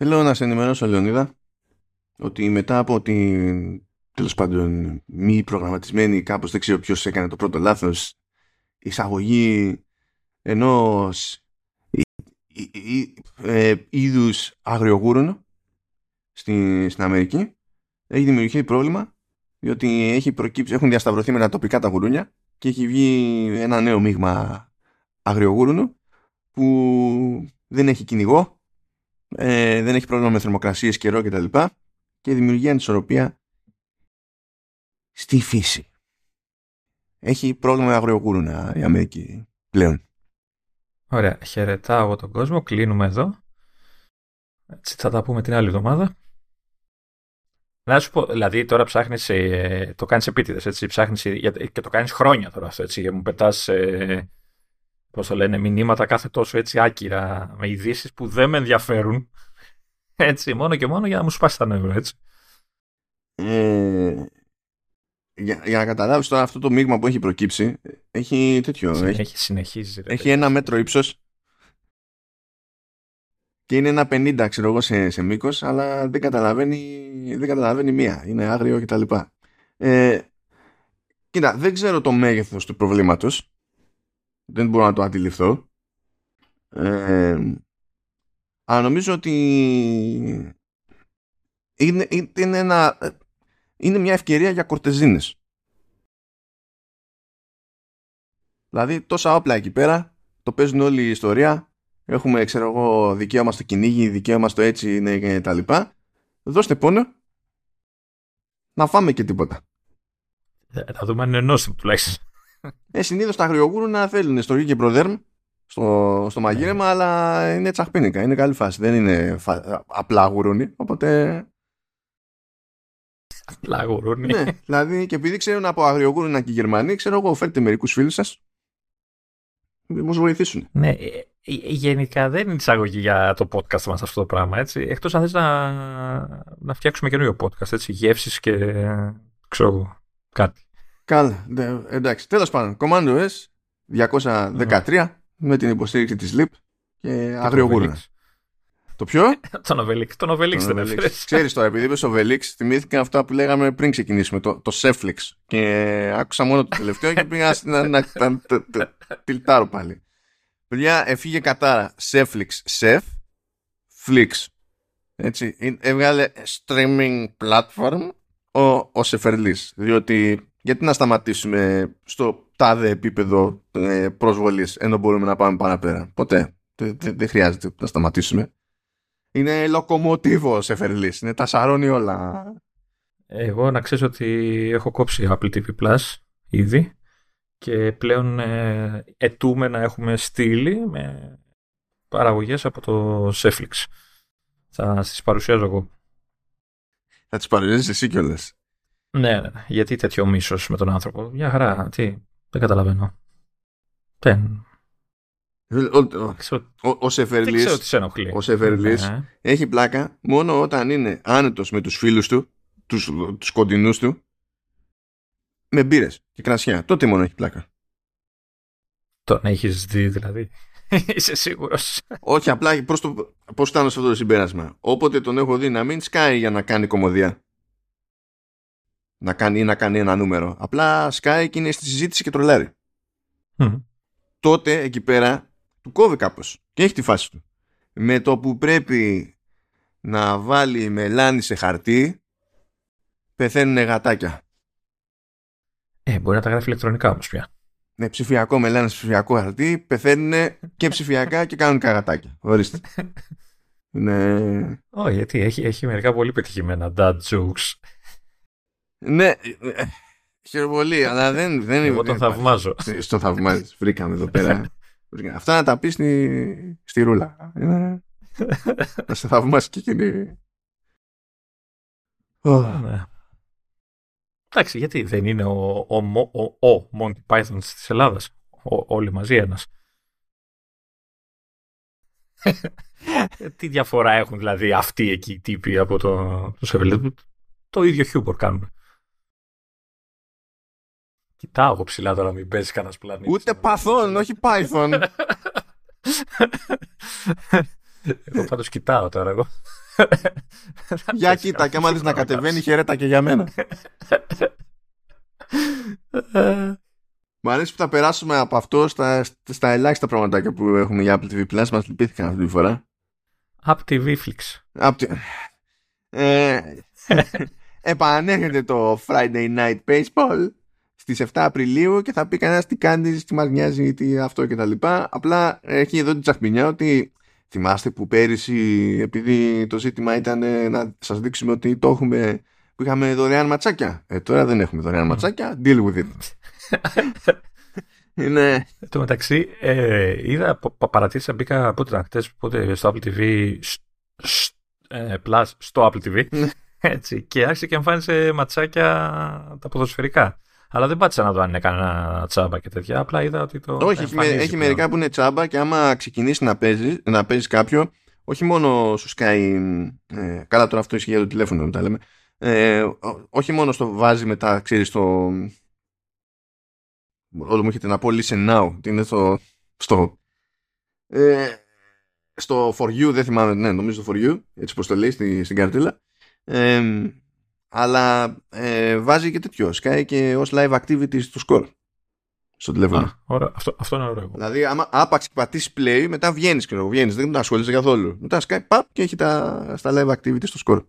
Θέλω να σε ενημερώσω, Λεωνίδα, ότι μετά από την, τέλος πάντων, μη προγραμματισμένη, κάπως δεν ξέρω ποιος έκανε το πρώτο λάθος, εισαγωγή ενός είδους αγριογούρωνο στην Αμερική, έχει δημιουργηθεί πρόβλημα, διότι έχουν διασταυρωθεί με τα τοπικά τα γουρούνια και έχει βγει ένα νέο μείγμα αγριογούρωνου που δεν έχει κυνηγό, δεν έχει πρόβλημα με θερμοκρασίες, καιρό κτλ. Και δημιουργεί ανισορροπία στη φύση. Έχει πρόβλημα αγριογούρουνα η Αμερική πλέον. Ωραία, χαιρετάω τον κόσμο, κλείνουμε εδώ. Έτσι θα τα πούμε την άλλη εβδομάδα. Να σου πω, δηλαδή τώρα ψάχνεις, το κάνεις επίτηδες, έτσι, ψάχνεις και το κάνεις χρόνια τώρα αυτό, έτσι, και μου πετάς, πώς το λένε, μηνύματα κάθε τόσο έτσι άκυρα με ειδήσεις που δεν με ενδιαφέρουν, έτσι, μόνο και μόνο για να μου σπάσει τα νεύρα, έτσι. Για να καταλάβεις τώρα, αυτό το μείγμα που έχει προκύψει έχει τέτοιο. Συνεχίζει. Έχει ένα μέτρο ύψος και είναι ένα 50, ξέρω εγώ, σε μήκος, αλλά δεν καταλαβαίνει μία. Είναι άγριο κτλ. Κοίτα, δεν ξέρω το μέγεθος του προβλήματος. Δεν μπορώ να το αντιληφθώ. Αλλά νομίζω ότι είναι μια ευκαιρία για κορτεζίνες. Δηλαδή τόσα όπλα εκεί πέρα, το παίζουν όλη η ιστορία. Έχουμε, ξέρω εγώ, δικαίωμα στο κυνήγι, δικαίωμα στο έτσι είναι και τα λοιπά. Δώστε πόνο να φάμε και τίποτα. Θα δούμε αν είναι νόστιμο τουλάχιστον. Συνήθως τα αγριογούρουνα θέλουν στοργή και προδέρμ στο μαγείρεμα, αλλά είναι τσαχπίνικα, είναι καλή φάση. Δεν είναι απλά γουρούνι, οπότε... Απλά γουρούνι. Ναι, δηλαδή, και επειδή ξέρουν από αγριογούρουνα και οι Γερμανοί, ξέρω εγώ, φέρτε μερικούς φίλους σας, μήπως βοηθήσουν. Ναι, γενικά δεν είναι εισαγωγή για το podcast μας αυτό το πράγμα, έτσι. Εκτός αν θες να φτιάξουμε καινούριο podcast, έτσι, γεύσεις και ξέρω κάτι. Καλά, εντάξει. Τέλος πάντων, Command OS 213 με την υποστήριξη της Leap και αγριογούρνα. Το ποιο? Τον Obelix δεν έφερες. Ξέρεις τώρα, επειδή είπες Obelix, θυμήθηκα αυτά που λέγαμε πριν ξεκινήσουμε, το Seflix. Και άκουσα μόνο το τελευταίο και πήγα να τυλτάρω πάλι. Παιδιά, έφυγε κατάρα. Seflix, Sef, Flix. Έτσι, έβγαλε streaming platform ο Σεφερλής, διότι... Γιατί να σταματήσουμε στο τάδε επίπεδο προσβολής, ενώ μπορούμε να πάμε παραπέρα. Ποτέ. Δεν χρειάζεται να σταματήσουμε. Είναι λοκομοτίβο σε φερλής. Είναι τα σαρώνει όλα. Εγώ να ξέρω ότι έχω κόψει Apple TV Plus ήδη και πλέον ετούμε να έχουμε στήλη με παραγωγές από το Netflix. Θα τις παρουσιάζω εγώ. Θα τις παρουσιάζεις εσύ κιόλας. Ναι, γιατί τέτοιο μίσος με τον άνθρωπο. Μια χαρά, τι, δεν καταλαβαίνω. Ο Σεφερλής έχει πλάκα μόνο όταν είναι άνετος με τους φίλους του, τους κοντινούς του, με μπύρες και κρασιά. Τότε μόνο έχει πλάκα. Τον έχεις δει δηλαδή? Είσαι σίγουρος? Όχι, απλά πώς φτάνω σε αυτό το συμπέρασμα. Όποτε τον έχω δει να μην σκάει για να κάνει κωμωδία, να κάνει ένα νούμερο. Απλά σκάει και είναι στη συζήτηση και τρολάρει. Τότε εκεί πέρα του κόβει κάπως και έχει τη φάση του. Με το που πρέπει να βάλει μελάνι σε χαρτί, πεθαίνουν γατάκια. Μπορεί να τα γράφει ηλεκτρονικά όμως πια. Ναι, ψηφιακό μελάνι σε ψηφιακό χαρτί, πεθαίνουν και ψηφιακά και κανονικά γατάκια. Ορίστε. Ναι. Όχι, γιατί έχει μερικά πολύ πετυχημένα dad jokes. Ναι, χερβολή, αλλά δεν εγώ τον θαυμάζω. Στον θαυμάζεις, βρήκαμε εδώ πέρα. Αυτά να τα πεις στη ρούλα. Να σε θαυμάσει και εκείνη. Εντάξει, γιατί δεν είναι ο Monty Python της Ελλάδας? Όλοι μαζί ένας. Τι διαφορά έχουν δηλαδή αυτοί εκεί οι τύποι από το Σεβελίδου? Το ίδιο χιούμπορ κάνουν. Κοιτάω ψηλά τώρα, μην παίζει κανένα πλανήτη. Ούτε παθών, όχι Python. Εγώ πάντως κοιτάω τώρα. Για κοίτα, και άμα δεις να κατεβαίνει, χαιρέτα και για μένα. Μου αρέσει που θα περάσουμε από αυτό στα ελάχιστα πραγματάκια που έχουμε για Apple TV Plus. Μας λυπήθηκαν αυτή τη φορά. Apple TV Flix. Επανέρχεται το Friday Night Baseball στις 7 Απριλίου και θα πει κανένας τι κάνεις, τι μας νοιάζει, τι αυτό και τα λοιπά. Απλά έχει εδώ την τσαχμινιά ότι θυμάστε που πέρυσι, επειδή το ζήτημα ήταν να σας δείξουμε ότι το έχουμε, που είχαμε δωρεάν ματσάκια. Τώρα δεν έχουμε δωρεάν ματσάκια. Deal with it. Ναι. Εν τω μεταξύ, είδα, παρατήρησα, μπήκα από την χτες στο Apple TV Plus, στο Apple TV, έτσι, και άρχισε και εμφάνισε ματσάκια τα ποδοσφαιρικά. Αλλά δεν πάτησα να δω αν είναι κανένα τσάμπα και τέτοια. Απλά είδα ότι το. Όχι, έχει μερικά που είναι τσάμπα και άμα ξεκινήσει να παίζει κάποιο, όχι μόνο σου σκάει. Καλά, τώρα αυτό ισχύει για το τηλέφωνο, να τα λέμε. Όχι μόνο στο βάζει μετά, ξέρεις, το. Όλο μου έχετε να πω listen now. Τι είναι στο for you, δεν θυμάμαι. Ναι, νομίζω το for you, έτσι πως το λέει στην καρτέλα. Αλλά βάζει και τέτοιο. Σκάει και ως live activity του score στο τηλέφωνο. Αυτό είναι ωραίο. Δηλαδή, άμα άπαξ πατήσει play, μετά βγαίνει και βγαίνει. Δεν ασχολείσαι καθόλου. Μετά σκάει παπ και έχει στα live activity στο score.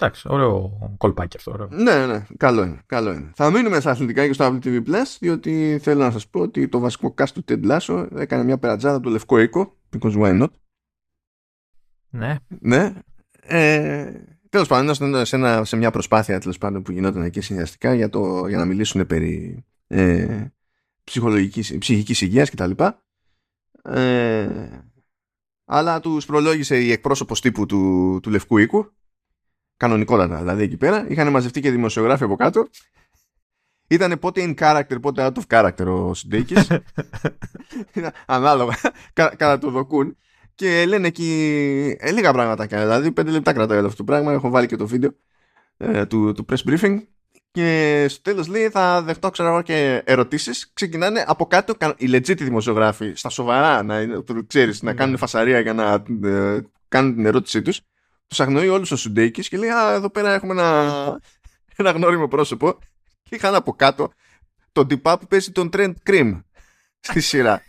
Εντάξει, ωραίο κολπάκι αυτό. Ωραίο. Ναι, ναι, καλό είναι. Θα μείνουμε στα αθλητικά και στο Apple TV Plus, διότι θέλω να σας πω ότι το βασικό cast του Ted Lasso έκανε μια περατζάδα από το Λευκό Οίκο. Because why not? Ναι. Ναι. Τέλος πάντων, σε μια προσπάθεια τέλος πάντων που γινόταν εκεί συνδυαστικά για να μιλήσουν περί ψυχικής υγείας κτλ. Αλλά τους προλόγησε η εκπρόσωπος τύπου του Λευκού Οίκου. Κανονικότατα δηλαδή εκεί πέρα. Είχαν μαζευτεί και δημοσιογράφοι από κάτω. Ήτανε πότε in character, πότε out of character ο Συντέικης. Ανάλογα. Κατά το δοκούν. Και λένε εκεί λίγα πράγματα. Δηλαδή 5 λεπτά κρατάει όλο αυτό το πράγμα. Έχω βάλει και το βίντεο του press briefing. Και στο τέλος λέει θα δεχτώ ξέρω και ερωτήσεις. Ξεκινάνε από κάτω οι legit δημοσιογράφοι. Στα σοβαρά να, το ξέρεις, να κάνουν φασαρία για να κάνουν την ερώτησή τους. Τους αγνοεί όλους ο Σουντέικης και λέει «Α, εδώ πέρα έχουμε ένα γνώριμο πρόσωπο». Και είχαν από κάτω τον τυπά που παίζει τον Trent Crimm στη σειρά.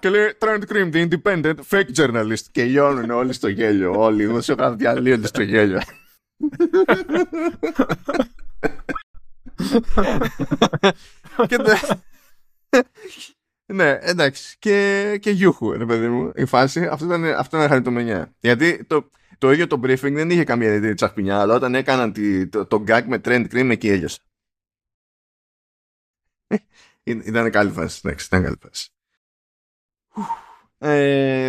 Και λέει «Trent Crimm, the independent fake journalist». Και λιώνουν όλοι στο γέλιο, όλοι οι δημοσιογράφοι διαλύονται στο γέλιο. Και ναι, εντάξει. Και γιούχου, ρε παιδί μου, η φάση. Αυτό ήταν χαριτομενιά. Γιατί το ίδιο το briefing δεν είχε καμία τσαχπινιά, αλλά όταν έκαναν το gag με Trent Crimm, εκεί έλειωσα. Ήταν καλή φάση. Εντάξει, ήταν καλή φάση.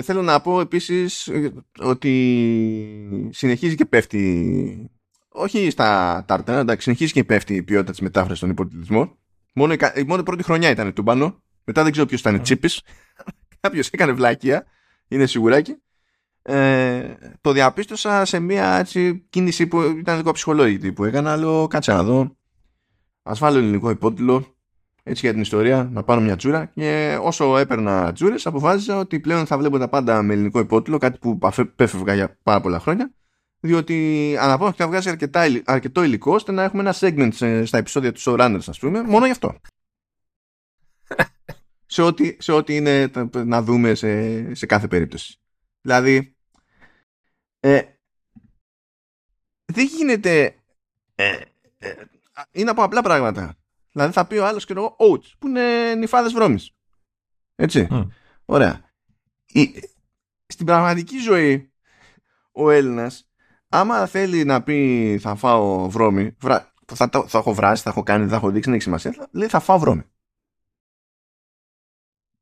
Θέλω να πω επίσης ότι συνεχίζει και πέφτει. Όχι στα τάρταρα, εντάξει, συνεχίζει και πέφτει η ποιότητα της μετάφρασης στον υποτιτλισμό. Μόνο η πρώτη χρονιά ήταν τούμπανο. Μετά δεν ξέρω ποιος ήταν τσίπης. Κάποιος έκανε βλακεία. Είναι σιγουράκι. Το διαπίστωσα σε μια έτσι, κίνηση που ήταν λίγο ψυχολόγητη που έκανα. Αλλά κάτσε να δω. Ας βάλω ελληνικό υπότιτλο. Έτσι για την ιστορία. Να πάρω μια τσούρα. Και όσο έπαιρνα τσούρες αποφάσισα ότι πλέον θα βλέπω τα πάντα με ελληνικό υπότιτλο. Κάτι που πέφευγα για πάρα πολλά χρόνια. Διότι αναπόφευκτα βγάζει αρκετό υλικό ώστε να έχουμε ένα segment στα επεισόδια του showrunners, ας πούμε. Μόνο γι' αυτό. Σε ό,τι είναι να δούμε σε κάθε περίπτωση. Δηλαδή, δεν γίνεται. Είναι από απλά πράγματα. Δηλαδή, θα πει ο άλλος και εγώ oats, που είναι νυφάδες βρώμης. Έτσι. Mm. Ωραία. Στην πραγματική ζωή, ο Έλληνας, άμα θέλει να πει θα φάω βρώμη, θα έχω βράσει, θα έχω κάνει, θα έχω δείξει, δεν έχει σημασία. Λέει θα φάω βρώμη.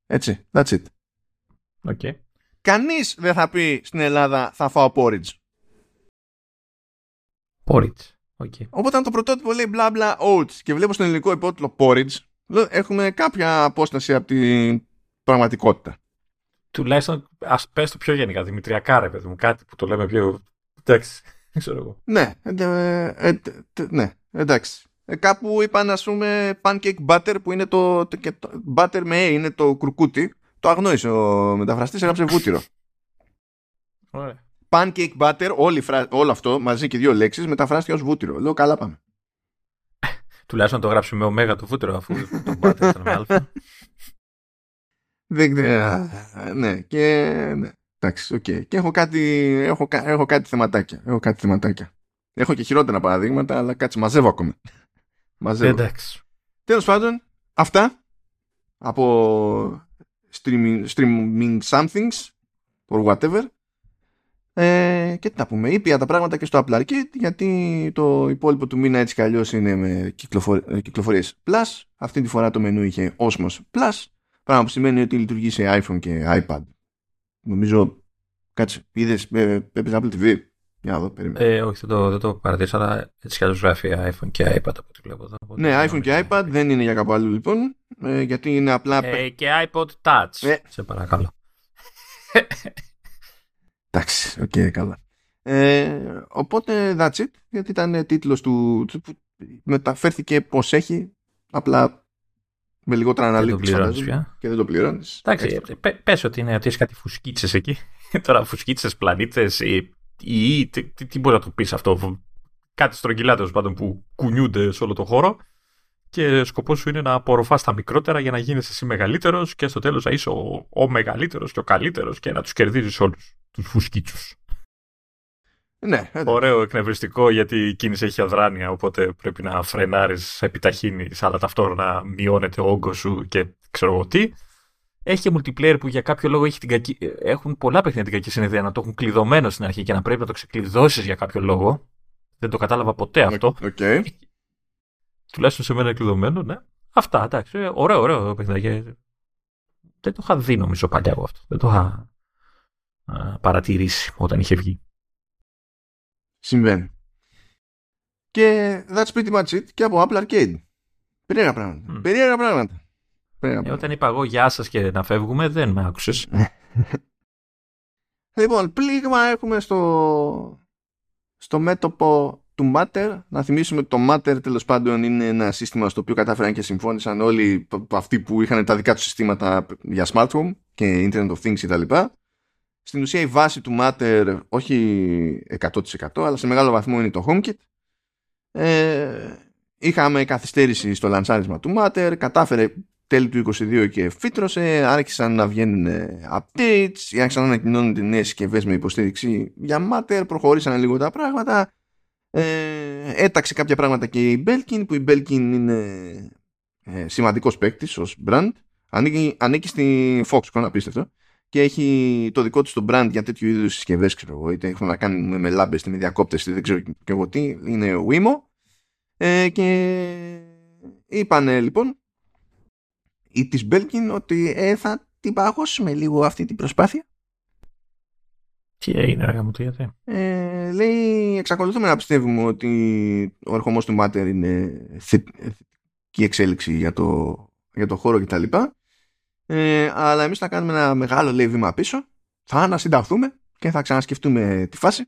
Έτσι, that's it. Okay. Κανείς δεν θα πει στην Ελλάδα θα φάω porridge. Porridge, okay. Οπότε αν το πρωτότυπο λέει μπλα μπλα oats και βλέπω στον ελληνικό υπότιτλο porridge, έχουμε κάποια απόσταση από την πραγματικότητα. Τουλάχιστον ας πες το πιο γενικά, δημητριακά ρε παιδί μου, κάτι που το λέμε πιο... Εντάξει, δεν ξέρω εγώ. Ναι, εντάξει. Κάπου είπαν ας πούμε pancake butter που είναι το butter με είναι το κουρκούτι. Το αγνόησε ο μεταφραστής, έγραψε βούτυρο. Ωραία. Pancake butter, όλο αυτό μαζί και δύο λέξεις μεταφράστηκε ως βούτυρο. Λέω καλά πάμε. Τουλάχιστον να το γράψουμε με ωμέγα το βούτυρο, αφού το butter ήταν με αλφα. Δεν ξέρω. Ναι, και. Ναι. Εντάξει, οκ. Okay. Και έχω κάτι θεματάκια. Έχω και χειρότερα παραδείγματα, αλλά κάτσε, μαζεύω ακόμα. Εντάξει. Τέλος πάντων, αυτά από streaming somethings or whatever. Και τι να πούμε, ήπια τα πράγματα και στο Apple Arcade, γιατί το υπόλοιπο του μήνα έτσι κι αλλιώς είναι με κυκλοφορίες Plus. Αυτή τη φορά το μενού είχε Osmos Plus, πράγμα που σημαίνει ότι λειτουργεί σε iPhone και iPad. Νομίζω, κάτσε, είδες, έπαιζε Apple TV. Για να δω, περίμενα. Όχι, δεν το παρατήρησα, αλλά έτσι κι αλλιώς γράφει iPhone και iPad από ό,τι βλέπω εδώ. Ναι, iPhone και iPad δεν είναι για κάπου αλλού λοιπόν, γιατί είναι απλά... και iPod Touch, σε παρακαλώ. Εντάξει, οκ, okay, καλά. Οπότε, that's it, γιατί ήταν τίτλος του που μεταφέρθηκε πως έχει, απλά με λιγότερα αναλύσεις και δεν το πληρώνεις. Εντάξει, πες ότι είναι κάτι φουσκίτσες εκεί. Τώρα φουσκίτσες, πλανήτες ή τι μπορεί να το πεις αυτό. Κάτι στρογγυλά τέλος πάντων που κουνιούνται σε όλο το χώρο και σκοπός σου είναι να απορροφάς τα μικρότερα για να γίνεις εσύ μεγαλύτερος και στο τέλος να είσαι ο μεγαλύτερος και ο καλύτερος και να τους κερδίζεις όλους. Τους φουσκίτσους. Ναι. Ωραίο, εκνευριστικό, γιατί η κίνηση έχει αδράνεια, οπότε πρέπει να φρενάρεις, επιταχύνεις, αλλά ταυτόχρονα μειώνεται ο όγκος σου και ξέρω εγώ τι. Έχει και multiplayer που για κάποιο λόγο έχουν πολλά παιχνίδια την κακή συνεδρία να το έχουν κλειδωμένο στην αρχή και να πρέπει να το ξεκλειδώσεις για κάποιο λόγο. Δεν το κατάλαβα ποτέ αυτό. Okay. Τουλάχιστον σε μένα είναι κλειδωμένο, ναι. Αυτά, εντάξει. Ωραίο παιχνίδι. Δεν το είχα δει νομίζω παλιά εγώ αυτό. Δεν το είχα παρατηρήσει όταν είχε βγει. Συμβαίνει. Και that's pretty much it και από Apple Arcade. Περίεργα πράγματα. Όταν είπα εγώ γεια σας και να φεύγουμε, δεν με άκουσες. Λοιπόν, πλήγμα έχουμε στο μέτωπο του Matter. Να θυμίσουμε ότι το Matter τέλος πάντων είναι ένα σύστημα στο οποίο κατάφεραν και συμφώνησαν όλοι αυτοί που είχαν τα δικά τους συστήματα για smartphone και Internet of Things κτλ. Στην ουσία η βάση του Matter, όχι 100%, αλλά σε μεγάλο βαθμό είναι το HomeKit. Είχαμε καθυστέρηση στο λανσάρισμα του Matter, κατάφερε τέλη του 22 και φύτρωσε, άρχισαν να βγαίνουν updates, άρχισαν να ανακοινώνονται νέες συσκευές με υποστήριξη για Matter, προχωρήσαν λίγο τα πράγματα, έταξε κάποια πράγματα και η Belkin, που η Belkin είναι σημαντικός παίκτης ως brand, ανήκει στη Foxconn, απίστευτο. Και έχει το δικό του το brand για τέτοιου είδους συσκευές, ξέρω εγώ. Είτε έχουν να κάνουν με λάμπες, είτε με διακόπτες, δεν ξέρω και εγώ τι. Είναι Wimo. Και είπανε λοιπόν η της Belkin ότι θα την παγώσουμε λίγο αυτή την προσπάθεια. Τι έγινε, αγάπη μου, τι γιατί. Λέει, εξακολουθούμε να πιστεύουμε ότι ο ερχομός του Matter είναι θετική εξέλιξη για το χώρο κτλ. Αλλά εμείς θα κάνουμε ένα μεγάλο βήμα πίσω, θα ανασυνταχθούμε και θα ξανασκεφτούμε τη φάση,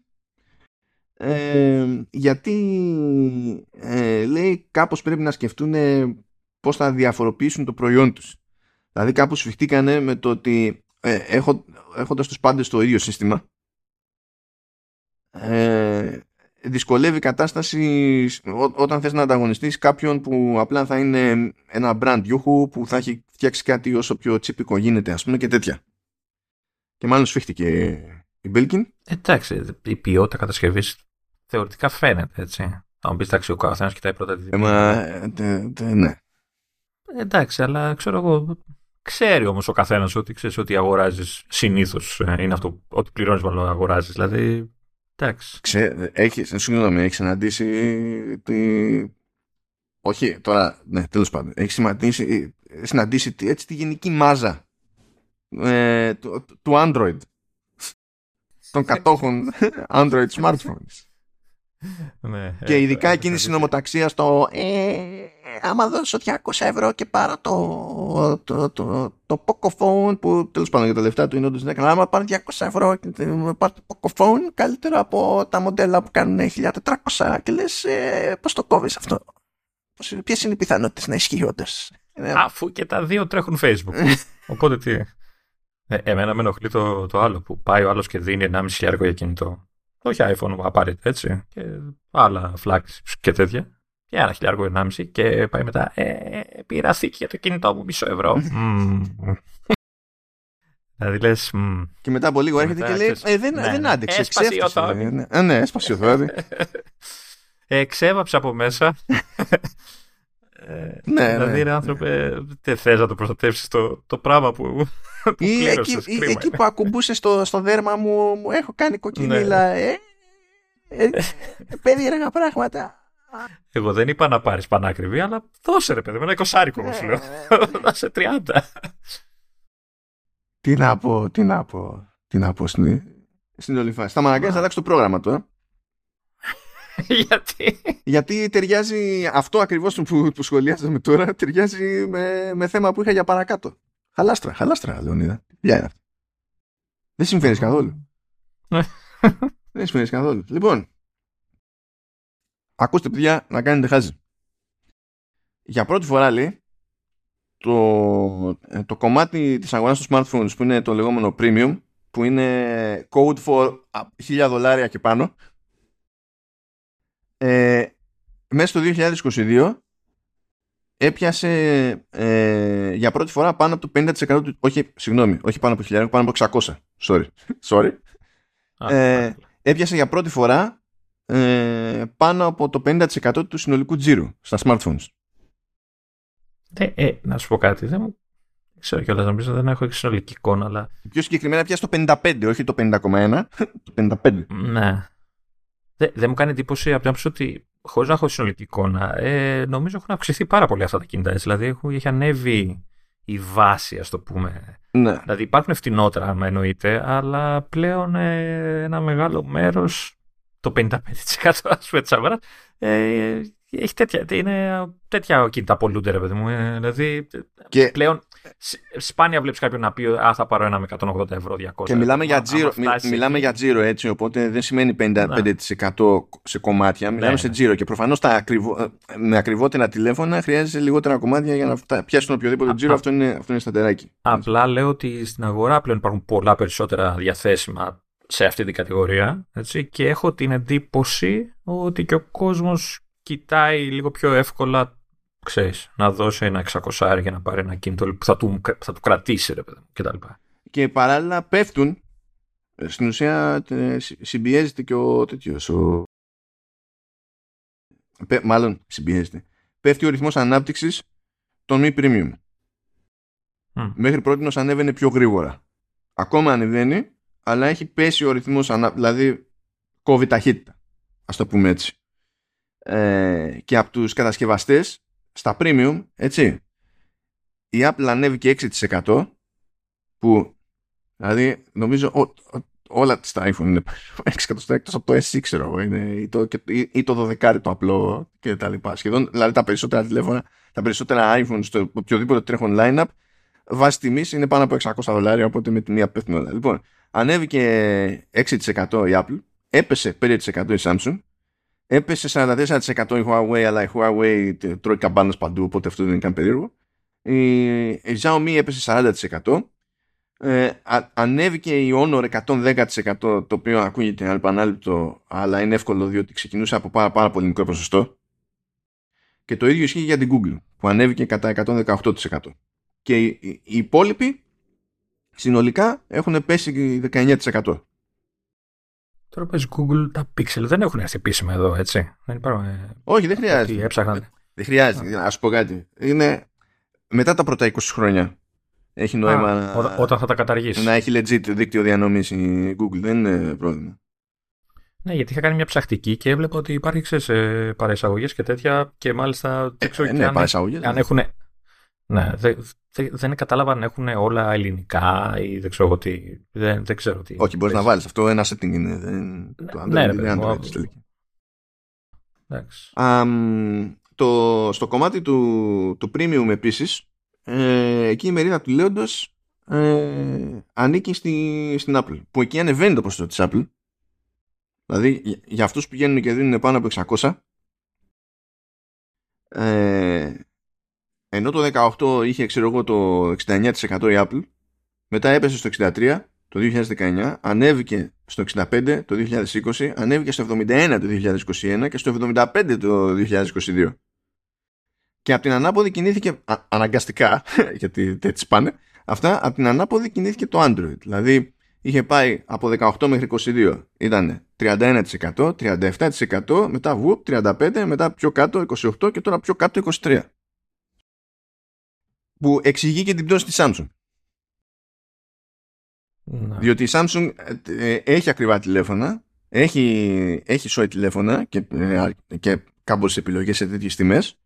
γιατί λέει κάπως πρέπει να σκεφτούν πώς θα διαφοροποιήσουν το προϊόν τους. Δηλαδή κάπως σφιχτήκανε με το ότι έχοντας τους πάντες το ίδιο σύστημα, δυσκολεύει η κατάσταση όταν θες να ανταγωνιστείς κάποιον που απλά θα είναι ένα brand γιούχου που θα έχει φτιάξει κάτι όσο πιο τσίπικο γίνεται, ας πούμε, και τέτοια. Και μάλλον σφίχτηκε η Belkin. Εντάξει, η ποιότητα κατασκευής θεωρητικά φαίνεται, έτσι. Θα μου πεις, εντάξει, ο καθένας κοιτάει πρώτα τη ναι. Εντάξει, αλλά ξέρω εγώ, ξέρει όμως ο καθένας ότι ξέρεις ότι αγοράζεις συνήθως. Είναι αυτό, ότι πληρώνεις μάλλον αγοράζεις, δηλαδή. Συγγνώμη, έχεις συναντήσει όχι, τώρα, ναι, τέλος πάντων. Έχεις συναντήσει έτσι τη γενική μάζα του Android, των κατόχων Android smartphones. Και ειδικά εκείνη η συνωμοταξία στο άμα δώσω 200 ευρώ και πάρω το Pocophone, που τέλος πάντων για τα λεφτά του είναι όντως νέκα, άμα πάρω 200 ευρώ και πάρω το Pocophone καλύτερα από τα μοντέλα που κάνουν 1400, και λες πώς το κόβεις αυτό, ποιες είναι οι πιθανότητες να ισχύει όντως, αφού και τα δύο τρέχουν Facebook. Οπότε τι Εμένα με ενοχλεί το άλλο που πάει ο άλλος και δίνει 1,5 χιλιάρικο για κινητό. Όχι iPhone απαραίτητα, έτσι. Και άλλα flagships και τέτοια. Και 1,5 χιλιάρικο και πάει μετά. Πήρα θήκη για το κινητό μου, €1,5. Δηλαδή λες. Και μετά από λίγο έρχεται και λέει: δεν άντεξε. Έσπασε η οθόνη. Ναι, έσπασε η οθόνη. Εξέβαψε από μέσα. Ναι, δηλαδή, ρε άνθρωπε, δεν θες να το προστατεύσεις το πράγμα που κλήρωσες. Εκεί που ακουμπούσε στο δέρμα μου, έχω κάνει κοκκινίλα. Περίεργα πράγματα. Εγώ δεν είπα να πάρεις πανάκριβη, αλλά δώσε ρε παιδί, με ένα 20άρικο μου σου λέω. Δώσε 30. Τι να πω στην όλη φάση. Θα με αναγκάσεις να αλλάξω το πρόγραμμα τώρα. Γιατί ταιριάζει αυτό ακριβώς που σχολιάζαμε τώρα, ταιριάζει με θέμα που είχα για παρακάτω. Χαλάστρα, Λεωνίδα. Ποια είναι αυτή. Δεν συμφέρεις καθόλου. Δεν συμφέρεις καθόλου. Λοιπόν, ακούστε παιδιά να κάνετε χάζι. Για πρώτη φορά λέει το κομμάτι της αγοράς των smartphones που είναι το λεγόμενο premium, που είναι code for $1,000 και πάνω, μέσα στο 2022 έπιασε για πρώτη φορά πάνω από το 50% του, όχι πάνω από 1.000, πάνω από 600. Έπιασε για πρώτη φορά πάνω από το 50% του συνολικού τζίρου στα smartphones. Να σου πω κάτι, δεν ξέρω κιόλας, νομίζω δεν έχω συνολική εικόνα, αλλά πιο συγκεκριμένα πιάσει το 55, όχι το 50,1, το 55. Ναι. Δεν μου κάνει εντύπωση από την άποψη ότι χωρίς να έχω συνολική εικόνα, νομίζω έχουν αυξηθεί πάρα πολύ αυτά τα κινητά. Δηλαδή έχει ανέβει η βάση, ας το πούμε. Ναι. Δηλαδή υπάρχουν φτηνότερα, αν εννοείται, αλλά πλέον ένα μεγάλο μέρος, το 55% ας πούμε, τσάβαρα, έχει τέτοια κινητά πολλούνται, ρε παιδί μου. Δηλαδή και πλέον σπάνια βλέπεις κάποιον να πει θα πάρω ένα με €180, €200. Και μιλάμε για τζίρο, έτσι, οπότε δεν σημαίνει 55% σε κομμάτια, μιλάμε σε τζίρο. Και προφανώς με ακριβότερα τηλέφωνα χρειάζεσαι λιγότερα κομμάτια για να πιάσεις τον οποιοδήποτε τζίρο. Αυτό είναι σταντεράκι. Απλά λέω ότι στην αγορά πλέον υπάρχουν πολλά περισσότερα διαθέσιμα σε αυτή την κατηγορία, έτσι, και έχω την εντύπωση ότι και ο κόσμος κοιτάει λίγο πιο εύκολα, ξέρεις, να δώσει ένα 600 για να πάρει ένα κινητό που θα του κρατήσει, ρε παιδί μου, κτλ. Και παράλληλα πέφτουν, στην ουσία συμπιέζεται και ο τέτοιος, μάλλον συμπιέζεται, πέφτει ο ρυθμός ανάπτυξης των μη premium. Μέχρι πρότινος ανέβαινε πιο γρήγορα. Ακόμα ανεβαίνει, αλλά έχει πέσει ο ρυθμός, δηλαδή κόβει ταχύτητα, ας το πούμε έτσι. Και από τους κατασκευαστές στα premium, έτσι, η Apple ανέβηκε 6%, που δηλαδή νομίζω όλα τα iPhone είναι 6%, εκτός από το S6, ξέρω, ή το 12 το απλό και τα λοιπά. Σχεδόν δηλαδή τα περισσότερα τηλέφωνα, τα περισσότερα iPhone στο οποιοδήποτε τρέχον line-up βάσει τιμής είναι πάνω από $600, οπότε με τη μία πέφτουν όλα. Λοιπόν, ανέβηκε 6% η Apple, έπεσε 5% η Samsung, έπεσε 44% η Huawei, αλλά η Huawei τρώει καμπάνες παντού, οπότε αυτό δεν είναι καν περίεργο. Η Xiaomi έπεσε 40%. Ανέβηκε η Honor 110%, το οποίο ακούγεται ανεπανάληπτο, αλλά είναι εύκολο διότι ξεκινούσε από πάρα πολύ μικρό ποσοστό. Και το ίδιο ισχύει για την Google, που ανέβηκε κατά 118%. Και οι υπόλοιποι συνολικά έχουν πέσει 19%. Τώρα πες Google, τα Pixel δεν έχουν έρθει επίσημα εδώ, έτσι. Όχι, δεν χρειάζεται. Δεν χρειάζεται, να σου πω κάτι. Είναι μετά τα πρώτα 20 χρόνια. Έχει νόημα όταν θα τα καταργήσει. Να έχει legit δίκτυο διανομής η Google, δεν είναι πρόβλημα. Ναι, γιατί είχα κάνει μια ψαχτική και έβλεπα ότι υπάρχει, ξέρεις, παραεισαγωγές και τέτοια, και μάλιστα δεν ξέρω αν έχουν. Ναι, δεν κατάλαβα αν έχουν όλα ελληνικά ή δεν ξέρω τι. Δεν ξέρω τι. Όχι, μπορείς να βάλεις. Αυτό ένα setting είναι. Ναι, ρε Android. Στο κομμάτι του premium επίσης, εκεί η μερίδα του λέοντος ανήκει στην Apple, που εκεί ανεβαίνει το ποσοστό της Apple. Δηλαδή για αυτούς που πηγαίνουν και δίνουν πάνω από 600, ενώ το 18 είχε, ξέρω εγώ, το 69% η Apple, μετά έπεσε στο 63 το 2019, ανέβηκε στο 65 το 2020, ανέβηκε στο 71 το 2021 και στο 75 το 2022. Και από την ανάποδη κινήθηκε, αναγκαστικά, γιατί δεν τις πάνε, αυτά, από την ανάποδη κινήθηκε το Android. Δηλαδή είχε πάει από 18 μέχρι 22, ήταν 31%, 37%, μετά βουπ, 35%, μετά πιο κάτω 28% και τώρα πιο κάτω 23%. Που εξηγεί και την πτώση της Samsung. Να. Διότι η Samsung έχει ακριβά τηλέφωνα, έχει σόι τηλέφωνα και κάμποσες επιλογές σε τέτοιες τιμές,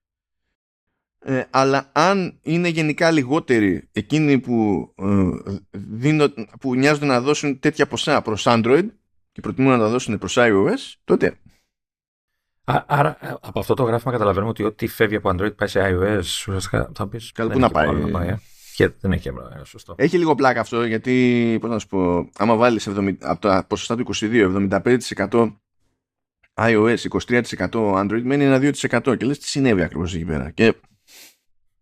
αλλά αν είναι γενικά λιγότεροι εκείνοι που νοιάζονται να δώσουν τέτοια ποσά προς Android και προτιμούν να τα δώσουν προς iOS, τότε... Άρα από αυτό το γράφημα καταλαβαίνουμε ότι ό,τι φεύγει από Android πάει σε iOS, ουσιαστικά θα πεις. Καλά, πού να πάει. Δεν έχει έμβρα, σωστό. Έχει λίγο πλάκα αυτό, γιατί πώς να σου πω, άμα βάλεις από τα ποσοστά του 22, 75% iOS, 23% Android, μένει ένα 2% και λες τι συνέβη ακριβώς εκεί πέρα. Και...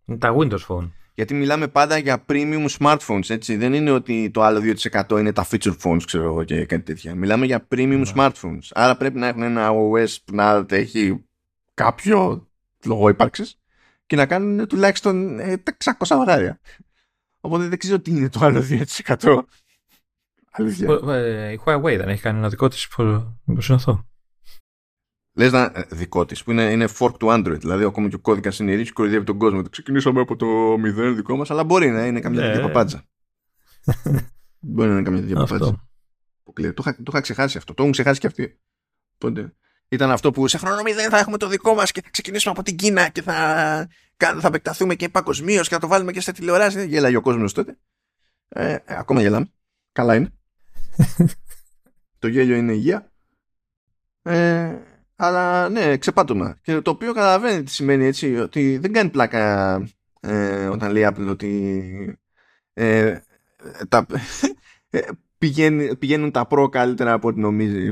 είναι τα Windows Phone. Γιατί μιλάμε πάντα για premium smartphones, έτσι. Δεν είναι ότι το άλλο 2% είναι τα feature phones, ξέρω εγώ, και κάτι τέτοια. Μιλάμε για premium smartphones. Άρα πρέπει να έχουν ένα OS που να έχει κάποιο λόγο ύπαρξης και να κάνουν τουλάχιστον 600 βατάρια. Οπότε δεν ξέρω τι είναι το άλλο 2%. Αλήθεια. Η Huawei δεν έχει κάνει ένα δικό της που συνωθώ. Λες να δικό της, που είναι fork του Android. Δηλαδή, ακόμα και ο κώδικας είναι ίδιος και κοροϊδεύει τον κόσμο. Το ξεκινήσαμε από το 0 δικό μας, αλλά μπορεί να είναι καμιά τέτοια παπάντζα. Μπορεί να είναι καμιά τέτοια παπάντζα. Το είχα ξεχάσει αυτό. Το έχουν ξεχάσει και αυτοί. Οπότε, ήταν αυτό που σε χρόνο 0 θα έχουμε το δικό μας και θα ξεκινήσουμε από την Κίνα και θα επεκταθούμε και παγκοσμίως και θα το βάλουμε και στα τηλεοράση. Γέλαγε ο κόσμος τότε. Ακόμα γελάμε. Καλά είναι. Το γέλιο είναι υγεία. Αλλά ναι, ξεπάτωμα. Και το οποίο καταλαβαίνει τι σημαίνει, έτσι, ότι δεν κάνει πλάκα όταν λέει Apple ότι πηγαίνουν τα προ καλύτερα από ό,τι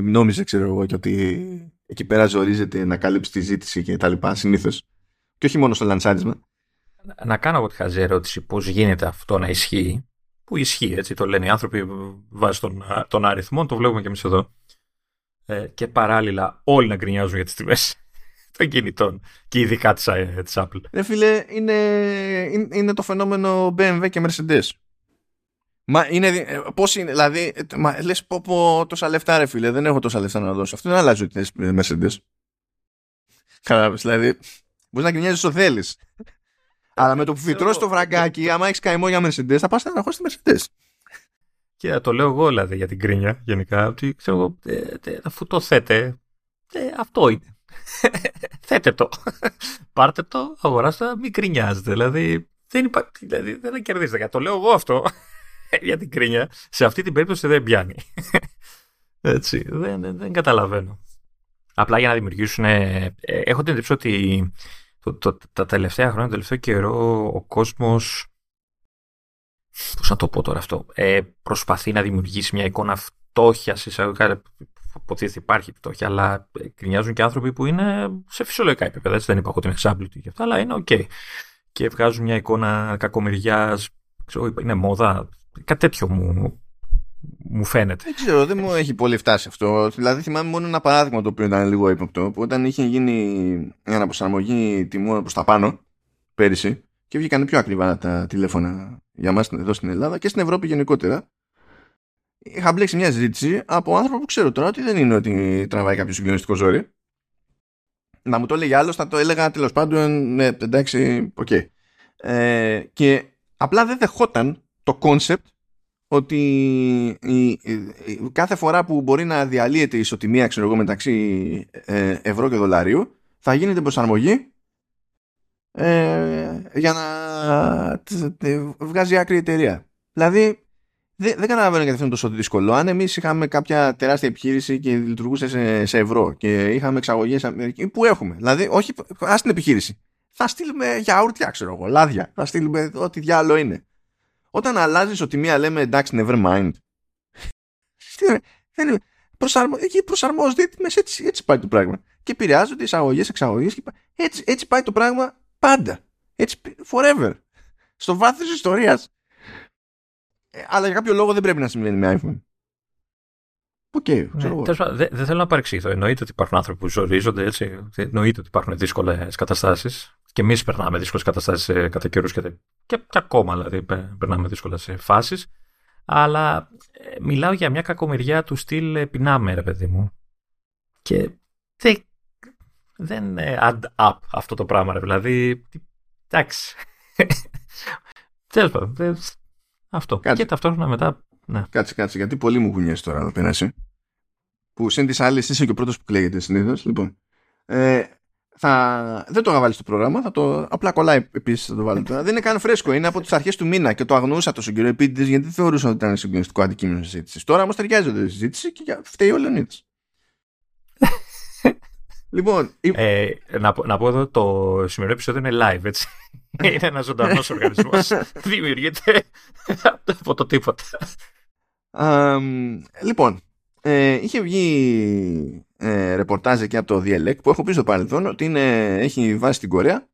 νόμιζε, ξέρω εγώ, και ότι εκεί πέρα ζορίζεται να καλύψει τη ζήτηση και τα λοιπά συνήθως. Και όχι μόνο στο λαντσάρισμα. Να κάνω εγώ τη χαζή ερώτηση, πώς γίνεται αυτό να ισχύει, που ισχύει, έτσι, το λένε οι άνθρωποι βάσει των αριθμών, το βλέπουμε και εμείς εδώ. Και παράλληλα όλοι να γκρινιάζουν για τις τιμές των κινητών και ειδικά της Apple. Ρε φίλε, είναι το φαινόμενο BMW και Mercedes. Μα είναι, πώς είναι, δηλαδή, λες πω τόσα λεφτά ρε φίλε, δεν έχω τόσα λεφτά να δώσω. Αυτό δεν αλλάζει ότι τις Mercedes. Κατάλαβες, δηλαδή, μπορείς να γκρινιάζεις όσο θέλεις. Αλλά με το που φυτρώσεις το βραγκάκι, άμα έχεις καημό για Mercedes, θα πας να αγοράσει τη Mercedes. Και το λέω εγώ δηλαδή για την κρίνια γενικά, ότι ξέρω εγώ, αφού το θέτε, αυτό είναι. Θέτε το. Πάρτε το, αγοράστε, μην κρινιάζετε. Δηλαδή δεν θα κερδίσετε. Το λέω εγώ αυτό για την κρίνια. Σε αυτή την περίπτωση δεν πιάνει. Έτσι, δεν καταλαβαίνω. Απλά για να δημιουργήσουν... έχω την εντύπωση ότι τα τελευταία χρόνια, το τελευταίο καιρό, ο κόσμος... πώς να το πω τώρα αυτό, προσπαθεί να δημιουργήσει μια εικόνα φτώχειας, εισαγωγικά, υποτίθεται υπάρχει φτώχεια, αλλά κρινιάζουν και άνθρωποι που είναι σε φυσιολογικά επίπεδα, έτσι, δεν είπα ότι είναι εξάπλητοι και αυτά, αλλά είναι ok. Και βγάζουν μια εικόνα κακομοιριάς, ξέρω, είναι μόδα, κάτι τέτοιο μου φαίνεται. Δεν ξέρω, δεν μου έχει πολύ φτάσει αυτό, δηλαδή θυμάμαι μόνο ένα παράδειγμα το οποίο ήταν λίγο ύποπτο, που όταν είχε γίνει η αναπροσαρμογή τιμών προς τα πάνω πέρυσι, και βγήκαν πιο ακριβά τα τηλέφωνα για μας εδώ στην Ελλάδα και στην Ευρώπη γενικότερα. Είχα μπλέξει μια συζήτηση από άνθρωπο που ξέρω τώρα ότι δεν είναι ότι τραβάει κάποιο συγκλονιστικό ζόρι. Να μου το έλεγε άλλος, θα το έλεγα τέλος πάντων, ναι, εντάξει, οκ. Okay. Και απλά δεν δεχόταν το κόνσεπτ ότι κάθε φορά που μπορεί να διαλύεται η ισοτιμία, ξέρω εγώ, μεταξύ ευρώ και δολαρίου, θα γίνεται προσαρμογή. Για να βγάζει άκρη η εταιρεία. Δηλαδή δεν καταλαβαίνω γιατί αυτό είναι τόσο δύσκολο. Αν εμείς είχαμε κάποια τεράστια επιχείρηση και λειτουργούσε σε ευρώ και είχαμε εξαγωγές που έχουμε, δηλαδή όχι, ας την επιχείρηση θα στείλουμε γιαούρτια, ξέρω εγώ, λάδια, θα στείλουμε ό,τι διάλο είναι. Όταν αλλάζεις ότι μία λέμε εντάξει, never mind. Εκεί προσαρμόζεται μέσα, έτσι πάει το πράγμα. Και επηρεάζονται εισαγωγές, εξαγωγές, έτσι πάει το πράγμα. Πάντα. Έτσι, forever. Στο βάθος της ιστορίας. αλλά για κάποιο λόγο δεν πρέπει να συμβαίνει με iPhone. Okay, δεν θέλω να παρεξηγηθώ. Εννοείται ότι υπάρχουν άνθρωποι που ζορίζονται, έτσι. Εννοείται ότι υπάρχουν δύσκολες καταστάσεις. Και εμείς περνάμε δύσκολες καταστάσεις κατά καιρούς και ακόμα, δηλαδή, περνάμε δύσκολες φάσεις. Αλλά μιλάω για μια κακομοιριά του στυλ πεινάμε, ρε παιδί μου. Και δεν add up αυτό το πράγμα, ρε. Δηλαδή, εντάξει. Τέλος πάντων. Αυτό. Κάτσε. Και ταυτόχρονα μετά. Ναι. Κάτσε, γιατί πολλοί μου γουνιές τώρα εδώ πέρα εσύ. Που σύν τις άλλες είσαι και ο πρώτος που κλαίγεται συνήθως. Λοιπόν, δεν το είχα βάλει στο πρόγραμμα, απλά κολλάει επίσης θα το βάλω. Δεν είναι καν φρέσκο, είναι από τις αρχές του μήνα και το αγνοούσα τόσο καιρό επίτηδες γιατί θεωρούσα ότι ήταν συγκλονιστικό αντικείμενο συζήτησης. Τώρα όμως ταιριάζεται η συζήτηση και φταίει ο Λεωνίδας. Λοιπόν, να πω εδώ το σημερινό επεισόδιο είναι live, έτσι. Είναι ένας ζωντανός οργανισμός. Δημιουργείται από το τίποτα. Λοιπόν, είχε βγει ρεπορτάζ εκεί από το Διελεκ που έχω πει στο παρελθόν ότι έχει βάσει στην Κορέα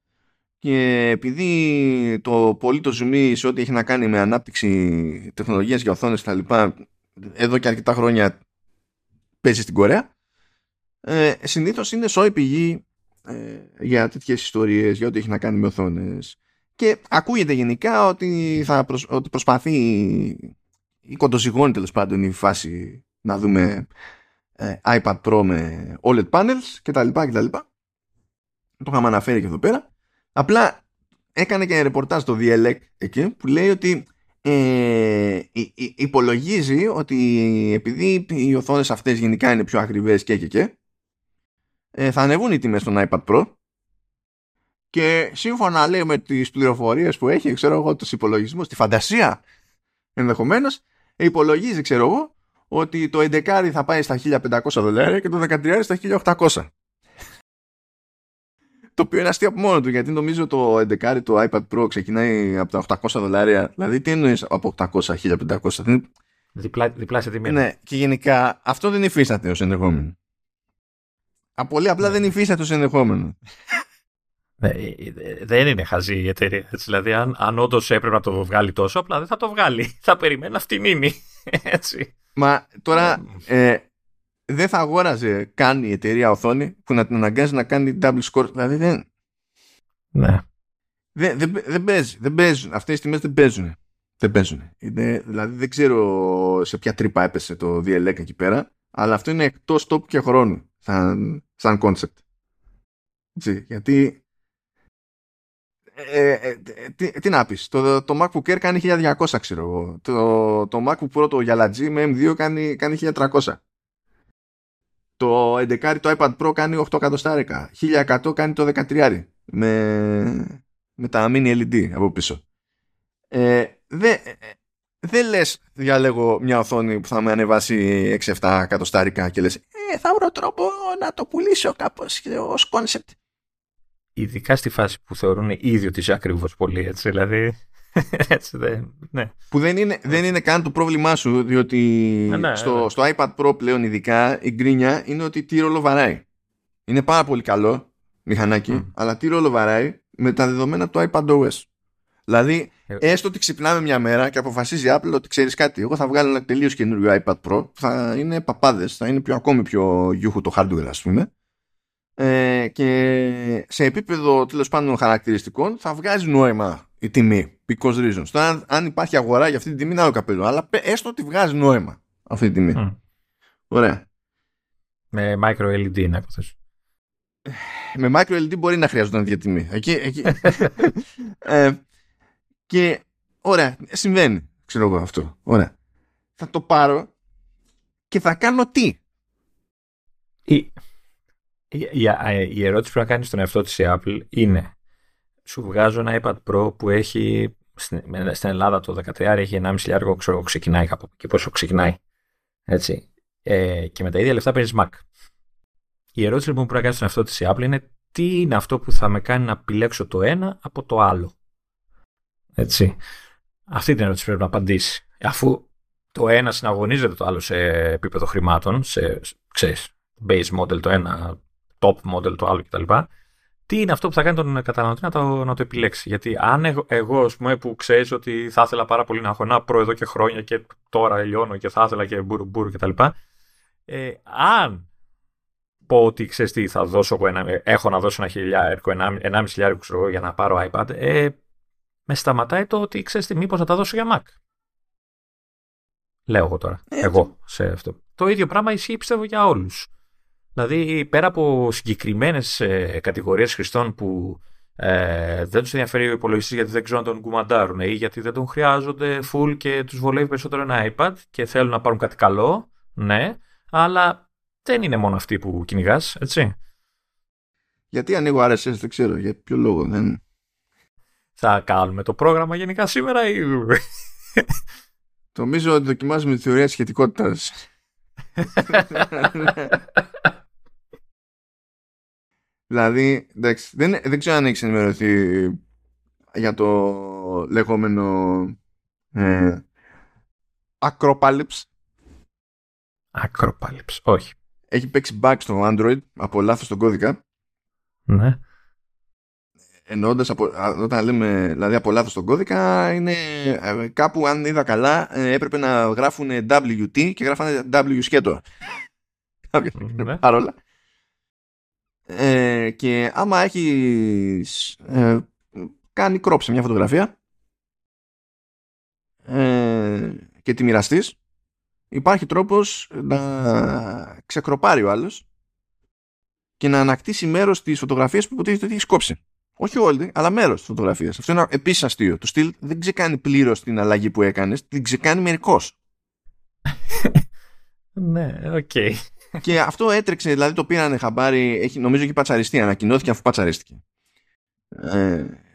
και επειδή το πολύ το ζουμί σε ό,τι έχει να κάνει με ανάπτυξη τεχνολογίας για οθόνες και τα λοιπά εδώ και αρκετά χρόνια παίζει στην Κορέα. Συνήθως είναι σόι πηγή για τέτοιες ιστορίες, για ό,τι έχει να κάνει με οθόνες. Και ακούγεται γενικά ότι, ότι προσπαθεί ή κοντοζυγώνει τέλος πάντων η φάση να δούμε iPad Pro με OLED panels κτλ. Το είχαμε αναφέρει και εδώ πέρα. Απλά έκανε και ρεπορτάζ το DLEC εκεί που λέει ότι υπολογίζει ότι επειδή οι οθόνες αυτές γενικά είναι πιο ακριβές και θα ανεβούν οι τιμές στον iPad Pro και σύμφωνα λέει με τις πληροφορίες που έχει, ξέρω εγώ, τους υπολογισμούς, τη φαντασία ενδεχομένως, υπολογίζει, ξέρω εγώ, ότι το 11 θα πάει στα $1,500 και το 13 στα $1,800. Το οποίο είναι αστείο από μόνο του, γιατί νομίζω το 11 το iPad Pro ξεκινάει από τα $800. Δηλαδή, τι εννοείς από 800, 1500. Διπλάσια τιμή. Ναι, και γενικά αυτό δεν υφίσταται ως ενδεχόμενο. Πολύ απλά δεν υφίσταται ως ενδεχόμενο. Ναι, δεν είναι χαζή η εταιρεία. Δηλαδή, αν όντως έπρεπε να το βγάλει τόσο, απλά δεν θα το βγάλει. Θα περιμένει αυτή μήνυ. Έτσι. Μα τώρα δεν θα αγόραζε καν η εταιρεία οθόνη που να την αναγκάζει να κάνει double score. Δηλαδή δεν. Ναι. Δεν παίζουν. Αυτές οι τιμές δεν παίζουν. Δηλαδή δεν ξέρω σε ποια τρύπα έπεσε το DLEC εκεί πέρα, αλλά αυτό είναι εκτός τόπου και χρόνου σαν concept. Έτσι, γιατί τι να πεις, το MacBook Air κάνει 1200, ξέρω εγώ. Το MacBook Pro το γυαλατζή με M2 κάνει 1300. Το 11 το iPad Pro κάνει 800, 1100 κάνει το 13 με τα mini LED από πίσω. Δεν λες διαλέγω μια οθόνη που θα με ανεβάσει 6-7 εκατοστάρικα και λες θα βρω τρόπο να το πουλήσω κάπως ως concept. Ειδικά στη φάση που θεωρούν ίδιο της ακριβώς πολύ, έτσι, δηλαδή έτσι ναι. Που δεν είναι καν το πρόβλημά σου, διότι στο iPad Pro πλέον ειδικά η γκρίνια είναι ότι τι ρόλο βαράει. Είναι πάρα πολύ καλό μηχανάκι, αλλά τι ρόλο βαράει με τα δεδομένα του iPadOS. Δηλαδή έστω ότι ξυπνάμε μια μέρα και αποφασίζει η Apple ότι ξέρεις κάτι, εγώ θα βγάλω ένα τελείως καινούριο iPad Pro, θα είναι παπάδες, θα είναι ακόμη πιο γιούχο το hardware, ας πούμε. Και σε επίπεδο τέλος πάντων χαρακτηριστικών θα βγάζει νόημα η τιμή, because reasons. Τώρα, αν υπάρχει αγορά για αυτή την τιμή είναι άλλο καπέλο, αλλά έστω ότι βγάζει νόημα αυτή την τιμή. Ωραία. Με micro LED να υποθέσω. Με micro LED μπορεί να χρειάζονταν διατιμή εκεί. Και ωραία, συμβαίνει, ξέρω εγώ αυτό. Ωραία. Θα το πάρω και θα κάνω τι? Η ερώτηση που να κάνεις στον εαυτό της Apple είναι: σου βγάζω ένα iPad Pro που έχει στην Ελλάδα το 13 έχει 1,5 χιλιάργο, ξέρω, ξεκινάει κάπου και πόσο ξεκινάει, έτσι, και με τα ίδια λεφτά παίρνεις Mac. Η ερώτηση λοιπόν που να κάνεις στον εαυτό της Apple είναι τι είναι αυτό που θα με κάνει να επιλέξω το ένα από το άλλο, έτσι. Αυτή την ερώτηση πρέπει να απαντήσει, αφού το ένα συναγωνίζεται το άλλο σε επίπεδο χρημάτων, σε ξέρεις, base model το ένα, top model το άλλο κτλ. τι είναι αυτό που θα κάνει τον καταναλωτή να το επιλέξει. Γιατί αν εγώ που ξέρεις ότι θα ήθελα πάρα πολύ να έχω ένα Pro εδώ και χρόνια και τώρα ελιώνω και θα ήθελα και μπουρουμπουρου κτλ. Αν πω ότι ξέρεις τι, θα δώσω, έχω να δώσω $1,500 ξέρω, για να πάρω iPad, με σταματάει το ότι ξέρεις τι, μήπως να τα δώσω για Mac. Λέω εγώ τώρα. Εγώ σε αυτό. Το ίδιο πράγμα ισχύει πιστεύω για όλους. Δηλαδή πέρα από συγκεκριμένες κατηγορίες χρηστών που δεν τους ενδιαφέρει ο υπολογιστής γιατί δεν ξέρουν να τον κουμαντάρουν ή γιατί δεν τον χρειάζονται full και τους βολεύει περισσότερο ένα iPad και θέλουν να πάρουν κάτι καλό, ναι, αλλά δεν είναι μόνο αυτοί που κυνηγάς, έτσι. Γιατί ανοίγω RSS, δεν ξέρω, για ποιο λόγο δεν... Θα κάνουμε το πρόγραμμα γενικά σήμερα ή... Νομίζω ότι δοκιμάζουμε τη θεωρία σχετικότητας. Δηλαδή, εντάξει, δεν ξέρω αν έχεις ενημερωθεί για το λεγόμενο Acropalypse, όχι. Έχει παίξει bug στο Android από λάθος στον κώδικα. Ναι. Εννοώντας, όταν λέμε δηλαδή από λάθος στον κώδικα, είναι κάπου, αν είδα καλά, έπρεπε να γράφουν WT και γράφανε W σκέτο. Ναι. Παρόλα. Και άμα έχεις κάνει crop σε μια φωτογραφία και τη μοιραστείς, υπάρχει τρόπος να ξεκροπάρει ο άλλος και να ανακτήσει μέρος της φωτογραφίας που υποτίθεται ότι έχεις κόψει. Όχι όλη, αλλά μέρος της φωτογραφίας. Αυτό είναι επίσης αστείο. Το στυλ δεν ξεκάνει πλήρως την αλλαγή που έκανες, την ξεκάνει μερικώς. Ναι, οκ. Και αυτό έτρεξε, δηλαδή το πήρανε χαμπάρι, νομίζω έχει πατσαριστεί, ανακοινώθηκε αφού πατσαρίστηκε.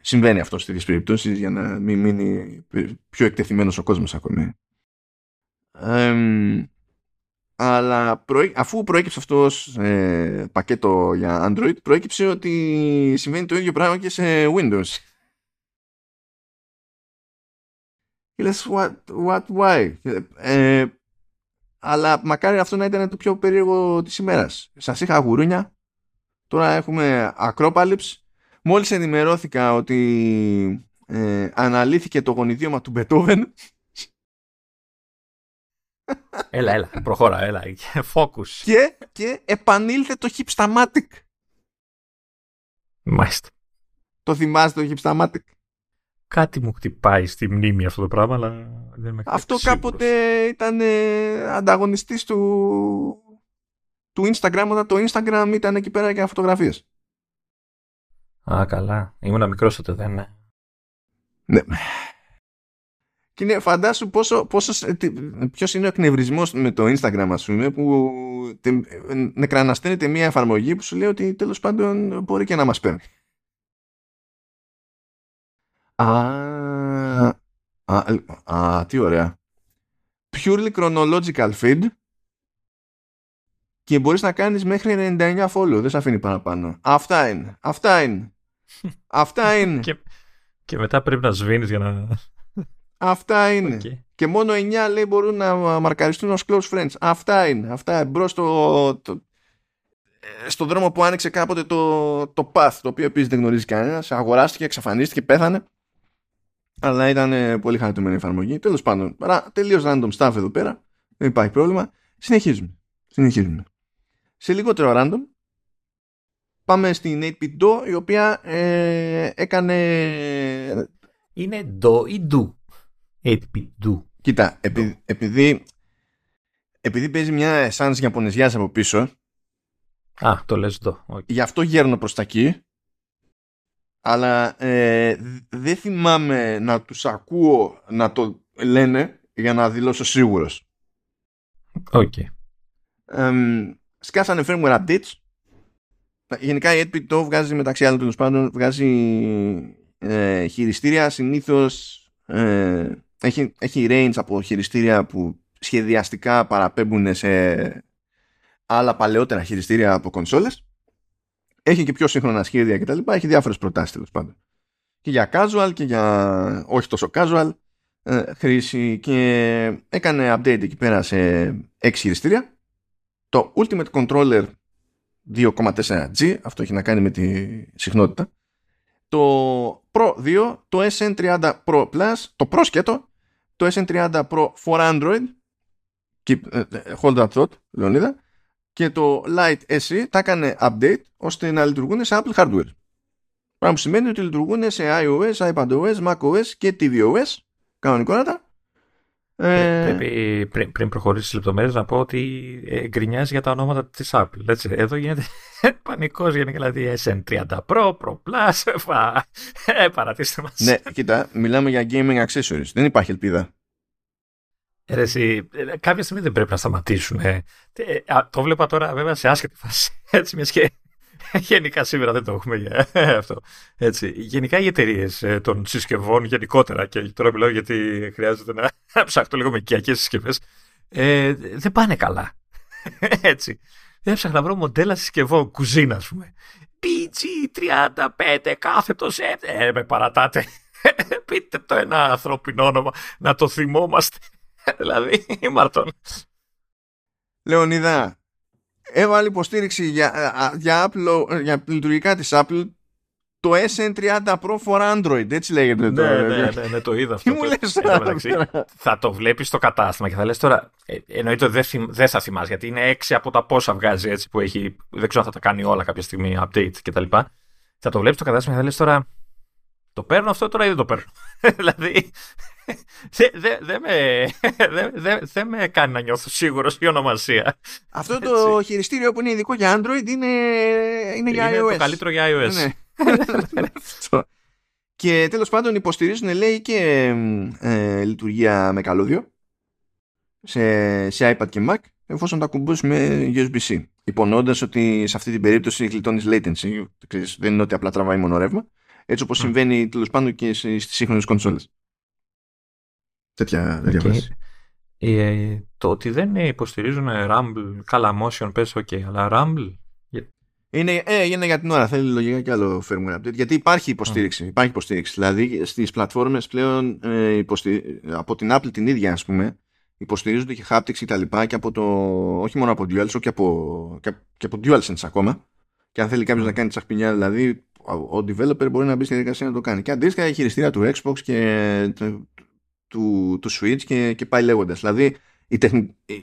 Συμβαίνει αυτό σε τέτοιες περιπτώσεις για να μην μείνει πιο εκτεθειμένος ο κόσμος ακόμη. Αλλά αφού προέκυψε αυτό πακέτο για Android, προέκυψε ότι συμβαίνει το ίδιο πράγμα και σε Windows. Και λες, why? Αλλά μακάρι αυτό να ήταν το πιο περίεργο της ημέρας. Σας είχα γουρούνια, τώρα έχουμε Acropalypse. Μόλις ενημερώθηκα ότι αναλύθηκε το γονιδίωμα του Μπετόβεν. Έλα, προχώρα, focus. Και επανήλθε το Hipstamatic. Μάλιστα. Το θυμάστε το Hipstamatic? Κάτι μου χτυπάει στη μνήμη αυτό το πράγμα, αλλά δεν με... Αυτό σίγουρος. Κάποτε ήταν ανταγωνιστής του Instagram, όταν το Instagram ήταν εκεί πέρα για φωτογραφίες. Α, καλά. Ήμουνα μικρός τότε, δεν είναι. Ναι. Και είναι, φαντάσου ποιος είναι ο εκνευρισμός με το Instagram, ας πούμε, που νεκρανασταίνεται μια εφαρμογή που σου λέει ότι τέλος πάντων μπορεί και να μας παίρνει. Τι ωραία. Purely chronological feed και μπορείς να κάνεις μέχρι 99 follow, δεν σε αφήνει παραπάνω. Αυτά είναι. Και μετά πρέπει να σβήνεις για να... Αυτά είναι. Okay. Και μόνο 9 λέει μπορούν να μαρκαριστούν ως close friends. Αυτά είναι. Αυτά μπρος στον δρόμο που άνοιξε κάποτε το path, το οποίο επίσης δεν γνωρίζει κανένας. Αγοράστηκε, εξαφανίστηκε, πέθανε. Αλλά ήταν πολύ χαριτωμένη εφαρμογή. Τέλος πάντων, τελείως random stuff εδώ πέρα. Δεν υπάρχει πρόβλημα. Συνεχίζουμε. Σε λιγότερο random πάμε στην 8BitDo, η οποία έκανε... Είναι do ή do. 8BitDo. Κοίτα, επειδή παίζει μια εσάνς Ιαπωνεζιάς από πίσω. Α, το λες εδώ. Okay. Γι' αυτό γέρνω προς τα εκεί. Αλλά δεν θυμάμαι να τους ακούω να το λένε για να δηλώσω σίγουρος. Οκ. Okay. Σκάσανε firmware updates. Γενικά η 8BitDo βγάζει, μεταξύ άλλων των πάντων, βγάζει χειριστήρια συνήθως. Έχει range από χειριστήρια που σχεδιαστικά παραπέμπουν σε άλλα παλαιότερα χειριστήρια από κονσόλες. Έχει και πιο σύγχρονα σχέδια κτλ. Έχει διάφορες προτάσεις, τέλος πάντων. Και για casual και για όχι τόσο casual χρήση. Και έκανε update εκεί πέρα σε 6 χειριστήρια. Το Ultimate Controller 2,4G, αυτό έχει να κάνει με τη συχνότητα. Το Pro 2, το SN30 Pro Plus, το Pro σκέτο, το SN30 Pro for Android, keep, hold that thought, Λεωνίδα, και το Lite SE τα έκανε update ώστε να λειτουργούν σε Apple hardware. Πράγμα που σημαίνει ότι λειτουργούν σε iOS, iPadOS, macOS και tvOS, κανονικότατα. Πρέπει πριν προχωρήσεις λεπτομέρειες να πω ότι γκρινιάζει για τα ονόματα της Apple, έτσι. Εδώ γίνεται πανικός γενικά, δηλαδή SN30 Pro, Pro Plus, παρατήστε μας. Ναι, κοίτα, μιλάμε για gaming accessories, δεν υπάρχει ελπίδα. Εσύ, κάποια στιγμή δεν πρέπει να σταματήσουν. Το βλέπα τώρα βέβαια σε άσχετη φάση, έτσι, μιας και γενικά σήμερα δεν το έχουμε για αυτό. Έτσι. Γενικά οι εταιρείες των συσκευών γενικότερα, και τώρα μιλάω γιατί χρειάζεται να ψάχνω λίγο με οικιακές συσκευές, δεν πάνε καλά. Έτσι. Έψαχνα να βρω μοντέλα συσκευών, κουζίνα ας πούμε. PG35 κάθετος, με παρατάτε. Πείτε το ένα ανθρώπινο όνομα, να το θυμόμαστε. Δηλαδή, Μαρτών. Λεωνίδα. Έβαλε υποστήριξη για λειτουργικά της Apple το SN30 Pro for Android, έτσι λέγεται. Ναι, το είδα αυτό. Τι μου λες τώρα. Θα το βλέπεις στο κατάστημα και θα λες τώρα, εννοείται δεν θα θυμάσαι, γιατί είναι 6 από τα πόσα βγάζει, έτσι, που έχει, δεν ξέρω αν θα τα κάνει όλα κάποια στιγμή, update κτλ. Θα το βλέπεις στο κατάστημα και θα λες τώρα, το παίρνω αυτό τώρα ή δεν το παίρνω. Δηλαδή, δεν με κάνει να νιώθω σίγουρος η ονομασία. Αυτό το χειριστήριο που είναι ειδικό για Android είναι για iOS. Είναι το καλύτερο για iOS. Και τέλος πάντων υποστηρίζουν, λέει, και λειτουργία με καλώδιο σε iPad και Mac, εφόσον τα ακουμπούς με USB-C. Υπονοώντας ότι σε αυτή την περίπτωση γλιτώνεις latency. Δεν είναι ότι απλά τραβάει μόνο ρεύμα. Έτσι όπως συμβαίνει τέλος πάντων και στις σύγχρονες κονσόλες. Τέτοια φάση. Το ότι δεν υποστηρίζουν Rumble, καλά, Motion, πες, okay, αλλά Rumble. Είναι για την ώρα, θέλει λογικά και άλλο firmware update. Γιατί υπάρχει υποστήριξη. Υπάρχει υποστήριξη. Δηλαδή στις πλατφόρμες πλέον από την Apple την ίδια, ας πούμε, υποστηρίζονται και haptics και τα λοιπά, και όχι μόνο από DualShock και από DualSense ακόμα. Και αν θέλει κάποιος να κάνει τσαχπινιά, δηλαδή, ο developer μπορεί να μπει στη διαδικασία να το κάνει. Και αντίστοιχα η χειριστήρια του Xbox και του Switch και πάει λέγοντας. Δηλαδή η τεχνική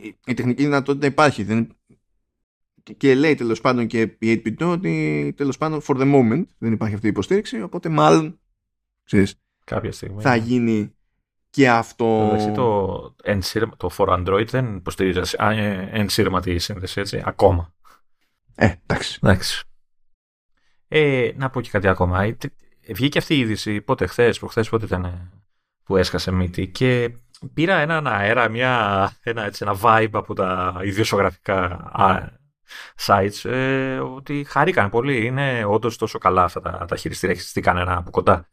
δυνατότητα υπάρχει. Και λέει τέλος πάντων και η 8BitDo ότι τέλος πάντων for the moment δεν υπάρχει αυτή η υποστήριξη. Οπότε μάλλον κάποια στιγμή θα γίνει και αυτό. Δηλαδή, το for Android δεν υποστηρίζει ενσύρματη σύνδεση, έτσι, ακόμα. Εντάξει. Να πω και κάτι ακόμα. Βγήκε αυτή η είδηση πότε, χθες, προχθές, πότε ήταν, που έσκασε μύτη, και πήρα έναν αέρα, ένα vibe από τα ειδησιογραφικά sites, ότι χαρήκαν πολύ. Είναι όντως τόσο καλά αυτά τα χειριστήρια, χειριστήκαν ένα από κοντά.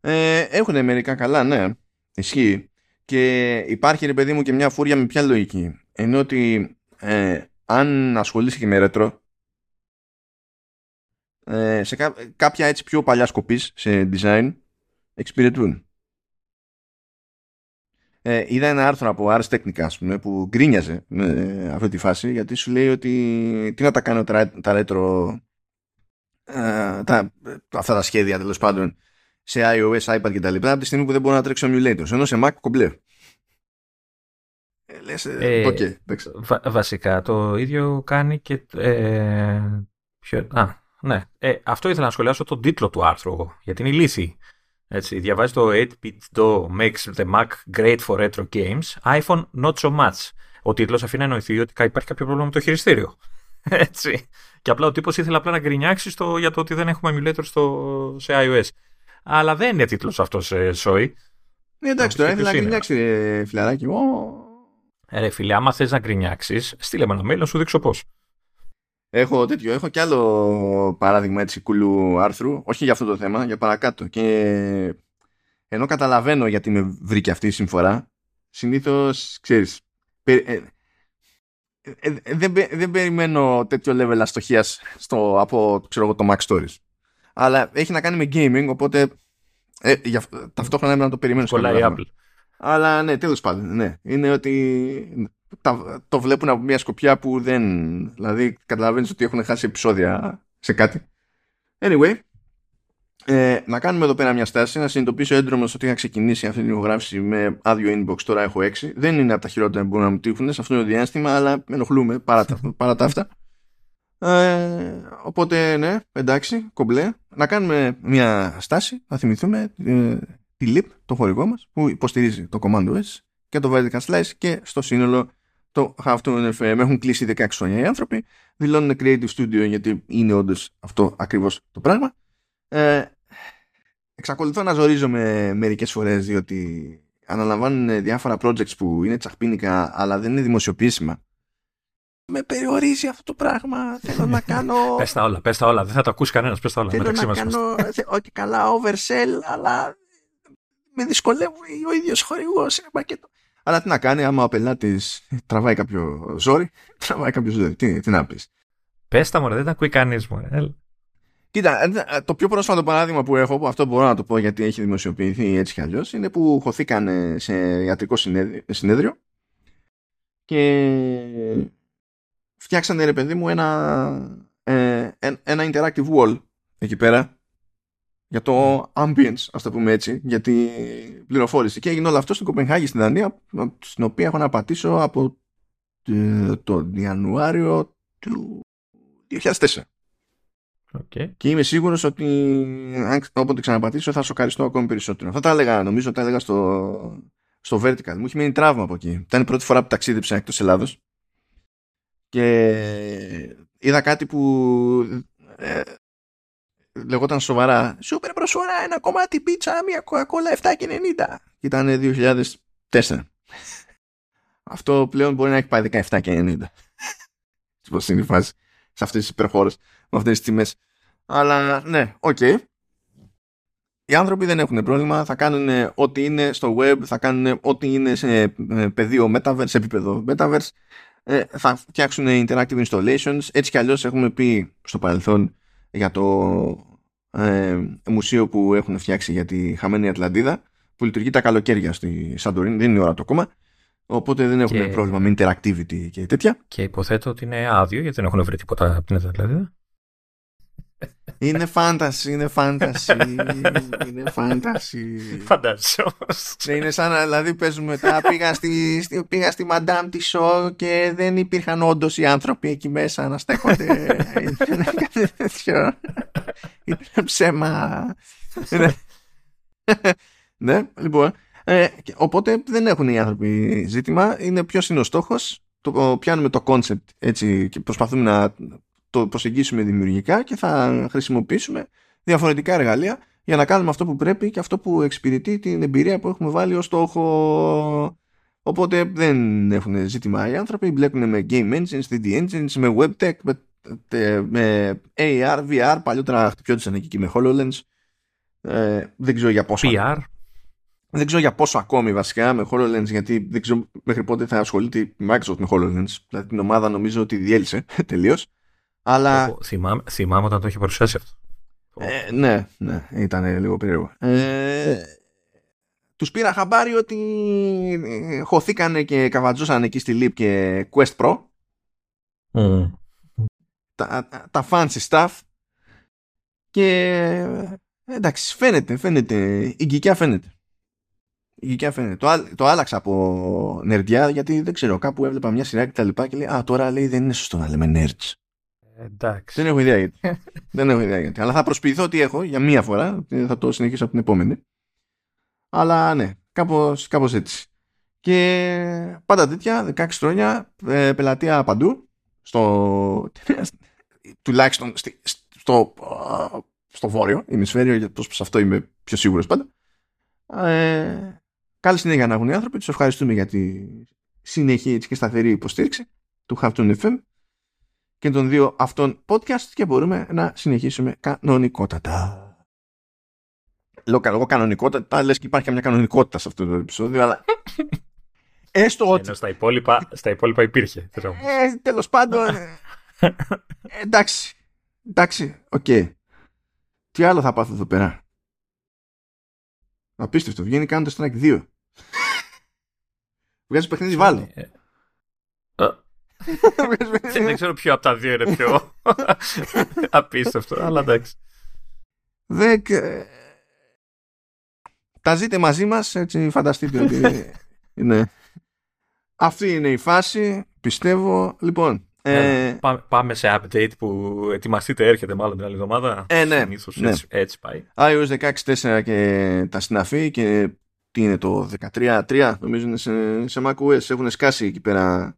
Έχουν μερικά καλά, ναι. Ισχύει. Και υπάρχει, ρε παιδί μου, και μια φούρια με ποια λογική. Ενώ ότι αν ασχολείσαι και με ρέτρο, σε κάποια έτσι πιο παλιά σκοπής σε design εξυπηρετούν. Είδα ένα άρθρο από Ars Technica, ας πούμε, που γκρίνιαζε με αυτή τη φάση, γιατί σου λέει ότι τι να τα κάνω τα retro, αυτά τα σχέδια τέλος πάντων σε iOS, iPad και τα λοιπά, από τη στιγμή που δεν μπορώ να τρέξω emulators, ενώ σε Mac κομπλέ. Okay, βασικά το ίδιο κάνει και ναι. Αυτό ήθελα να σχολιάσω, τον τίτλο του άρθρου, γιατί είναι ηλίθιοι. Διαβάζει το 8BitDo makes the Mac great for retro games, iPhone not so much. Ο τίτλος αφήνει να εννοηθεί ότι υπάρχει κάποιο πρόβλημα με το χειριστήριο. Έτσι. Και απλά ο τύπος ήθελε απλά να γκρινιάξει για το ότι δεν έχουμε emulator σε iOS. Αλλά δεν είναι τίτλος αυτός, Σόι. Εντάξει, τώρα ήθελα να γκρινιάξει, φιλαράκι. Ρε φίλε, άμα θες να γκρινιάξεις, στείλε με ένα mail να σου δείξω πώς. Έχω κι άλλο παράδειγμα έτσι κουλού άρθρου, όχι για αυτό το θέμα, για παρακάτω. Και ενώ καταλαβαίνω γιατί με βρήκε αυτή η συμφορά, συνήθως, ξέρεις, δεν περιμένω τέτοιο level αστοχίας από, ξέρω εγώ, το Mac Stories. Αλλά έχει να κάνει με gaming, οπότε ταυτόχρονα έπρεπε να το περιμένω. Αλλά ναι, τέλος πάντων, ναι. Είναι ότι το βλέπουν από μια σκοπιά που δεν... Δηλαδή καταλαβαίνεις ότι έχουν χάσει επεισόδια σε κάτι. Anyway, να κάνουμε εδώ πέρα μια στάση, να συνειδητοποιήσω έντρομος ότι είχα ξεκινήσει αυτή την ηχογράφηση με άδειο inbox, τώρα έχω 6. Δεν είναι από τα χειρότερα που μπορούν να μου τύχουν σε αυτό το διάστημα, αλλά με ενοχλούμε παρά τα αυτά. Οπότε ναι, εντάξει, κομπλέ. Να κάνουμε μια στάση, να θυμηθούμε τη Leap, το χορηγό μας, που υποστηρίζει το Command OS και το Vertical Slice και στο σύνολο το Halftone FM. Έχουν κλείσει 16 χρόνια οι άνθρωποι, δηλώνουν Creative Studio γιατί είναι όντως αυτό ακριβώς το πράγμα. Εξακολουθώ να ζορίζομαι μερικές φορές διότι αναλαμβάνουν διάφορα projects που είναι τσαχπίνικα αλλά δεν είναι δημοσιοποιήσιμα. Με περιορίζει αυτό το πράγμα. Θέλω να κάνω. Πες τα όλα. Δεν θα το ακούσει κανένας. Πες τα όλα. Θέλω να κάνω. Όχι καλά, oversell, αλλά με δυσκολεύει ο ίδιος χορηγός. Είναι πακέτο. Αλλά τι να κάνει, άμα ο πελάτης τραβάει κάποιο ζόρι, Τι να πεις. Πες τα μωρέ, δεν τα ακούει κανείς. Κοίτα, το πιο πρόσφατο παράδειγμα που έχω, που αυτό μπορώ να το πω γιατί έχει δημοσιοποιηθεί έτσι κι αλλιώς, είναι που χωθήκαν σε ιατρικό συνέδριο και φτιάξανε, ρε παιδί μου, ένα interactive wall εκεί πέρα για το ambience, ας το πούμε έτσι, για την πληροφόρηση. Και έγινε όλο αυτό στην Κοπενχάγη, στην Δανία, στην οποία έχω να πατήσω από τον Ιανουάριο του 2004. Okay. Και είμαι σίγουρος ότι όποτε ξαναπατήσω θα σοκαριστώ ακόμη περισσότερο. Αυτά τα έλεγα, νομίζω τα έλεγα στο Vertical. Μου είχε μείνει τραύμα από εκεί. Ήταν η πρώτη φορά που ταξίδεψα εκτός Ελλάδος και είδα κάτι που λεγόταν σοβαρά σούπερ προσφορά, ένα κομμάτι πίτσα, μια κοκακόλα 7,90. Ήταν 2004. Αυτό πλέον μπορεί να έχει πάει 17,90. Πώς είναι η φάση σε αυτές τις υπερχώρες, με αυτές τις τιμές. Αλλά ναι, okay. Οι άνθρωποι δεν έχουν πρόβλημα, θα κάνουν ό,τι είναι στο web, θα κάνουν ό,τι είναι σε πεδίο Metaverse, σε επίπεδο Metaverse, θα φτιάξουν interactive installations. Έτσι κι αλλιώς έχουμε πει στο παρελθόν για το μουσείο που έχουν φτιάξει για τη χαμένη Ατλαντίδα, που λειτουργεί τα καλοκαίρια στη Σαντορίνη, δεν είναι η ώρα το ακόμα. Οπότε δεν έχουν πρόβλημα με interactivity και τέτοια. Και υποθέτω ότι είναι άδειο γιατί δεν έχουν βρει τίποτα από την Ατλαντίδα. Είναι fantasy, Φαντάζεσαι όμως. Είναι σαν να, δηλαδή, παίζουμε μετά. Πήγα στη Madame Tissot και δεν υπήρχαν όντως οι άνθρωποι εκεί μέσα να στέκονται. Ήταν κάτι τέτοιο. Ήταν ψέμα. Ναι, λοιπόν. Οπότε δεν έχουν οι άνθρωποι ζήτημα. Είναι ποιος είναι ο στόχος. Πιάνουμε το concept έτσι και προσπαθούμε να το προσεγγίσουμε δημιουργικά και θα χρησιμοποιήσουμε διαφορετικά εργαλεία για να κάνουμε αυτό που πρέπει και αυτό που εξυπηρετεί την εμπειρία που έχουμε βάλει ως στόχο. Οπότε δεν έχουν ζήτημα οι άνθρωποι. Μπλέκουν με game engines, 3D engines, με web tech, με AR, VR. Παλιότερα χτυπιόντουσαν εκεί και με HoloLens. Δεν ξέρω για πόσο. PR. Δεν ξέρω για πόσο ακόμη βασικά με HoloLens, γιατί δεν ξέρω μέχρι πότε θα ασχολείται η Microsoft με HoloLens. Δηλαδή την ομάδα νομίζω ότι διέλυσε τελείως. Αλλά... Θυμάμαι όταν το είχε παρουσιάσει αυτό. Ναι, ήταν λίγο περίεργο. Τους πήρα χαμπάρι ότι χωθήκανε και καβατζούσαν εκεί στη Leap και Quest Pro. Τα fancy stuff. Και εντάξει, φαίνεται. Η γκικιά φαίνεται. Το άλλαξα από νερντιά γιατί δεν ξέρω, κάπου έβλεπα μια σειρά και τα λοιπά και λέει «Α, τώρα λέει, δεν είναι σωστό να λέμε nerds». Εντάξει. Δεν έχω ιδέα γιατί. Αλλά θα προσποιηθώ ότι έχω για μία φορά, θα το συνεχίσω από την επόμενη. Αλλά ναι, κάπως έτσι. Και πάντα τέτοια, 16 χρόνια, πελατεία παντού, τουλάχιστον στο βόρειο ημισφαίριο, γιατί σε αυτό είμαι πιο σίγουρος πάντα. Καλή συνέχεια να έχουν οι άνθρωποι. Τους ευχαριστούμε για τη συνεχή και σταθερή υποστήριξη του Halftone FM και των δύο αυτών podcast και μπορούμε να συνεχίσουμε κανονικότατα. Λέω κανονικότατα, λες και υπάρχει μια κανονικότητα σε αυτό το επεισόδιο, αλλά έστω ότι... Ενώ στα υπόλοιπα υπήρχε. Τέλος πάντων, εντάξει, οκ. Τι άλλο θα πάθω εδώ πέρα. Απίστευτο, βγαίνει κάνοντας strike 2. Βγάζει παιχνίδι, βάλω. Δεν ξέρω ποιο από τα δύο είναι πιο απίστευτο, αλλά εντάξει. Τα ζείτε μαζί μας, έτσι φανταστείτε ότι είναι. Αυτή είναι η φάση, πιστεύω. Λοιπόν, πάμε σε update που ετοιμαστείτε, έρχεται μάλλον την άλλη εβδομάδα. Ναι. Συνήθως, ναι. Έτσι πάει. iOS 16.4 και τα συναφή και τι είναι το 13.3 νομίζω είναι σε macOS. Έχουν σκάσει εκεί πέρα.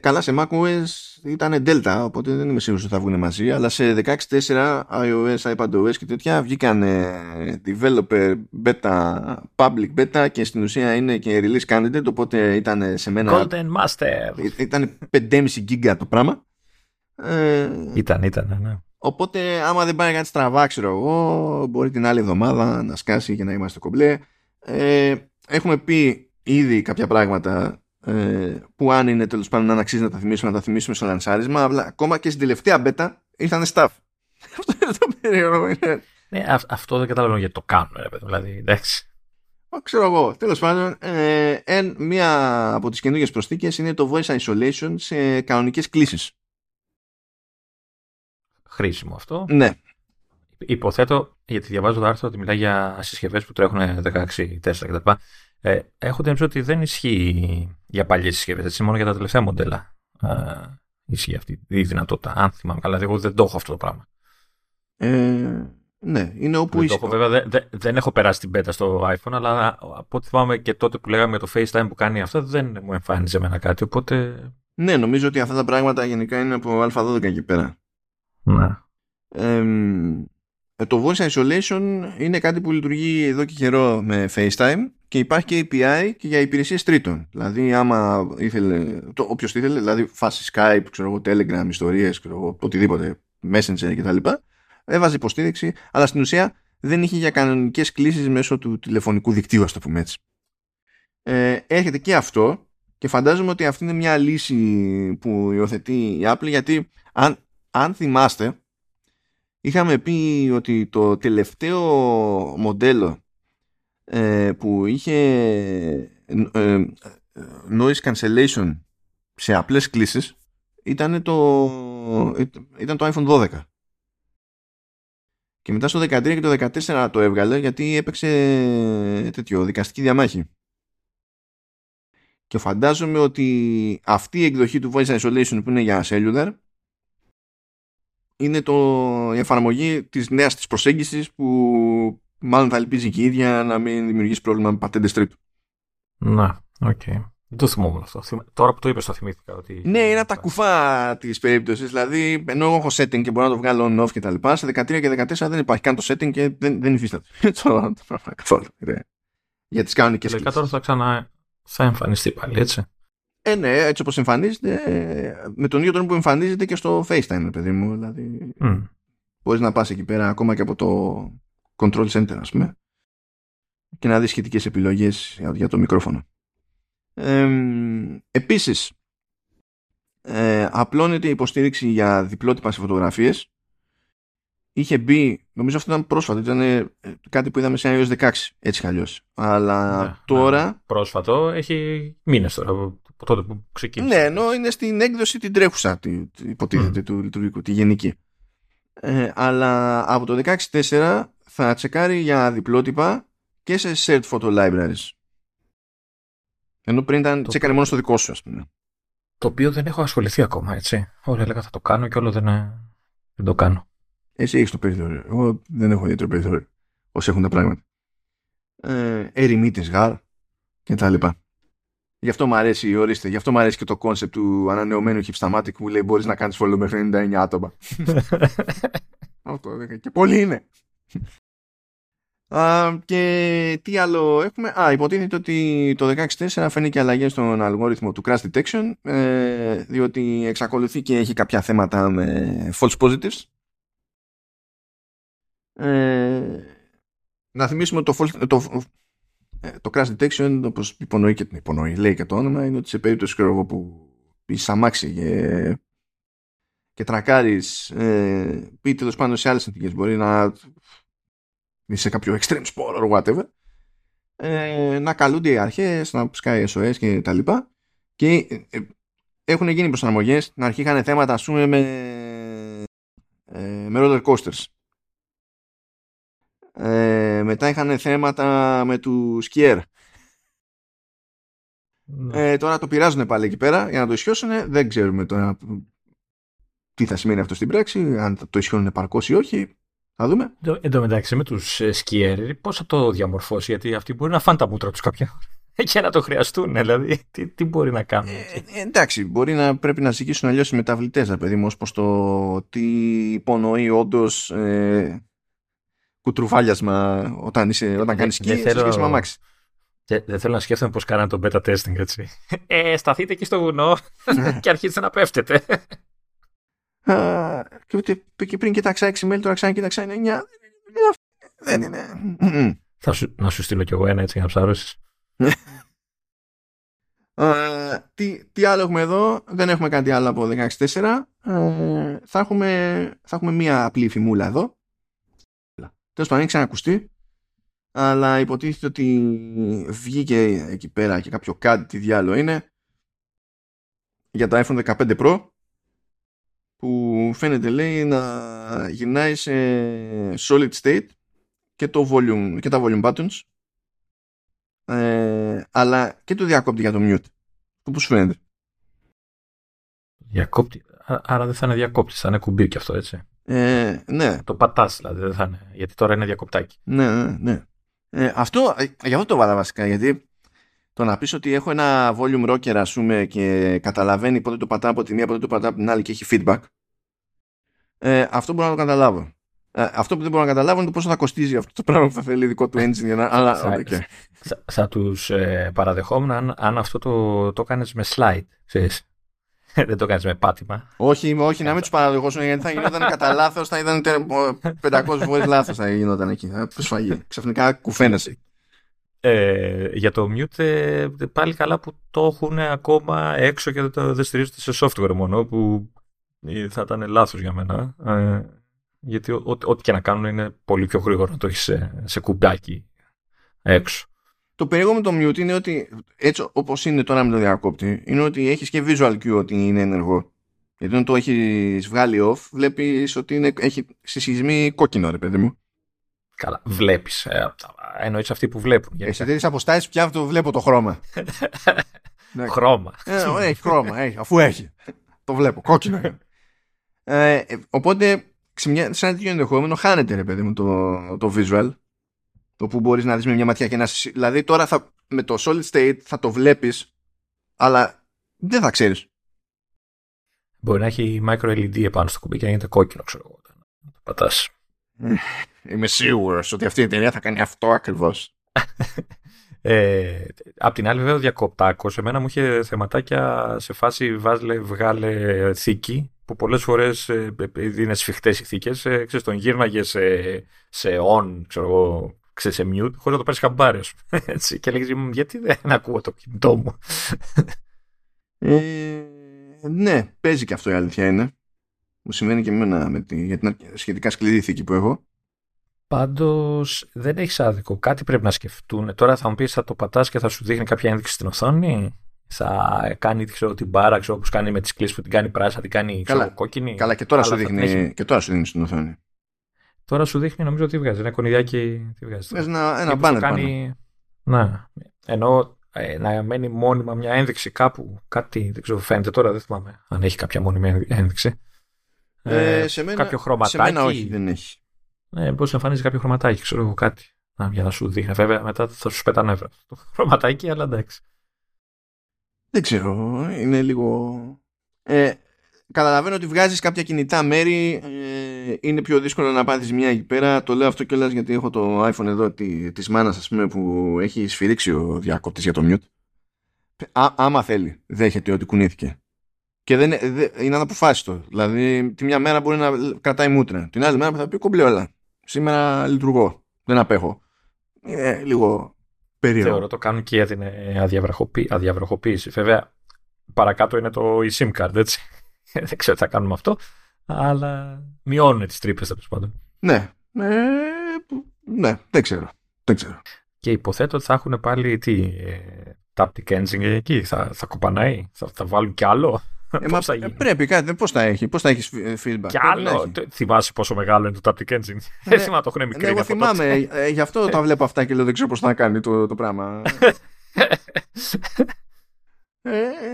Καλά, σε macOS ήταν Delta, οπότε δεν είμαι σίγουρος ότι θα βγουν μαζί. Αλλά σε 16.4 iOS, iPadOS και τέτοια βγήκαν developer beta, public beta και στην ουσία είναι και release candidate. Οπότε ήταν σε μένα. Golden Master. Ήταν 5,5 γίγκα το πράγμα. Ήταν, ναι. Οπότε, άμα δεν πάει κάτι στραβά, ξέρω εγώ, μπορεί την άλλη εβδομάδα να σκάσει για να είμαστε κομπλέ. Έχουμε πει ήδη κάποια πράγματα. Που αν είναι τέλος πάντων να αξίζει να τα θυμίσουμε, να τα θυμίσουμε στο λανσάρισμα, αλλά ακόμα και στην τελευταία μπέτα ήρθανε staff. Αυτό είναι το περίεργο. Ναι, αυτό δεν καταλαβαίνω γιατί το κάνουν, δηλαδή, εντάξει. Ξέρω εγώ. Τέλος πάντων, μία από τις καινούργιες προσθήκες είναι το voice isolation σε κανονικές κλήσεις. Χρήσιμο αυτό. Ναι. Υποθέτω, γιατί διαβάζω το άρθρο ότι μιλάει για συσκευές που τρέχουν 16, 4 κτλ. Έχω την ότι δεν ισχύει για παλιές συσκευές, έτσι, μόνο για τα τελευταία μοντέλα ισχύει αυτή η δυνατότητα, αν θυμάμαι καλά, δηλαδή εγώ δεν το έχω αυτό το πράγμα. Ναι, είναι όπου ισχύει. Βέβαια δεν έχω περάσει την beta στο iPhone, αλλά από ό,τι θυμάμαι και τότε που λέγαμε το FaceTime που κάνει αυτά, δεν μου εμφάνιζε εμένα κάτι, οπότε... Ναι, νομίζω ότι αυτά τα πράγματα γενικά είναι από α12 εκεί πέρα. Να. Το voice isolation είναι κάτι που λειτουργεί εδώ και καιρό με FaceTime και υπάρχει και API και για υπηρεσίες τρίτων. Δηλαδή, άμα ήθελε, όποιος ήθελε, δηλαδή φάση Skype, ξέρω εγώ, Telegram, ιστορίες, ξέρω εγώ, οτιδήποτε, Messenger κτλ. Έβαζε υποστήριξη, αλλά στην ουσία δεν είχε για κανονικές κλήσεις μέσω του τηλεφωνικού δικτύου, ας το πούμε έτσι. Έρχεται και αυτό και φαντάζομαι ότι αυτή είναι μια λύση που υιοθετεί η Apple, γιατί αν θυμάστε, είχαμε πει ότι το τελευταίο μοντέλο που είχε noise cancellation σε απλές κλήσεις ήταν το iPhone 12. Και μετά στο 13 και το 14 το έβγαλε γιατί έπαιξε τέτοιο δικαστική διαμάχη. Και φαντάζομαι ότι αυτή η εκδοχή του voice isolation που είναι για cellular είναι η εφαρμογή της νέας της προσέγγισης που μάλλον θα ελπίζει και η ίδια να μην δημιουργήσει πρόβλημα με πατέντες τρίτου. Να, οκ. Δεν το θυμόμουν αυτό. Τώρα που το είπες το θυμήθηκα. Ότι... Ναι, είναι από τα κουφά της περίπτωσης. Δηλαδή, ενώ εγώ έχω setting και μπορώ να το βγάλω on-off και τα λοιπά, σε 13 και 14 δεν υπάρχει καν το setting και δεν υφίσταται. Καθόλου. Για τις κανονικές κλήσεις. Τώρα θα εμφανιστεί πάλι, έτσι. Ναι, έτσι όπως εμφανίζεται, με τον ίδιο τρόπο που εμφανίζεται και στο FaceTime, παιδί μου. Δηλαδή, μπορείς να πας εκεί πέρα ακόμα και από το Control Center, ας πούμε, και να δεις σχετικές επιλογές για το μικρόφωνο. Επίσης, απλώνεται η υποστήριξη για διπλότυπα σε φωτογραφίες. Είχε μπει, νομίζω αυτό ήταν πρόσφατο, ήταν κάτι που είδαμε σε iOS 16, έτσι χαλιώς. Αλλά τώρα... Πρόσφατο, έχει μήνες τώρα. Τότε που ξεκίνησε. Ναι, ενώ είναι στην έκδοση την τρέχουσα, υποτίθεται, του λειτουργικού, τη γενική. Αλλά από το 16.4 θα τσεκάρει για διπλότυπα και σε shared photo libraries. Ενώ πριν ήταν τσεκάρει μόνο στο δικό σου, ας πούμε. Το οποίο δεν έχω ασχοληθεί ακόμα, έτσι. Όλα έλεγα θα το κάνω και όλο δεν το κάνω. Εσύ έχεις το περιθώριο. Εγώ δεν έχω ιδιαίτερο περιθώριο. Όσοι έχουν τα πράγματα. Ερημίτες, γάρ και τα λοιπά. Γι' αυτό μου αρέσει, ορίστε, γι' αυτό μου αρέσει και το κόνσεπτ του ανανεωμένου Hipstamatic που λέει μπορείς να κάνεις follow μέχρι 99 άτομα. Αυτό και πολύ είναι. Και τι άλλο έχουμε. Υποτίθεται ότι το 16.4 φαίνει και αλλαγές στον αλγόριθμο του crash detection, διότι εξακολουθεί και έχει κάποια θέματα με false positives. Να θυμίσουμε ότι το crash detection, όπως υπονοεί και την υπονοεί, λέει και το όνομα, είναι ότι σε περίπτωση που είσαι αμάξι και τρακάρεις ή τέλος πάντων σε άλλες συνθήκες, μπορεί να είσαι σε κάποιο extreme sport or whatever, να καλούνται οι αρχές, να σκάει SOS και τα λοιπά, και έχουν γίνει προσαρμογές. Στην αρχή είχαν θέματα, ας πούμε, με roller coasters. Μετά είχαν θέματα με του σκιέρ. Ναι. Τώρα το πειράζουν πάλι εκεί πέρα για να το ισιώσουν. Δεν ξέρουμε τώρα τι θα σημαίνει αυτό στην πράξη, αν το ισιώνουν επαρκώς ή όχι. Θα δούμε. Εν τω μεταξύ, με τους σκιέρ, πώς θα το διαμορφώσει, γιατί αυτοί μπορεί να φάνε τα μούτρα τους κάποια ώρα και να το χρειαστούν. Δηλαδή, τι μπορεί να κάνουν. Εντάξει, μπορεί να πρέπει να ζυγίσουν αλλιώς οι μεταβλητές, παιδί μου, ως το τι υπονοεί όντως κουτρουφάλιασμα όταν κάνεις σκι σε σχέση με αμάξι. Δεν θέλω να σκέφτομαι πώς κάνανε το beta testing, έτσι. Σταθείτε εκεί στο βουνό και αρχίζετε να πέφτετε. Και πριν κοίταξα 6 mail, τώρα ξανά κοίταξα 9. Δεν είναι. Να σου στείλω κι εγώ ένα έτσι για να ψαρώσεις. Τι άλλο έχουμε εδώ? Δεν έχουμε κάτι άλλο από 16.4. Θα έχουμε μία απλή φιμούλα εδώ. Τέλος πάντων, έχει ξανακουστεί. Αλλά υποτίθεται ότι βγήκε εκεί πέρα και κάποιο κάτι, τι διάλογο είναι, για τα iPhone 15 Pro, που φαίνεται, λέει, να γυρνάει σε solid state και το volume, και τα volume buttons, αλλά και το διακόπτη για το mute. Το που σου φαίνεται διακόπτη? Άρα δεν θα είναι διακόπτη, θα είναι κουμπί και αυτό, έτσι? Ναι. Το πατάς δηλαδή, δεν θα είναι, γιατί τώρα είναι διακοπτάκι. Ναι. Αυτό, για αυτό το βάλα βασικά, γιατί το να πεις ότι έχω ένα volume rocker, ας πούμε, και καταλαβαίνει πότε το πατάω από τη μία, πότε το πατάω από την άλλη και έχει feedback, αυτό μπορώ να το καταλάβω. Αυτό που δεν μπορώ να καταλάβω είναι το πόσο θα κοστίζει αυτό το πράγμα που θα θέλει δικό του engine. Αλλά, okay. Θα τους παραδεχόμουν αν αυτό το κάνεις με slide, ξέρεις. Δεν το κάνεις με πάτημα. Όχι, να μην τους παραδεχόσουν, γιατί θα γινόταν κατά λάθος, θα ήταν 500 φορές λάθος θα γινόταν εκεί. Πώς φαγεί, ξαφνικά κουφαίνεσαι. Για το mute, πάλι καλά που το έχουν ακόμα έξω και δεν στηρίζεται σε software μόνο, που θα ήταν λάθος για μένα. Γιατί ό,τι και να κάνουν είναι πολύ πιο γρήγορο να το έχεις σε κουμπάκι έξω. Το περίεργο με το mute είναι ότι, έτσι όπως είναι τώρα με το διακόπτη, είναι ότι έχεις και visual cue ότι είναι ενεργό. Γιατί όταν το έχεις βγάλει off, βλέπεις ότι έχει σεισμή κόκκινο, ρε παιδί μου. Καλά, βλέπεις. Εννοείς αυτοί που βλέπουν. Σε τέτοιες αποστάσεις πια το βλέπω το χρώμα. Χρώμα. Έχει χρώμα, αφού έχει. Το βλέπω, κόκκινο. Οπότε, σε ένα τέτοιο ενδεχόμενο χάνεται, ρε παιδί μου, το visual. Το που μπορείς να δεις με μια ματιά και να... Δηλαδή τώρα με το solid state θα το βλέπεις, αλλά δεν θα ξέρεις. Μπορεί να έχει micro LED επάνω στο κουμπί και να γίνεται κόκκινο, ξέρω εγώ. Να το πατάς. Είμαι σίγουρος ότι αυτή η εταιρεία θα κάνει αυτό ακριβώς. Απ' την άλλη, βέβαια, διακοπτάκος. Εμένα μου είχε θεματάκια σε φάση βγάλε θήκη, που πολλές φορές είναι σφιχτές οι θήκες. Ξέρεις, τον γύρναγε σε on, ξέρω εγώ, σε mute, χωρίς να το πάρεις χαμπάρι, έτσι, και λέγεις, γιατί δεν ακούω το κινητό μου. Ναι, παίζει και αυτό, η αλήθεια είναι. Μου συμβαίνει και εμένα για την σχετικά σκληρή θήκη που έχω. Πάντως δεν έχεις άδικο. Κάτι πρέπει να σκεφτούν. Τώρα θα μου πεις, θα το πατάς και θα σου δείχνει κάποια ένδειξη στην οθόνη. Θα κάνει, ξέρω, την μπάρα, ξέρω, όπως κάνει με τις κλίσεις, που την κάνει πράσινη, την κάνει, ξέρω, κόκκινη. Καλά, και τώρα, σου δείχνει στην οθόνη. Τώρα σου δείχνει, νομίζω, τι βγάζει. Ένα κονιδιάκι, τι βγάζει. Ένα μπάνερ κάνει... Να. Ενώ να μένει μόνιμα μια ένδειξη κάπου, κάτι, δεν ξέρω, φαίνεται τώρα, δεν θυμάμαι αν έχει κάποια μόνιμη ένδειξη. Σε μένα, κάποιο χρωματάκι. Σε μένα όχι, δεν έχει. Πώς εμφανίζει κάποιο χρωματάκι, ξέρω εγώ, κάτι. Για να σου δείχνει. Βέβαια, μετά θα σου πετάνε το χρωματάκι, αλλά εντάξει. Δεν ξέρω, είναι λίγο... Καταλαβαίνω ότι βγάζεις κάποια κινητά μέρη, είναι πιο δύσκολο να πάθεις μια εκεί πέρα. Το λέω αυτό κιόλας γιατί έχω το iPhone εδώ της μάνας, ας πούμε, που έχει σφυρίξει ο διακόπτης για το mute. Άμα θέλει, δέχεται ότι κουνήθηκε. Και είναι αναποφάσιστο. Δηλαδή, τη μια μέρα μπορεί να κρατάει μούτρα, την άλλη μέρα θα πει κομπλέ όλα. Σήμερα λειτουργώ, δεν απέχω. Είναι λίγο περίεργο. Θεωρώ το κάνουν και για την αδιαβροχοποίηση. Βέβαια, παρακάτω είναι το eSIM card, έτσι. Δεν ξέρω τι θα κάνουμε αυτό, αλλά μειώνουν τις τρύπες, τέλος πάντων. Ναι, δεν ξέρω. Και υποθέτω ότι θα έχουν πάλι Taptic Engine εκεί, θα κοπανάει, θα βάλουν κι άλλο. Πρέπει κάτι, πώς θα έχεις feedback. Κι άλλο, θυμάσαι πόσο μεγάλο είναι το Taptic Engine. Δεν θυμάμαι, το έχουν μικρή. Εγώ θυμάμαι, γι' αυτό τα βλέπω αυτά και λέω δεν ξέρω πώς θα κάνει το πράγμα.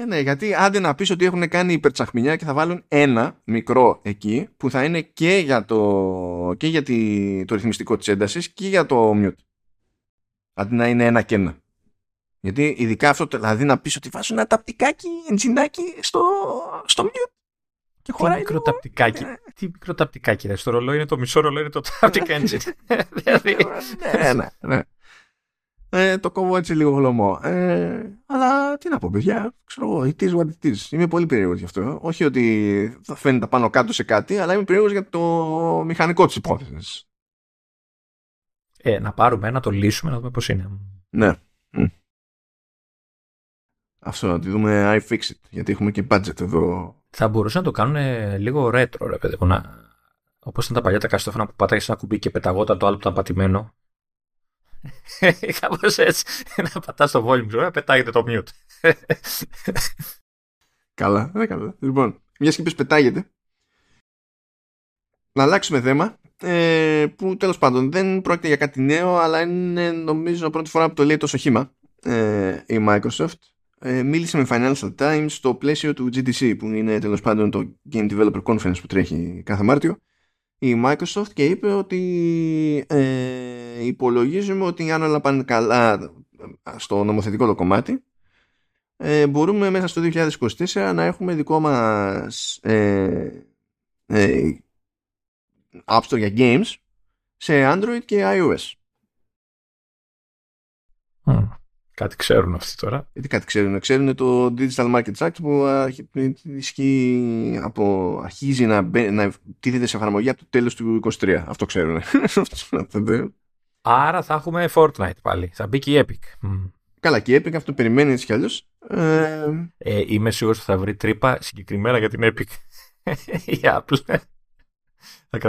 Ναι, γιατί άντε να πεις ότι έχουν κάνει υπερτσαχμινιά και θα βάλουν ένα μικρό εκεί που θα είναι και για το ρυθμιστικό της έντασης και για το mute. Αντί να είναι ένα και ένα. Γιατί ειδικά αυτό, δηλαδή να πεις ότι βάζουν ένα ταπτικάκι, εντζινάκι στο mute. Και χωράει. Τι μικρό ταπτικάκι, ρε. Στο ρολόι είναι το μισό ρολόι, είναι το Taptic Engine. Δηλαδή. Ναι. Το κόβω έτσι λίγο χλωμό. Αλλά τι να πω, παιδιά. Ξέρω εγώ, it is what it is. Είμαι πολύ περίεργος γι' αυτό. Όχι ότι θα φαίνεται πάνω κάτω σε κάτι, αλλά είμαι περίεργος για το μηχανικό της υπόθεσης. Να πάρουμε να το λύσουμε, να δούμε πώς είναι. Ναι. Αυτό, να τη δούμε iFixit, γιατί έχουμε και budget εδώ. Θα μπορούσαν να το κάνουν λίγο retro, ρε παιδί. Όπως ήταν τα παλιά τα καστόφωνα που πατάγες ένα κουμπί και πεταγόταν το άλλο που ήταν πατημένο. Κάπως έτσι, να πατάς το volume, να πετάγεται το mute. Καλά, δεν καλά. Λοιπόν, μια και πες πετάγεται, να αλλάξουμε θέμα, που τέλος πάντων δεν πρόκειται για κάτι νέο, αλλά είναι νομίζω πρώτη φορά που το λέει τόσο χύμα η Microsoft. Μίλησε με Financial Times στο πλαίσιο του GDC, που είναι τέλος πάντων το Game Developer Conference που τρέχει κάθε Μάρτιο η Microsoft, και είπε ότι υπολογίζουμε ότι αν όλα πάνε καλά στο νομοθετικό το κομμάτι, μπορούμε μέσα στο 2024 να έχουμε δικό μας App Store για Games σε Android και iOS. Κάτι ξέρουν αυτοί τώρα. Γιατί κάτι ξέρουν. Ξέρουν το Digital Markets Act που ισχύει αρχίζει να τίθεται σε εφαρμογή από το τέλος του 2023. Αυτό ξέρουν. Άρα θα έχουμε Fortnite πάλι. Θα μπει και η Epic. Καλά, και η Epic αυτό περιμένει έτσι κι αλλιώς. Είμαι σίγουρος ότι θα βρει τρύπα συγκεκριμένα για την Epic. Η Apple.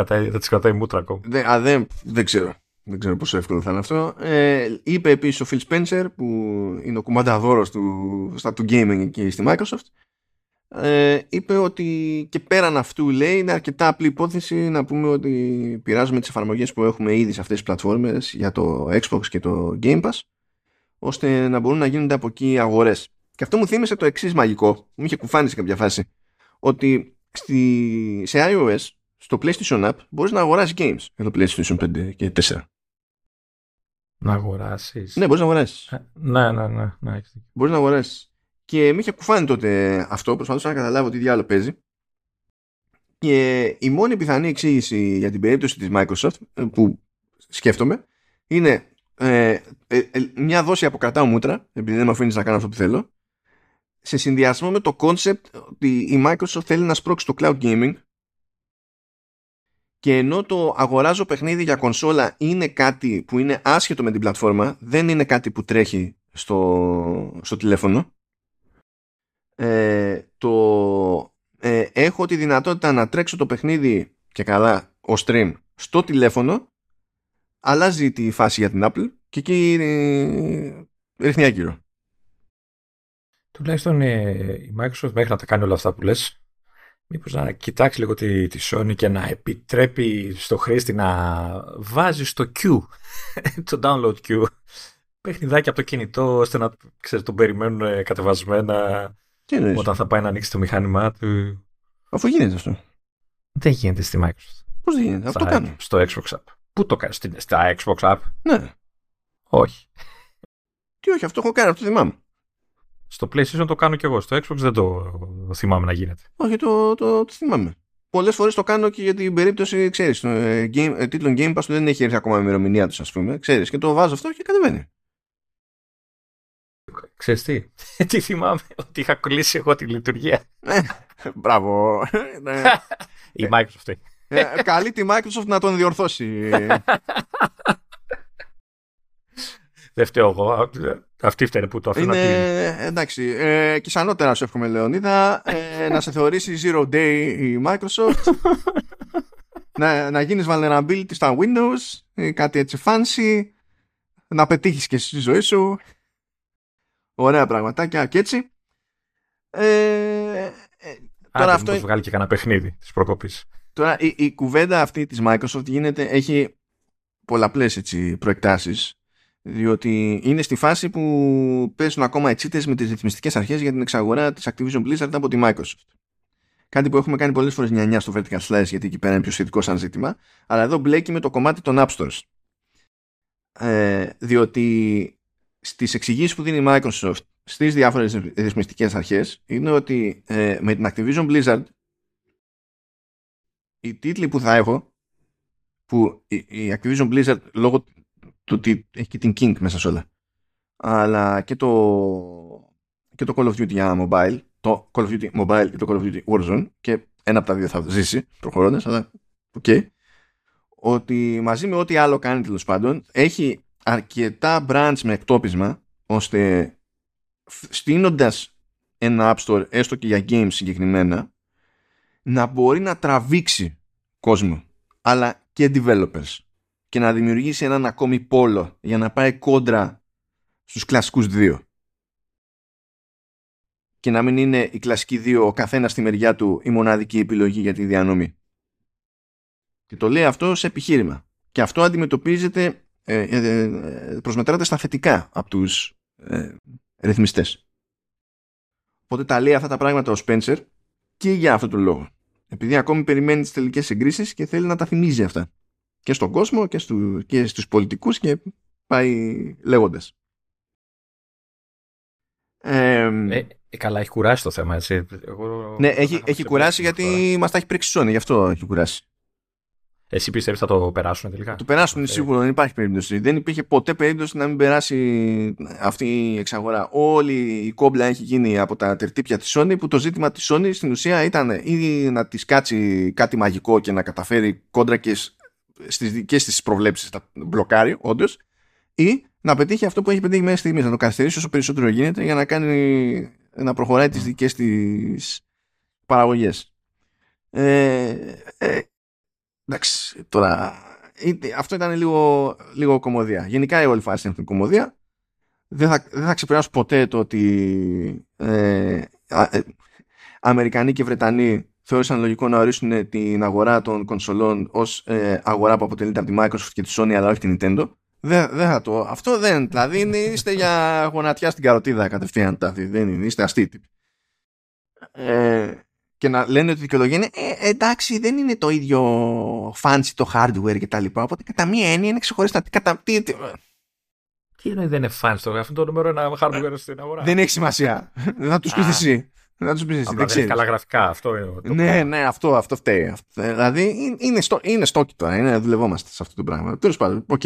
Θα τις κρατάει μούτρα ακόμα. Δεν ξέρω. Δεν ξέρω πόσο εύκολο θα είναι αυτό. Είπε επίσης ο Phil Spencer, που είναι ο κουμανταδόρος του gaming εκεί στη Microsoft, είπε ότι και πέραν αυτού, λέει, είναι αρκετά απλή υπόθεση να πούμε ότι πειράζουμε τις εφαρμογές που έχουμε ήδη σε αυτές τις πλατφόρμες για το Xbox και το Game Pass, ώστε να μπορούν να γίνονται από εκεί αγορές. Και αυτό μου θύμισε το εξής μαγικό. Μου είχε κουφάνει σε κάποια φάση ότι σε iOS, στο PlayStation App, μπορείς να αγοράσεις games για το PlayStation 5 και 4. Να αγοράσεις. Ναι, μπορείς να αγοράσεις. Ναι. Μπορείς να αγοράσεις. Και με είχε κουφάνει τότε αυτό, προσπαθούσα να καταλάβω τι διάλογο παίζει. Και η μόνη πιθανή εξήγηση για την περίπτωση της Microsoft που σκέφτομαι είναι μια δόση από κρατάω μούτρα, επειδή δεν με αφήνεις να κάνω αυτό που θέλω, σε συνδυασμό με το concept ότι η Microsoft θέλει να σπρώξει το cloud gaming. Και ενώ το αγοράζω παιχνίδι για κονσόλα είναι κάτι που είναι άσχετο με την πλατφόρμα, δεν είναι κάτι που τρέχει στο τηλέφωνο, έχω τη δυνατότητα να τρέξω το παιχνίδι και καλά ο stream στο τηλέφωνο. Αλλάζει τη φάση για την Apple και εκεί ρίχνει άκυρο. Τουλάχιστον η Microsoft, μέχρι να τα κάνει όλα αυτά που λες, μήπως να κοιτάξει λίγο τη Sony και να επιτρέπει στο χρήστη να βάζει στο Q, το download Q, παιχνιδάκι από το κινητό, ώστε να τον περιμένουν κατεβασμένα όταν θα πάει να ανοίξει το μηχάνημά του. Αφού γίνεται αυτό. Δεν γίνεται στη Microsoft. Πώς δεν γίνεται, αυτό κάνει. Στο Xbox App. Πού το κάνει, στα Xbox App. Ναι. Όχι. Τι όχι, αυτό έχω κάνει, αυτό θυμάμαι. Στο PlayStation το κάνω και εγώ. Στο Xbox δεν το θυμάμαι να γίνεται. Όχι, το θυμάμαι. Πολλές φορές το κάνω και για την περίπτωση, ξέρεις, τίτλων Game Pass δεν έχει έρθει ακόμα η ημερομηνία τους, ας πούμε. Ξέρεις, και το βάζω αυτό και κατεβαίνει. Ξέρεις τι. Τι θυμάμαι, ότι είχα κολλήσει εγώ τη λειτουργία. Μπράβο. Η Microsoft. Καλεί τη Microsoft να τον διορθώσει. Δεν φταίω εγώ. Αυτή φταίει που το αφήνω. Εντάξει. Και σαν ότερα σου εύχομαι, Λεωνίδα, να σε θεωρήσει zero day η Microsoft. να γίνεις vulnerability στα Windows, κάτι έτσι fancy, να πετύχεις και στη ζωή σου. Ωραία πραγματάκια και έτσι. Άντε αυτό... μήπως βγάλει και κανένα παιχνίδι της προκοπής. Τώρα η κουβέντα αυτή της Microsoft γίνεται, έχει πολλαπλές έτσι, προεκτάσεις, διότι είναι στη φάση που παίζουν ακόμα ετσίτες με τις ρυθμιστικές αρχές για την εξαγορά της Activision Blizzard από τη Microsoft. Κάτι που έχουμε κάνει πολλές φορές 9-9 στο Vertical Slice, γιατί εκεί πέρα είναι πιο σχετικό σαν ζήτημα, αλλά εδώ μπλέκει με το κομμάτι των App Stores. Διότι στις εξηγήσεις που δίνει η Microsoft στις διάφορες ρυθμιστικές αρχές είναι ότι με την Activision Blizzard οι τίτλοι που θα έχω, που η Activision Blizzard λόγω του ότι έχει και την King μέσα σε όλα, αλλά και το Call of Duty Mobile, το Call of Duty Mobile και το Call of Duty Warzone, και ένα από τα δύο θα ζήσει προχωρώντας, αλλά οκ, ότι μαζί με ό,τι άλλο κάνει τέλος πάντων έχει αρκετά brands με εκτόπισμα ώστε στείνοντας ένα App Store έστω και για games συγκεκριμένα να μπορεί να τραβήξει κόσμο αλλά και developers και να δημιουργήσει έναν ακόμη πόλο για να πάει κόντρα στους κλασικούς δύο και να μην είναι οι κλασικοί δύο ο καθένας στη μεριά του η μοναδική επιλογή για τη διανομή. Και το λέει αυτό σε επιχείρημα. Και αυτό αντιμετωπίζεται, προσμετράται στα θετικά από τους ρυθμιστές. Οπότε τα λέει αυτά τα πράγματα ο Spencer και για αυτόν τον λόγο. Επειδή ακόμη περιμένει τις τελικές εγκρίσεις και θέλει να τα θυμίζει αυτά. Και στον κόσμο και στους πολιτικούς και πάει λέγοντας. Καλά, έχει κουράσει το θέμα, έτσι. Ναι, έχει κουράσει γιατί μας τα έχει πρίξει Sony, γι' αυτό έχει κουράσει. Εσύ πιστεύεις θα το περάσουν τελικά? Το περάσουν σίγουρα, δεν υπάρχει περίπτωση. Δεν υπήρχε ποτέ περίπτωση να μην περάσει αυτή η εξαγορά. Όλη η κόμπλα έχει γίνει από τα τερτύπια της Sony, που το ζήτημα της Sony στην ουσία ήταν ήδη να της κάτσει κάτι μαγικό και να καταφέρει κόντρα και στις προβλέψεις, να μπλοκάρει όντως, ή να πετύχει αυτό που έχει πετύχει μέχρι στιγμής, να το καθυστερήσει όσο περισσότερο γίνεται για να κάνει, να προχωράει τις δικές της παραγωγές. Εντάξει, τώρα αυτό ήταν λίγο κωμωδία. Γενικά η όλη φάση είναι κωμωδία. Δεν θα ξεπεράσω ποτέ το ότι Αμερικανοί και Βρετανοί θεώρησαν λογικό να ορίσουν την αγορά των κονσολών ως αγορά που αποτελείται από τη Microsoft και τη Sony, αλλά όχι την Nintendo. Δεν θα το... Αυτό δεν... Δηλαδή είστε για γονατιά στην καροτίδα κατευθείαν. Δεν είναι, είστε αστεί. Και να λένε ότι η δικαιολογία είναι εντάξει, δεν είναι το ίδιο fancy το hardware και τα λοιπά. Οπότε κατά μία έννοια είναι ξεχωριστά. Τι εννοεί δεν είναι fancy το hardware? Αυτό το νούμερο ένα hardware στην αγορά. Δεν έχει σημασία. Δεν θα τους πεις εσύ. Δεν έχει καλά γραφικά. Αυτό είναι το πράγμα. Ναι, αυτό φταίει. Δηλαδή είναι στόκι τώρα. Είναι, δουλευόμαστε σε αυτό το πράγμα. Τέλος πάντων, οκ.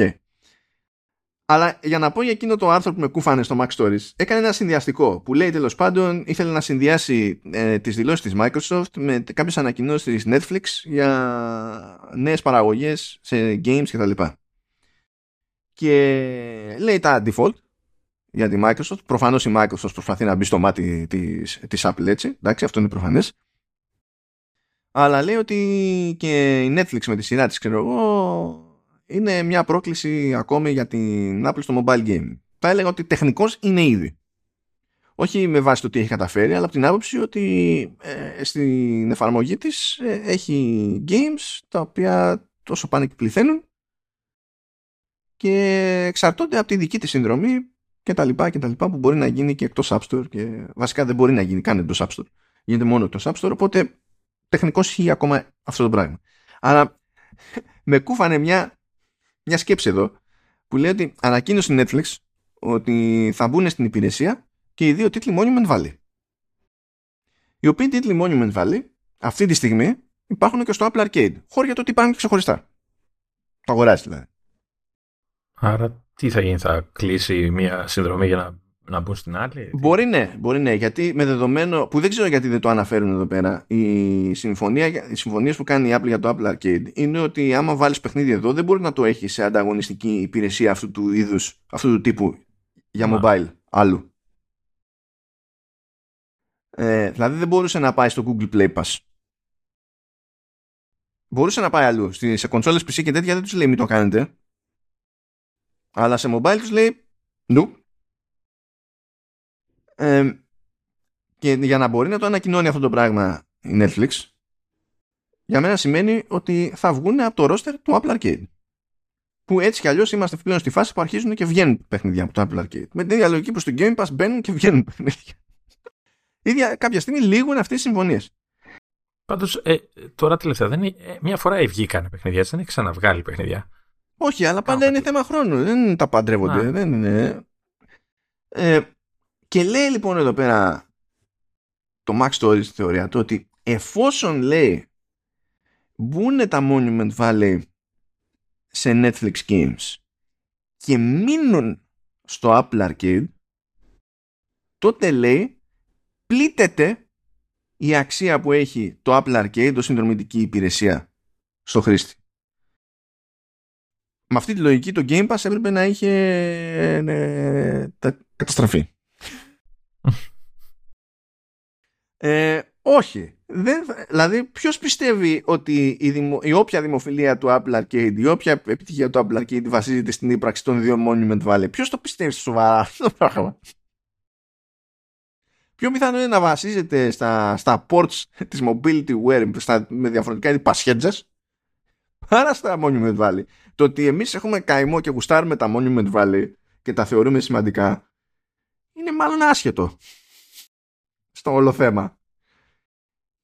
Αλλά για να πω για εκείνο το άρθρο που με κούφανε στο Mac Stories, έκανε ένα συνδυαστικό που λέει τέλος πάντων ήθελε να συνδυάσει τις δηλώσεις της Microsoft με κάποιες ανακοινώσεις της Netflix για νέες παραγωγές σε games και τα λοιπά. Και λέει τα default για τη Microsoft. Προφανώς η Microsoft προσπαθεί να μπει στο μάτι της Apple, έτσι. Εντάξει, αυτό είναι προφανές. Αλλά λέει ότι και η Netflix με τη σειρά της, ξέρω εγώ, είναι μια πρόκληση ακόμη για την Apple στο mobile game. Θα έλεγα ότι τεχνικός είναι ήδη. Όχι με βάση το τι έχει καταφέρει, αλλά από την άποψη ότι στην εφαρμογή της έχει games τα οποία τόσο πάνε και πληθαίνουν και εξαρτώνται από τη δική της συνδρομή και τα λοιπά και τα λοιπά, που μπορεί να γίνει και εκτός App Store, και βασικά δεν μπορεί να γίνει καν εντός App Store. Γίνεται μόνο εκτός App Store, οπότε τεχνικός ισχύει ακόμα αυτό το πράγμα. Αλλά με κούφανε μια σκέψη εδώ που λέει ότι ανακοίνωσε η Netflix ότι θα μπουν στην υπηρεσία και οι δύο τίτλοι Monument Valley. Οι οποίοι τίτλοι Monument Valley αυτή τη στιγμή υπάρχουν και στο Apple Arcade. Χώρια το ότι υπάρχουν και ξεχωριστά. Το αγοράζει δηλαδή. Άρα τι θα γίνει, θα κλείσει μια συνδρομή για να μπουν στην άλλη? Μπορεί ναι, γιατί με δεδομένο που δεν ξέρω γιατί δεν το αναφέρουν εδώ πέρα, οι συμφωνίες που κάνει η Apple για το Apple Arcade είναι ότι άμα βάλεις παιχνίδι εδώ δεν μπορεί να το έχει σε ανταγωνιστική υπηρεσία αυτού του είδους, αυτού του τύπου για mobile άλλου. Δηλαδή δεν μπορούσε να πάει στο Google Play Pass. Μπορούσε να πάει αλλού. Σε κονσόλες PC και τέτοια δεν τους λέει μην το κάνετε, αλλά σε mobile τους λέει νου. Και για να μπορεί να το ανακοινώνει αυτό το πράγμα η Netflix, για μένα σημαίνει ότι θα βγουν από το roster του Apple Arcade. Που έτσι κι αλλιώς είμαστε πλέον στη φάση που αρχίζουν και βγαίνουν παιχνίδια από το Apple Arcade. Με την ίδια λογική που στο Game Pass μπαίνουν και βγαίνουν παιχνίδια. Ίδια, κάποια στιγμή λήγουν αυτές οι συμφωνίες. Πάντως, τώρα τελευταία, μια φορά βγήκαν παιχνίδια, έτσι, δεν έχει ξαναβγάλει παιχνίδια. Όχι, αλλά πάντα είναι θέμα χρόνου. Δεν τα παντρεύονται. Δεν είναι. Και λέει λοιπόν εδώ πέρα το Max Stories στη θεωρία του ότι εφόσον λέει μπουν τα Monument Valley σε Netflix Games και μείνουν στο Apple Arcade, τότε λέει πλήττεται η αξία που έχει το Apple Arcade ως συνδρομητική υπηρεσία στο χρήστη. Με αυτή τη λογική το Game Pass έπρεπε να είχε καταστραφεί. Όχι. Δηλαδή, ποιος πιστεύει ότι η όποια δημοφιλία του Apple Arcade, η όποια επιτυχία του Apple Arcade βασίζεται στην ύπαρξη των δύο Monument Valley? Ποιος το πιστεύει σοβαρά αυτό το πράγμα? Πιο πιθανό είναι να βασίζεται στα ports της MobilityWare με διαφορετικά είδη πασχέτζας παρά στα Monument Valley. Το ότι εμείς έχουμε καημό και γουστάρουμε τα Monument Valley και τα θεωρούμε σημαντικά είναι μάλλον άσχετο στο όλο θέμα.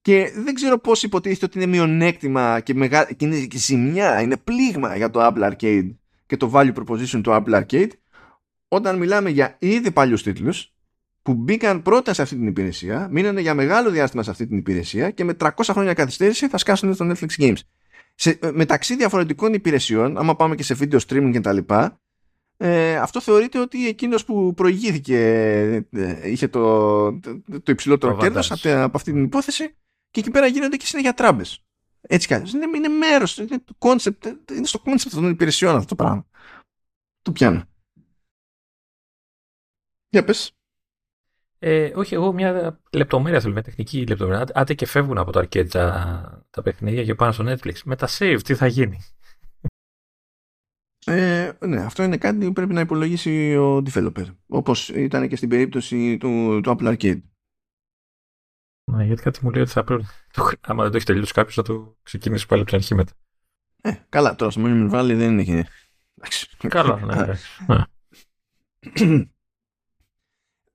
Και δεν ξέρω πώς υποτίθεται ότι είναι μειονέκτημα και είναι και ζημιά, είναι πλήγμα για το Apple Arcade και το value proposition του Apple Arcade, όταν μιλάμε για ήδη παλιούς τίτλους που μπήκαν πρώτα σε αυτή την υπηρεσία, μείνανε για μεγάλο διάστημα σε αυτή την υπηρεσία και με 300 χρόνια καθυστέρηση θα σκάσουν στο Netflix Games. Μεταξύ διαφορετικών υπηρεσιών, άμα πάμε και σε video streaming και τα λοιπά, αυτό θεωρείται ότι εκείνος που προηγήθηκε είχε το υψηλότερο κέρδος από αυτή την υπόθεση και εκεί πέρα γίνονται και συνέχεια τράμπες. Έτσι κι άλλως. Είναι μέρος, είναι το concept, είναι στο concept των υπηρεσιών αυτό το πράγμα. Το πιάνω. Για πες. Όχι, εγώ μια λεπτομέρεια θέλω, μια τεχνική λεπτομέρεια. Άντε και φεύγουν από το arcade τα παιχνίδια και πάνω στο Netflix. Με τα save, τι θα γίνει? Ναι, αυτό είναι κάτι που πρέπει να υπολογίσει ο developer. Όπως ήταν και στην περίπτωση του Apple Arcade. Ναι, γιατί κάτι μου λέει ότι θα πρέπει. Άμα δεν το έχει τελειώσει κάποιο, θα το ξεκινήσει πάλι από την αρχή μετά. Καλά, τώρα στο Monument Valley δεν έχει. Καλά, ναι.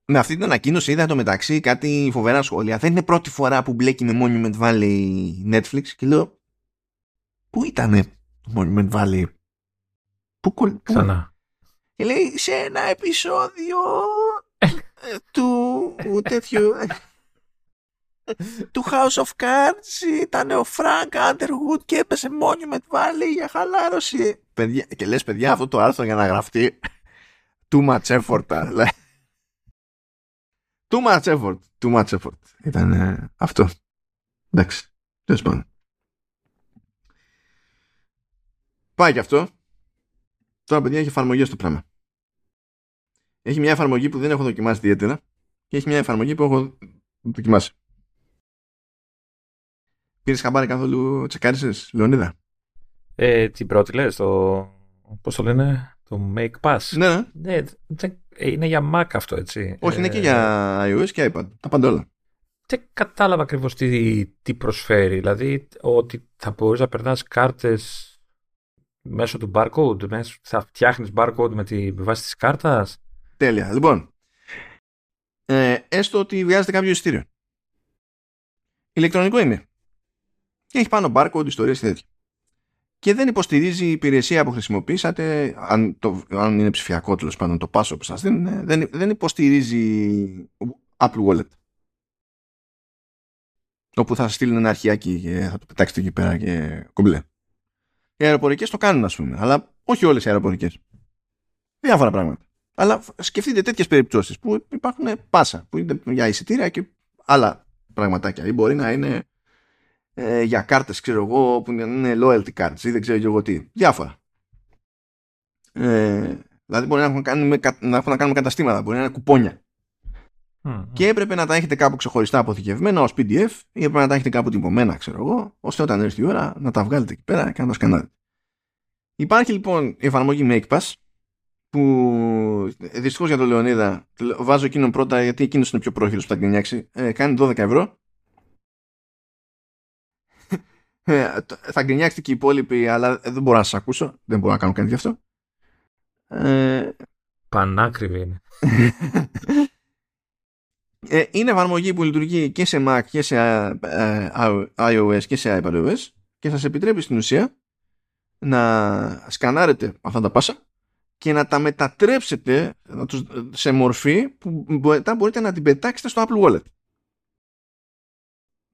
Με αυτή την ανακοίνωση είδα το μεταξύ κάτι φοβερά σχόλια. Δεν είναι πρώτη φορά που μπλέκει με Monument Valley Netflix και λέω, πού ήτανε το Monument Valley? Πού ξανά? Και λέει σε ένα επεισόδιο του τέτοιου του House of Cards ήταν ο Frank Underwood και έπεσε Monument Valley για χαλάρωση. Και λες παιδιά, αυτό το άρθρο για να γραφτεί too much effort. Too much effort. Ήταν αυτό. Εντάξει. Τέλος πάντων. Πάει και αυτό. Τώρα, παιδιά, έχει εφαρμογές το πράγμα. Έχει μια εφαρμογή που δεν έχω δοκιμάσει ιδιαίτερα και έχει μια εφαρμογή που έχω δοκιμάσει. Πήρες χαμπάρι καθόλου, τσεκάρισες, Λεωνίδα? Την πρώτη λες, πώς το λένε, το Make Pass. Ναι. Είναι για Mac αυτό, έτσι? Όχι, είναι και για iOS και iPad. Τα πάντα όλα. Δεν κατάλαβα ακριβώς τι προσφέρει. Δηλαδή, ότι θα μπορείς να περνάς κάρτες μέσω του barcode, θα φτιάχνεις barcode με βάση της κάρτας. Τέλεια. Λοιπόν, έστω ότι βιάζεται κάποιο εισιτήριο. Ηλεκτρονικό είναι. Και έχει πάνω barcode, ιστορίες και τέτοια. Και δεν υποστηρίζει η υπηρεσία που χρησιμοποιήσατε, αν είναι ψηφιακό τέλος πάντων το password που σας δίνουν, δεν υποστηρίζει Apple Wallet. Όπου θα σας στείλουν ένα αρχιάκι και θα το πετάξετε εκεί πέρα και κομπλέ. Οι αεροπορικές το κάνουν, ας πούμε, αλλά όχι όλες οι αεροπορικές. Διάφορα πράγματα. Αλλά σκεφτείτε τέτοιες περιπτώσεις που υπάρχουν πάσα, που είναι για εισιτήρια και άλλα πραγματάκια. Ή μπορεί να είναι για κάρτες, ξέρω εγώ, που είναι loyalty cards ή δεν ξέρω εγώ τι. Διάφορα. Δηλαδή μπορεί να κάνουμε καταστήματα, μπορεί να είναι κουπόνια. Και έπρεπε να τα έχετε κάπου ξεχωριστά αποθηκευμένα ως PDF ή έπρεπε να τα έχετε κάπου τυπωμένα, ξέρω εγώ, ώστε όταν έρθει η ώρα να τα βγάλετε εκεί πέρα και να τα σκανάρετε. Υπάρχει λοιπόν η εφαρμογή Make Pass που δυστυχώς για τον Λεωνίδα, βάζω εκείνον πρώτα γιατί εκείνος είναι πιο πρόχειρος που θα γκρινιάξει, κάνει 12 ευρώ Θα γκρινιάξετε και οι υπόλοιποι, αλλά δεν μπορώ να σας ακούσω. Δεν μπορώ να κάνω κάτι γι' αυτό. Πανάκριβη είναι. Είναι εφαρμογή που λειτουργεί και σε Mac και σε iOS και σε iPadOS και σας επιτρέπει στην ουσία να σκανάρετε αυτά τα πάσα και να τα μετατρέψετε σε μορφή που μετά μπορείτε να την πετάξετε στο Apple Wallet.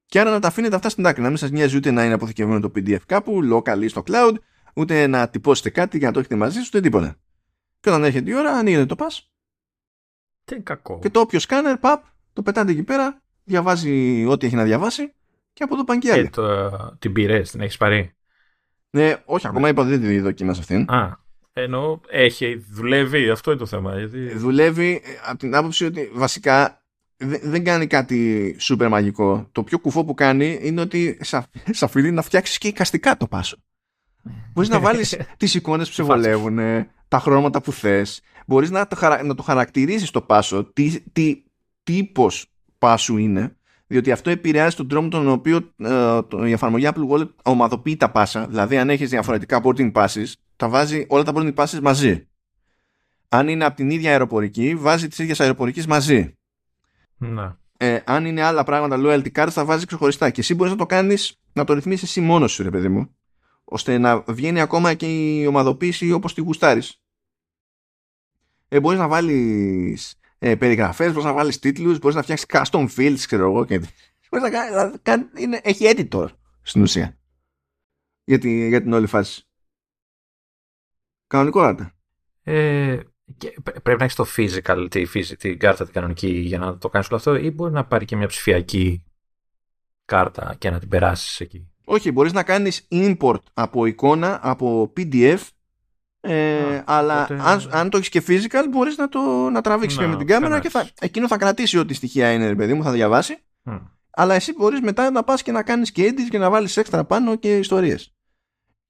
Και άρα να τα αφήνετε αυτά στην άκρη, να μην σας νοιάζει ούτε να είναι αποθηκευμένο το PDF κάπου, local ή στο cloud, ούτε να τυπώσετε κάτι για να το έχετε μαζί σας, ούτε τίποτα. Και όταν έρχεται η ώρα, ανοίγετε το pass. Τι κακό. Και το όποιο σκάνερ, παπ, το πετάτε εκεί πέρα, διαβάζει ό,τι έχει να διαβάσει και από εδώ πάνε και άλλοι. Την πήρες, την έχεις πάρει. Ναι, όχι, ακόμα είπα δεν τη δοκίμασα αυτήν. Α. Ενώ δουλεύει, αυτό είναι το θέμα. Γιατί... Δουλεύει από την άποψη ότι βασικά δεν κάνει κάτι σούπερ μαγικό. Το πιο κουφό που κάνει είναι ότι σε αφήνει να φτιάξεις και εικαστικά το πάσο. Μπορείς να βάλεις τις εικόνες που σε βολεύουν, τα χρώματα που θες. Μπορείς να το χαρακτηρίσεις το πάσο, τι τύπος πάσου είναι, διότι αυτό επηρεάζει τον τρόπο τον οποίο η εφαρμογή Apple Wallet ομαδοποιεί τα πάσα. Δηλαδή, αν έχεις διαφορετικά boarding passes, τα βάζει όλα τα boarding passes μαζί. Αν είναι από την ίδια αεροπορική, βάζει τις ίδιες αεροπορικές μαζί. Να. Αν είναι άλλα πράγματα, loyalty cards, θα βάζει ξεχωριστά. Και εσύ μπορείς να το κάνεις, να το ρυθμίσεις εσύ μόνος σου, ρε παιδί μου, ώστε να βγαίνει ακόμα και η ομαδοποίηση όπως τη γουστάρεις. Μπορείς να βάλεις περιγραφές, μπορείς να βάλεις τίτλους, μπορείς να φτιάξεις custom fields, ξέρω εγώ. Και... μπορείς να κάνεις, έχει editor στην ουσία για την όλη φάση. Κανονικότατα. Πρέπει να έχεις το physical, την κάρτα την κανονική για να το κάνεις όλο αυτό, ή μπορεί να πάρει και μια ψηφιακή κάρτα και να την περάσεις εκεί. Όχι, μπορείς να κάνεις import από εικόνα, από PDF, αλλά τότε... αν το έχεις και physical μπορείς να τραβήξεις και με την κάμερα και εκείνο θα κρατήσει ό,τι στοιχεία είναι, ρε παιδί μου, θα διαβάσει, αλλά εσύ μπορείς μετά να πας και να κάνεις και edit και να βάλεις έξτρα πάνω και ιστορίες.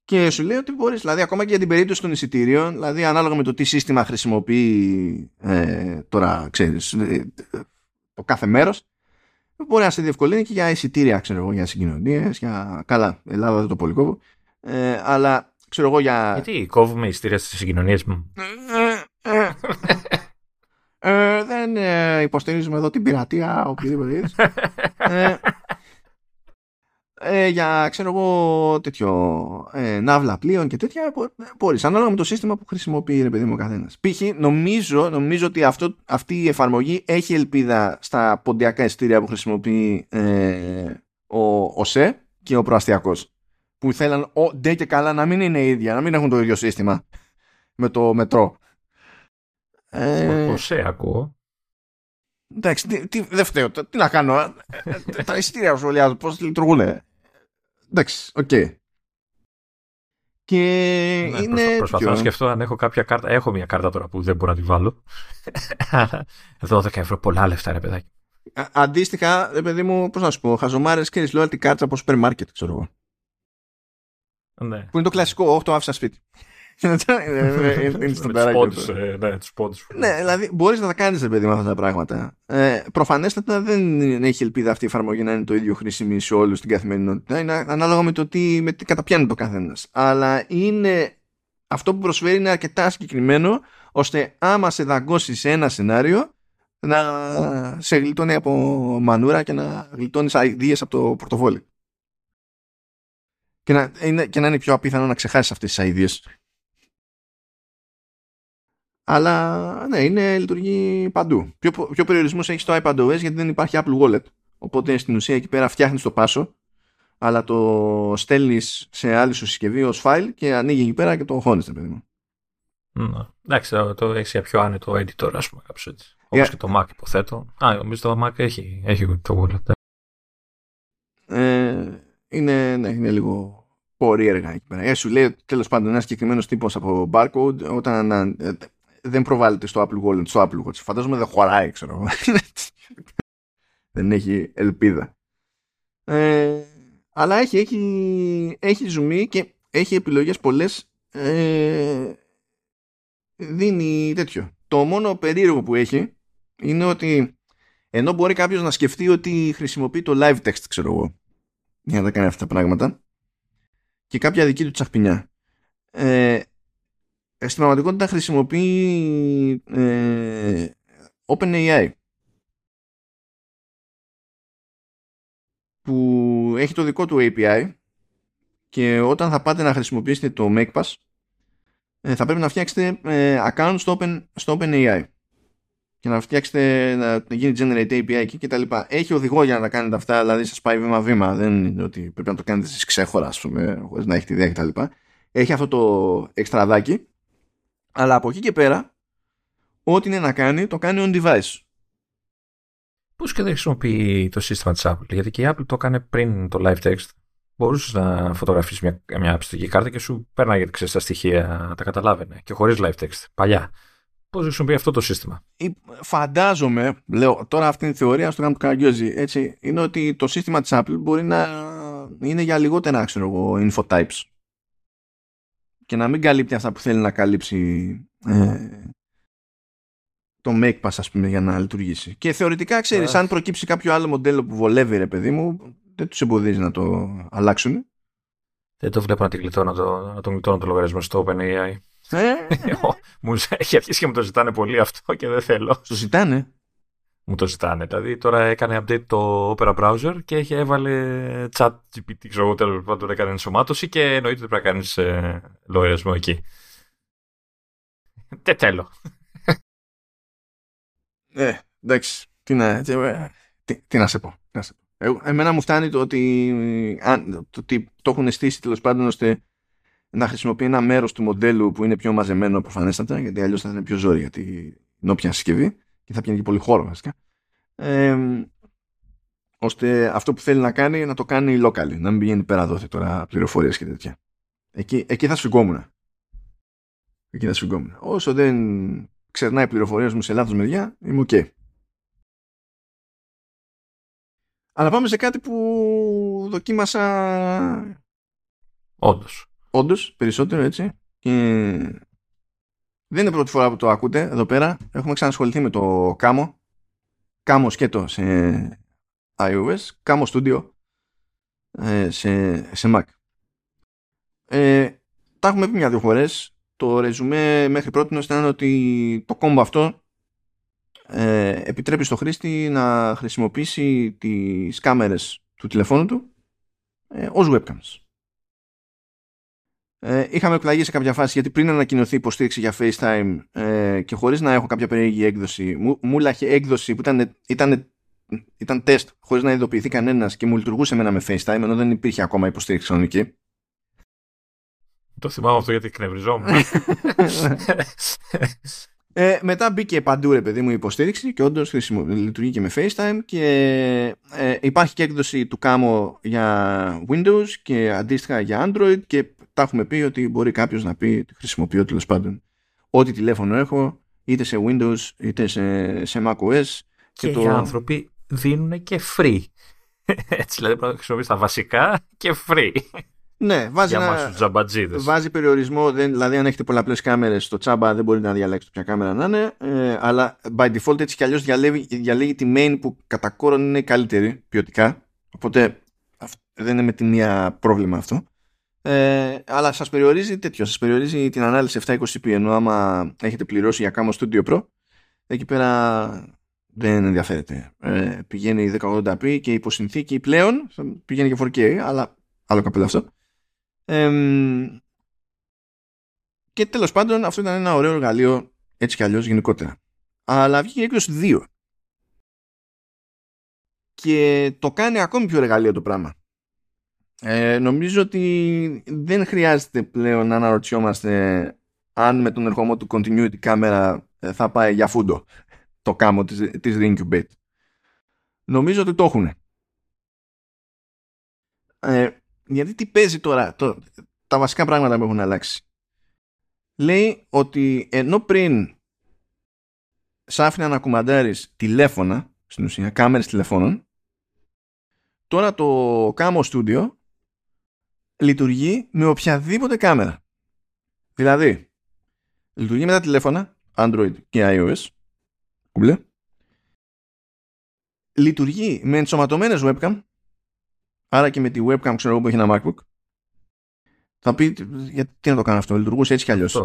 Και σου λέει ότι μπορείς, δηλαδή ακόμα και για την περίπτωση των εισιτήριων, δηλαδή ανάλογα με το τι σύστημα χρησιμοποιεί τώρα, ξέρεις, το κάθε μέρος, μπορεί να σε διευκολύνει και για εισιτήρια, ξέρω εγώ, για συγκοινωνίες, για... Καλά, Ελλάδα δεν το πολύ κόβω. Αλλά, ξέρω εγώ, για... Γιατί κόβουμε εισιτήρια στις συγκοινωνίες μου? Δεν υποστηρίζουμε εδώ την πειρατεία, οποιοδήποτε είδης. Για, ξέρω εγώ, τέτοιο ναύλα πλοίων και τέτοια, μπορείς, ανάλογα με το σύστημα που χρησιμοποιεί, ρε παιδί μου, ο καθένας. Π.χ. νομίζω ότι αυτή η εφαρμογή έχει ελπίδα στα ποντιακά εισιτήρια που χρησιμοποιεί ο ΣΕ και ο προαστιακός, που θέλαν ντε και καλά να μην είναι ίδια, να μην έχουν το ίδιο σύστημα με το μετρό. Ο ΣΕ ακούω. Εντάξει, δεν φταίω. Τι να κάνω. Τα εισιτήρια σχολιάζω, πώς λειτουργούν. Εντάξει, οκ. Προσπαθώ να σκεφτώ αν έχω κάποια κάρτα. Έχω μια κάρτα τώρα που δεν μπορώ να τη βάλω. 12 ευρώ, πολλά λεφτά, ρε παιδάκι. Αντίστοιχα, ρε παιδί μου, πώς να σου πω, χαζομάρες και loyalty cards από σούπερ μάρκετ, ξέρω εγώ. Ναι. Που είναι το κλασικό, όχι το άφησα σπίτι. Ναι, δηλαδή μπορείς να τα κάνεις, ρε παιδί μου, αυτά τα πράγματα. Προφανέστατα δεν έχει ελπίδα αυτή η εφαρμογή να είναι το ίδιο χρήσιμη σε όλους στην καθημερινότητα. Είναι ανάλογα με το τι καταπιάνει το καθένας. Αλλά είναι αυτό που προσφέρει, είναι αρκετά συγκεκριμένο, ώστε άμα σε δαγκώσει σε ένα σενάριο, να σε γλιτώνει από μανούρα και να γλιτώνεις αηδίες από το πορτοφόλι. Και να είναι πιο απίθανο να ξεχάσεις αυτές τις αηδίες. Αλλά ναι, λειτουργεί παντού. Πιο περιορισμούς έχει στο iPadOS, γιατί δεν υπάρχει Apple Wallet. Οπότε στην ουσία εκεί πέρα φτιάχνεις το πάσο, αλλά το στέλνεις σε άλλη σου συσκευή ως file και ανοίγει εκεί πέρα και το χώνεις, παιδί μου. Εντάξει, το έχεις για πιο άνετο editor, ας πούμε, κάπως έτσι. Όπως και το Mac, υποθέτω. Νομίζω το Mac έχει το Wallet. Είναι λίγο... Περίεργα εκεί πέρα. Σου λέει τέλος πάντων ένα συγκεκριμένο τύπο από barcode, όταν δεν προβάλλεται στο Apple Wallet, στο Apple Watch. Φαντάζομαι δεν χωράει, ξέρω. Δεν έχει ελπίδα. Αλλά έχει ζουμί και έχει επιλογές πολλές. Δίνει τέτοιο. Το μόνο περίεργο που έχει είναι ότι ενώ μπορεί κάποιος να σκεφτεί ότι χρησιμοποιεί το live text, ξέρω εγώ, για να τα κάνει αυτά τα πράγματα. και κάποια δική του τσαχπινιά. Στην πραγματικότητα χρησιμοποιεί OpenAI, που έχει το δικό του API, και όταν θα πάτε να χρησιμοποιήσετε το Make Pass θα πρέπει να φτιάξετε account στο OpenAI και να φτιάξετε, να γίνει generate API εκεί και τα λοιπά. Έχει οδηγό για να τα κάνετε αυτά, δηλαδή σας πάει βήμα-βήμα, δεν είναι ότι πρέπει να το κάνετε εσείς ξέχωρα, ας πούμε, χωρίς να έχετε ιδέα και τα λοιπά. Έχει αυτό το εξτραδάκι, αλλά από εκεί και πέρα ό,τι είναι να κάνει, το κάνει on device. Πώς και δεν χρησιμοποιεί το σύστημα της Apple, γιατί και η Apple το έκανε πριν το live text. Μπορούσες να φωτογραφίσεις μια πιστική κάρτα και σου παίρναγε, ξέρεις, τα στοιχεία, τα καταλάβαινε και χωρίς live text παλιά. Πώς χρησιμοποιεί αυτό το σύστημα? Φαντάζομαι, λέω τώρα αυτή η θεωρία, ας το κάνω που καραγκιόζει, έτσι, είναι ότι το σύστημα της Apple μπορεί να είναι για λιγότερα, ξέρω εγώ, infotypes και να μην καλύπτει αυτά που θέλει να καλύψει το Make Pass, ας πούμε, για να λειτουργήσει. Και θεωρητικά, ξέρεις, αν προκύψει κάποιο άλλο μοντέλο που βολεύει, ρε παιδί μου, δεν τους εμποδίζει να το αλλάξουν. Δεν το βλέπω να τον γλιτώνω το λογαριασμό στο OpenAI. Μου έχει αρχίσει και μου το ζητάνε πολύ αυτό και δεν θέλω. Στο ζητάνε. Μου το ζητάνε. Δηλαδή τώρα έκανε update το Opera Browser και έχει έβαλε chat GPT, ξέρω εγώ, τέλος πάντων έκανε ενσωμάτωση και εννοείται ότι πρέπει να κάνεις λογαριασμό εκεί. Δεν θέλω. Εντάξει. Τι να σε πω. Εμένα μου φτάνει το ότι το έχουν στήσει, τέλος πάντων, ώστε να χρησιμοποιεί ένα μέρος του μοντέλου που είναι πιο μαζεμένο, προφανέστατα, γιατί αλλιώς θα είναι πιο ζόρι για την νόπια συσκευή και θα πιάνει και πολύ χώρο βασικά, ώστε αυτό που θέλει να κάνει να το κάνει locally, να μην πηγαίνει πέρα δόθε τώρα πληροφορίες και τέτοια. Εκεί θα σφυγγόμουν. Όσο δεν ξερνάει πληροφορίες μου σε λάθος μεριά, είμαι οκ. Αλλά πάμε σε κάτι που δοκίμασα όντως περισσότερο, έτσι, και δεν είναι πρώτη φορά που το ακούτε εδώ πέρα. Έχουμε ξανασχοληθεί με το Camo σκέτο σε iOS, Camo Studio σε Mac. Τα έχουμε πει μια-δυο φορές. Το ρεζουμέ μέχρι πρώτη ήταν ότι το κόμπο αυτό επιτρέπει στο χρήστη να χρησιμοποιήσει τις κάμερες του τηλεφώνου του ως webcams. Είχαμε εκπλαγεί σε κάποια φάση, γιατί πριν ανακοινωθεί υποστήριξη για FaceTime και χωρίς να έχω κάποια περίεργη έκδοση, μου λάχε έκδοση που ήταν τεστ χωρίς να ειδοποιηθεί κανένας και μου λειτουργούσε εμένα με FaceTime, ενώ δεν υπήρχε ακόμα υποστήριξη κανονική. Το θυμάμαι αυτό γιατί εκνευριζόμουν. Μετά μπήκε παντού, ρε παιδί μου, η υποστήριξη και όντως λειτουργεί και με FaceTime και υπάρχει και έκδοση του Camo για Windows και αντίστοιχα για Android, και τα έχουμε πει ότι μπορεί κάποιος να πει ότι χρησιμοποιώ, τέλος πάντων, ό,τι τηλέφωνο έχω, είτε σε Windows είτε σε macOS, και οι άνθρωποι δίνουν και free, έτσι, δηλαδή πρέπει να χρησιμοποιείς τα βασικά και free. Ναι, βάζει περιορισμό, δηλαδή αν έχετε πολλαπλές κάμερες στο τσάμπα δεν μπορείτε να διαλέξετε ποια κάμερα να είναι, αλλά by default έτσι κι αλλιώς διαλέγει τη main που κατά κόρον είναι καλύτερη ποιοτικά, οπότε δεν είναι με τη μία πρόβλημα αυτό, αλλά σας περιορίζει τέτοιο, σας περιορίζει την ανάλυση 720p, ενώ άμα έχετε πληρώσει για Camo Studio Pro εκεί πέρα δεν ενδιαφέρεται, πηγαίνει 1080p και υποσυνθήκη πλέον πηγαίνει και 4K, αλλά άλλο καπέλο αυτό. Και τέλος πάντων αυτό ήταν ένα ωραίο εργαλείο, έτσι κι αλλιώς, γενικότερα. Αλλά βγήκε η έκδοση 2 και το κάνει ακόμη πιο εργαλείο το πράγμα. Νομίζω ότι δεν χρειάζεται πλέον να αναρωτιόμαστε αν με τον ερχομό του Continuity Camera θα πάει για φούντο το Camo της Reincubate. Νομίζω ότι το έχουνε. Γιατί τι παίζει τώρα, τα βασικά πράγματα που έχουν αλλάξει. Λέει ότι ενώ πριν σ' άφηνα να κουμαντάρεις τηλέφωνα, στην ουσία κάμερες τηλεφώνων, τώρα το Camo Studio λειτουργεί με οποιαδήποτε κάμερα. Δηλαδή, λειτουργεί με τα τηλέφωνα, Android και iOS, λειτουργεί με ενσωματωμένες webcam, άρα και με τη webcam, ξέρω εγώ, που έχει ένα MacBook, Θα πει, γιατί να το κάνω αυτό, λειτουργούσε έτσι κι αλλιώς.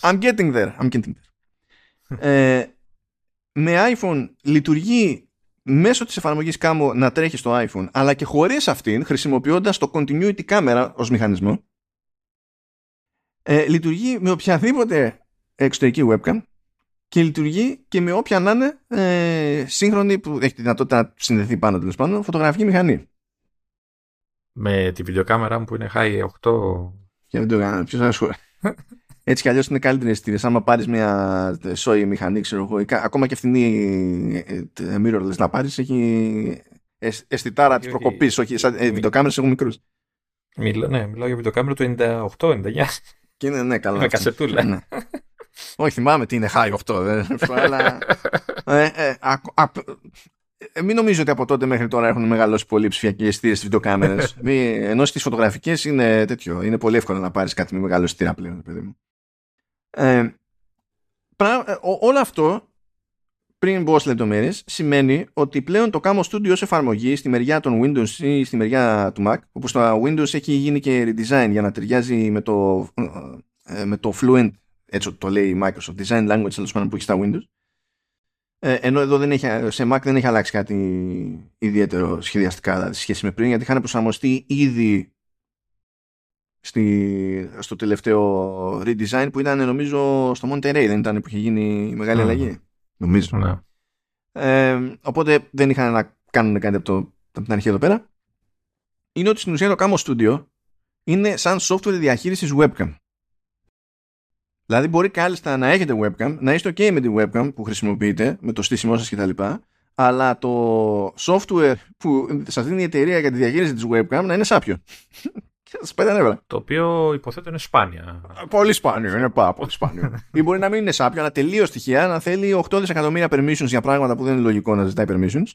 I'm getting there. I'm getting there. Με iPhone λειτουργεί μέσω της εφαρμογής Camo να τρέχει στο iPhone, αλλά και χωρίς αυτήν, χρησιμοποιώντας το Continuity Camera ως μηχανισμό, λειτουργεί με οποιαδήποτε εξωτερική webcam και λειτουργεί και με όποια να είναι σύγχρονη που έχει τη δυνατότητα να συνδεθεί πάνω, τέλος πάντων, φωτογραφική μηχανή. Με τη βιντεοκάμερα μου που είναι high 8. Και δεν το έκανα, ποιος θα ασχολεί. Έτσι κι αλλιώς είναι καλύτερη αισθήρες. Άμα πάρεις μια Sony μηχανή, ξέρω εγώ, ακόμα και φθηνή mirrorless να πάρεις, έχει αισθητάρα της προκοπής. Όχι, σαν βιντεοκάμερες έχουν μικρούς. Ναι, μιλάω για βιντεοκάμερα του 98-99. Και είναι, ναι, καλά. Με κασετούλα. Όχι, θυμάμαι τι είναι high 8. Αλλά μην νομίζω ότι από τότε μέχρι τώρα έχουν μεγαλώσει πολύ ψηφιακές αισθήρες στις βιντεοκάμερες. Ενώ στις φωτογραφικές είναι τέτοιο. Είναι πολύ εύκολο να πάρεις κάτι με μεγάλο αισθήρα πλέον, παιδί μου. Όλο αυτό, πριν μπω στις λεπτομέρειες, σημαίνει ότι πλέον το Camo Studio ως εφαρμογή στη μεριά των Windows ή στη μεριά του Mac, όπου στο Windows έχει γίνει και redesign για να ταιριάζει με το Fluent, έτσι το λέει η Microsoft, Design Language, τέλος πάντων, που έχει στα Windows. Ενώ εδώ δεν έχει, σε Mac δεν έχει αλλάξει κάτι ιδιαίτερο σχεδιαστικά, δηλαδή, σχέση με πριν, γιατί είχαν προσαρμοστεί ήδη στο τελευταίο redesign που ήταν, νομίζω, στο Monterey, δεν ήταν που είχε γίνει η μεγάλη αλλαγή, νομίζω. Ναι. Οπότε δεν είχαν να κάνουν κάτι από την αρχή εδώ πέρα. Είναι ότι στην ουσία το Camo Studio είναι σαν software διαχείρισης webcam. Δηλαδή μπορεί κάλλιστα να έχετε webcam, να είστε ok με τη webcam που χρησιμοποιείτε, με το στήσιμό σας κτλ. Αλλά το software που σας δίνει η εταιρεία για τη διαχείριση της webcam να είναι σάπιο. Και σας πέτανε έβαλα. Το οποίο υποθέτω είναι σπάνια. Πολύ σπάνιο, είναι πάρα πολύ σπάνιο. Ή μπορεί να μην είναι σάπιο, αλλά τελείως τυχαία να θέλει 8 δισεκατομμύρια permissions για πράγματα που δεν είναι λογικό να ζητάει permissions.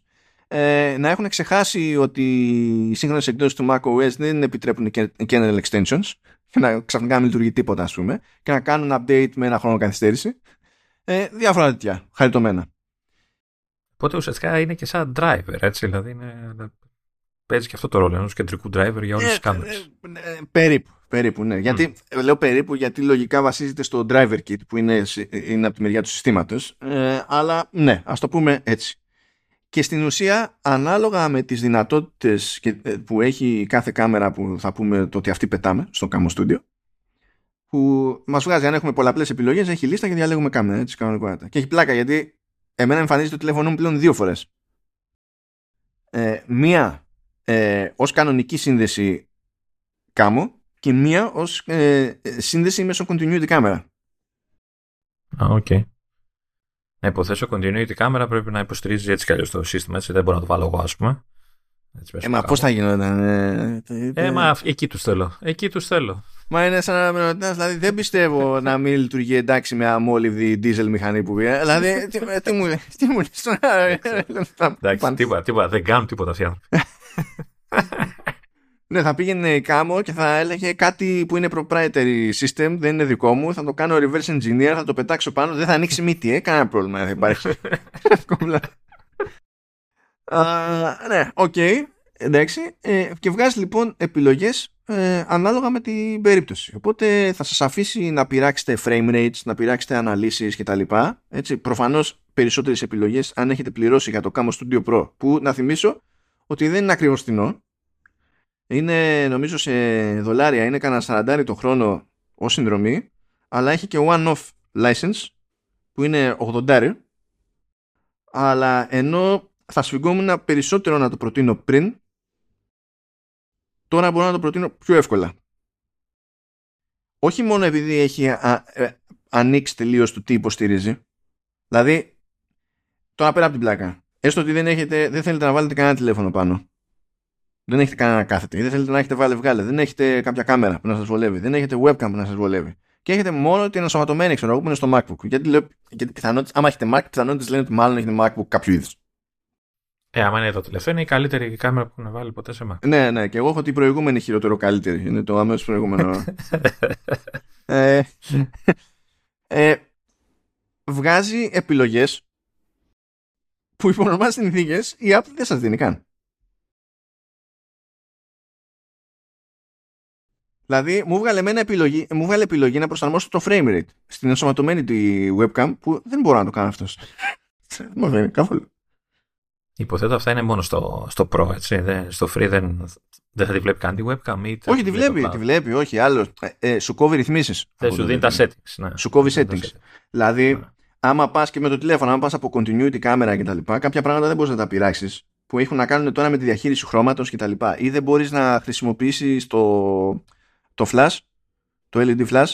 Να έχουν ξεχάσει ότι οι σύγχρονες εκδόσεις του macOS δεν επιτρέπουν kernel extensions. Να ξαφνικά μην λειτουργεί τίποτα, ας πούμε, και να κάνουν update με ένα χρόνο καθυστέρηση. Διάφορα τέτοια, χαριτωμένα. Οπότε ουσιαστικά είναι και σαν driver, έτσι, δηλαδή παίζει και αυτό το ρόλο ενός κεντρικού driver για όλες τις κάμερες. Περίπου, ναι. Γιατί, λέω περίπου, γιατί λογικά βασίζεται στο driver kit που είναι από τη μεριά του συστήματος. Αλλά ναι, ας το πούμε έτσι. Και στην ουσία, ανάλογα με τις δυνατότητες που έχει κάθε κάμερα, που θα πούμε το ότι αυτή πετάμε στο Camo Studio, που μας βγάζει, αν έχουμε πολλαπλές επιλογές, έχει λίστα και διαλέγουμε κάμερα, έτσι, κανονικότητα. Και έχει πλάκα, γιατί εμένα εμφανίζεται το τηλέφωνο μου πλέον 2 φορές. Μία ως κανονική σύνδεση Camo και μία ως σύνδεση μέσω continuity camera. Okay. Να υποθέσω continuity κάμερα πρέπει να υποστηρίζει έτσι κι αλλιώς το σύστημα, έτσι, δεν μπορώ να το βάλω εγώ, ας πούμε. Μα πώς θα γινόταν. Μα εκεί τους θέλω. Μα είναι σαν να με ρωτάς, δηλαδή δεν πιστεύω να μην λειτουργεί εντάξει με αμόλυβδη diesel μηχανή που πήρα. Δηλαδή, τι μου λες τώρα. Εντάξει, τίποτα, δεν κάνουν τίποτα αυτοί οι άνθρωποι. Ναι, θα πήγαινε η Camo και θα έλεγε κάτι που είναι proprietary system, δεν είναι δικό μου, θα το κάνω reverse engineer, θα το πετάξω πάνω, δεν θα ανοίξει μύτη, κανένα πρόβλημα δεν υπάρχει. Ναι, οκ, εντάξει. Και βγάζει λοιπόν επιλογές ανάλογα με την περίπτωση. Οπότε θα σας αφήσει να πειράξετε frame rates, να πειράξετε αναλύσεις κτλ. Προφανώς περισσότερες επιλογές αν έχετε πληρώσει για το Camo Studio Pro, που να θυμίσω ότι δεν είναι ακριβώς φθηνό. Είναι, νομίζω, σε $, είναι κανένα 40 το χρόνο ως συνδρομή, αλλά έχει και one-off license που είναι $80. Αλλά ενώ θα σφιγγόμουν περισσότερο να το προτείνω πριν, τώρα μπορώ να το προτείνω πιο εύκολα. Όχι μόνο επειδή έχει ανοίξει τελείως του τι υποστηρίζει, δηλαδή τώρα πέρα από την πλάκα, έστω ότι δεν θέλετε να βάλετε κανένα τηλέφωνο πάνω, δεν έχετε κανένα κάθετη, δεν θέλετε να έχετε βάλει βγάλε, δεν έχετε κάποια κάμερα που να σας βολεύει, δεν έχετε webcam που να σας βολεύει. Και έχετε μόνο την ενσωματωμένη, ξέρω εγώ, που είναι στο MacBook. Γιατί λέω, άμα έχετε Mac, πιθανότητες λένε ότι μάλλον έχετε MacBook κάποιου είδους. Άμα είναι το τελευταίο, είναι η καλύτερη κάμερα που έχουν βάλει ποτέ σε Mac. Ναι, ναι, και εγώ έχω την προηγούμενη χειρότερο καλύτερη. Είναι το αμέσως προηγούμενο. Βγάζει επιλογές που υπό ονομάς συνθήκες η Apple δεν σας δίνει καν. Δηλαδή μου βγάλε επιλογή να προσαρμόσω το frame rate στην ενσωματωμένη τη webcam που δεν μπορώ να το κάνω αυτός. Μου βγαίνει καθόλου. Υποθέτω αυτά είναι μόνο στο Pro, έτσι. Στο Free δεν θα τη βλέπει καν τη webcam ή... Όχι, τη βλέπει, όχι, άλλο. Σου κόβει ρυθμίσεις. Δεν σου δίνει τα settings. Ναι. Σου κόβει settings. Δηλαδή, ναι. Άμα πας και με το τηλέφωνο, άμα πας από continuity camera κτλ., κάποια πράγματα δεν μπορείς να τα πειράξεις που έχουν να κάνουν τώρα με τη διαχείριση χρώματος κτλ. Ή δεν μπορείς να χρησιμοποιήσεις το flash, το LED flash,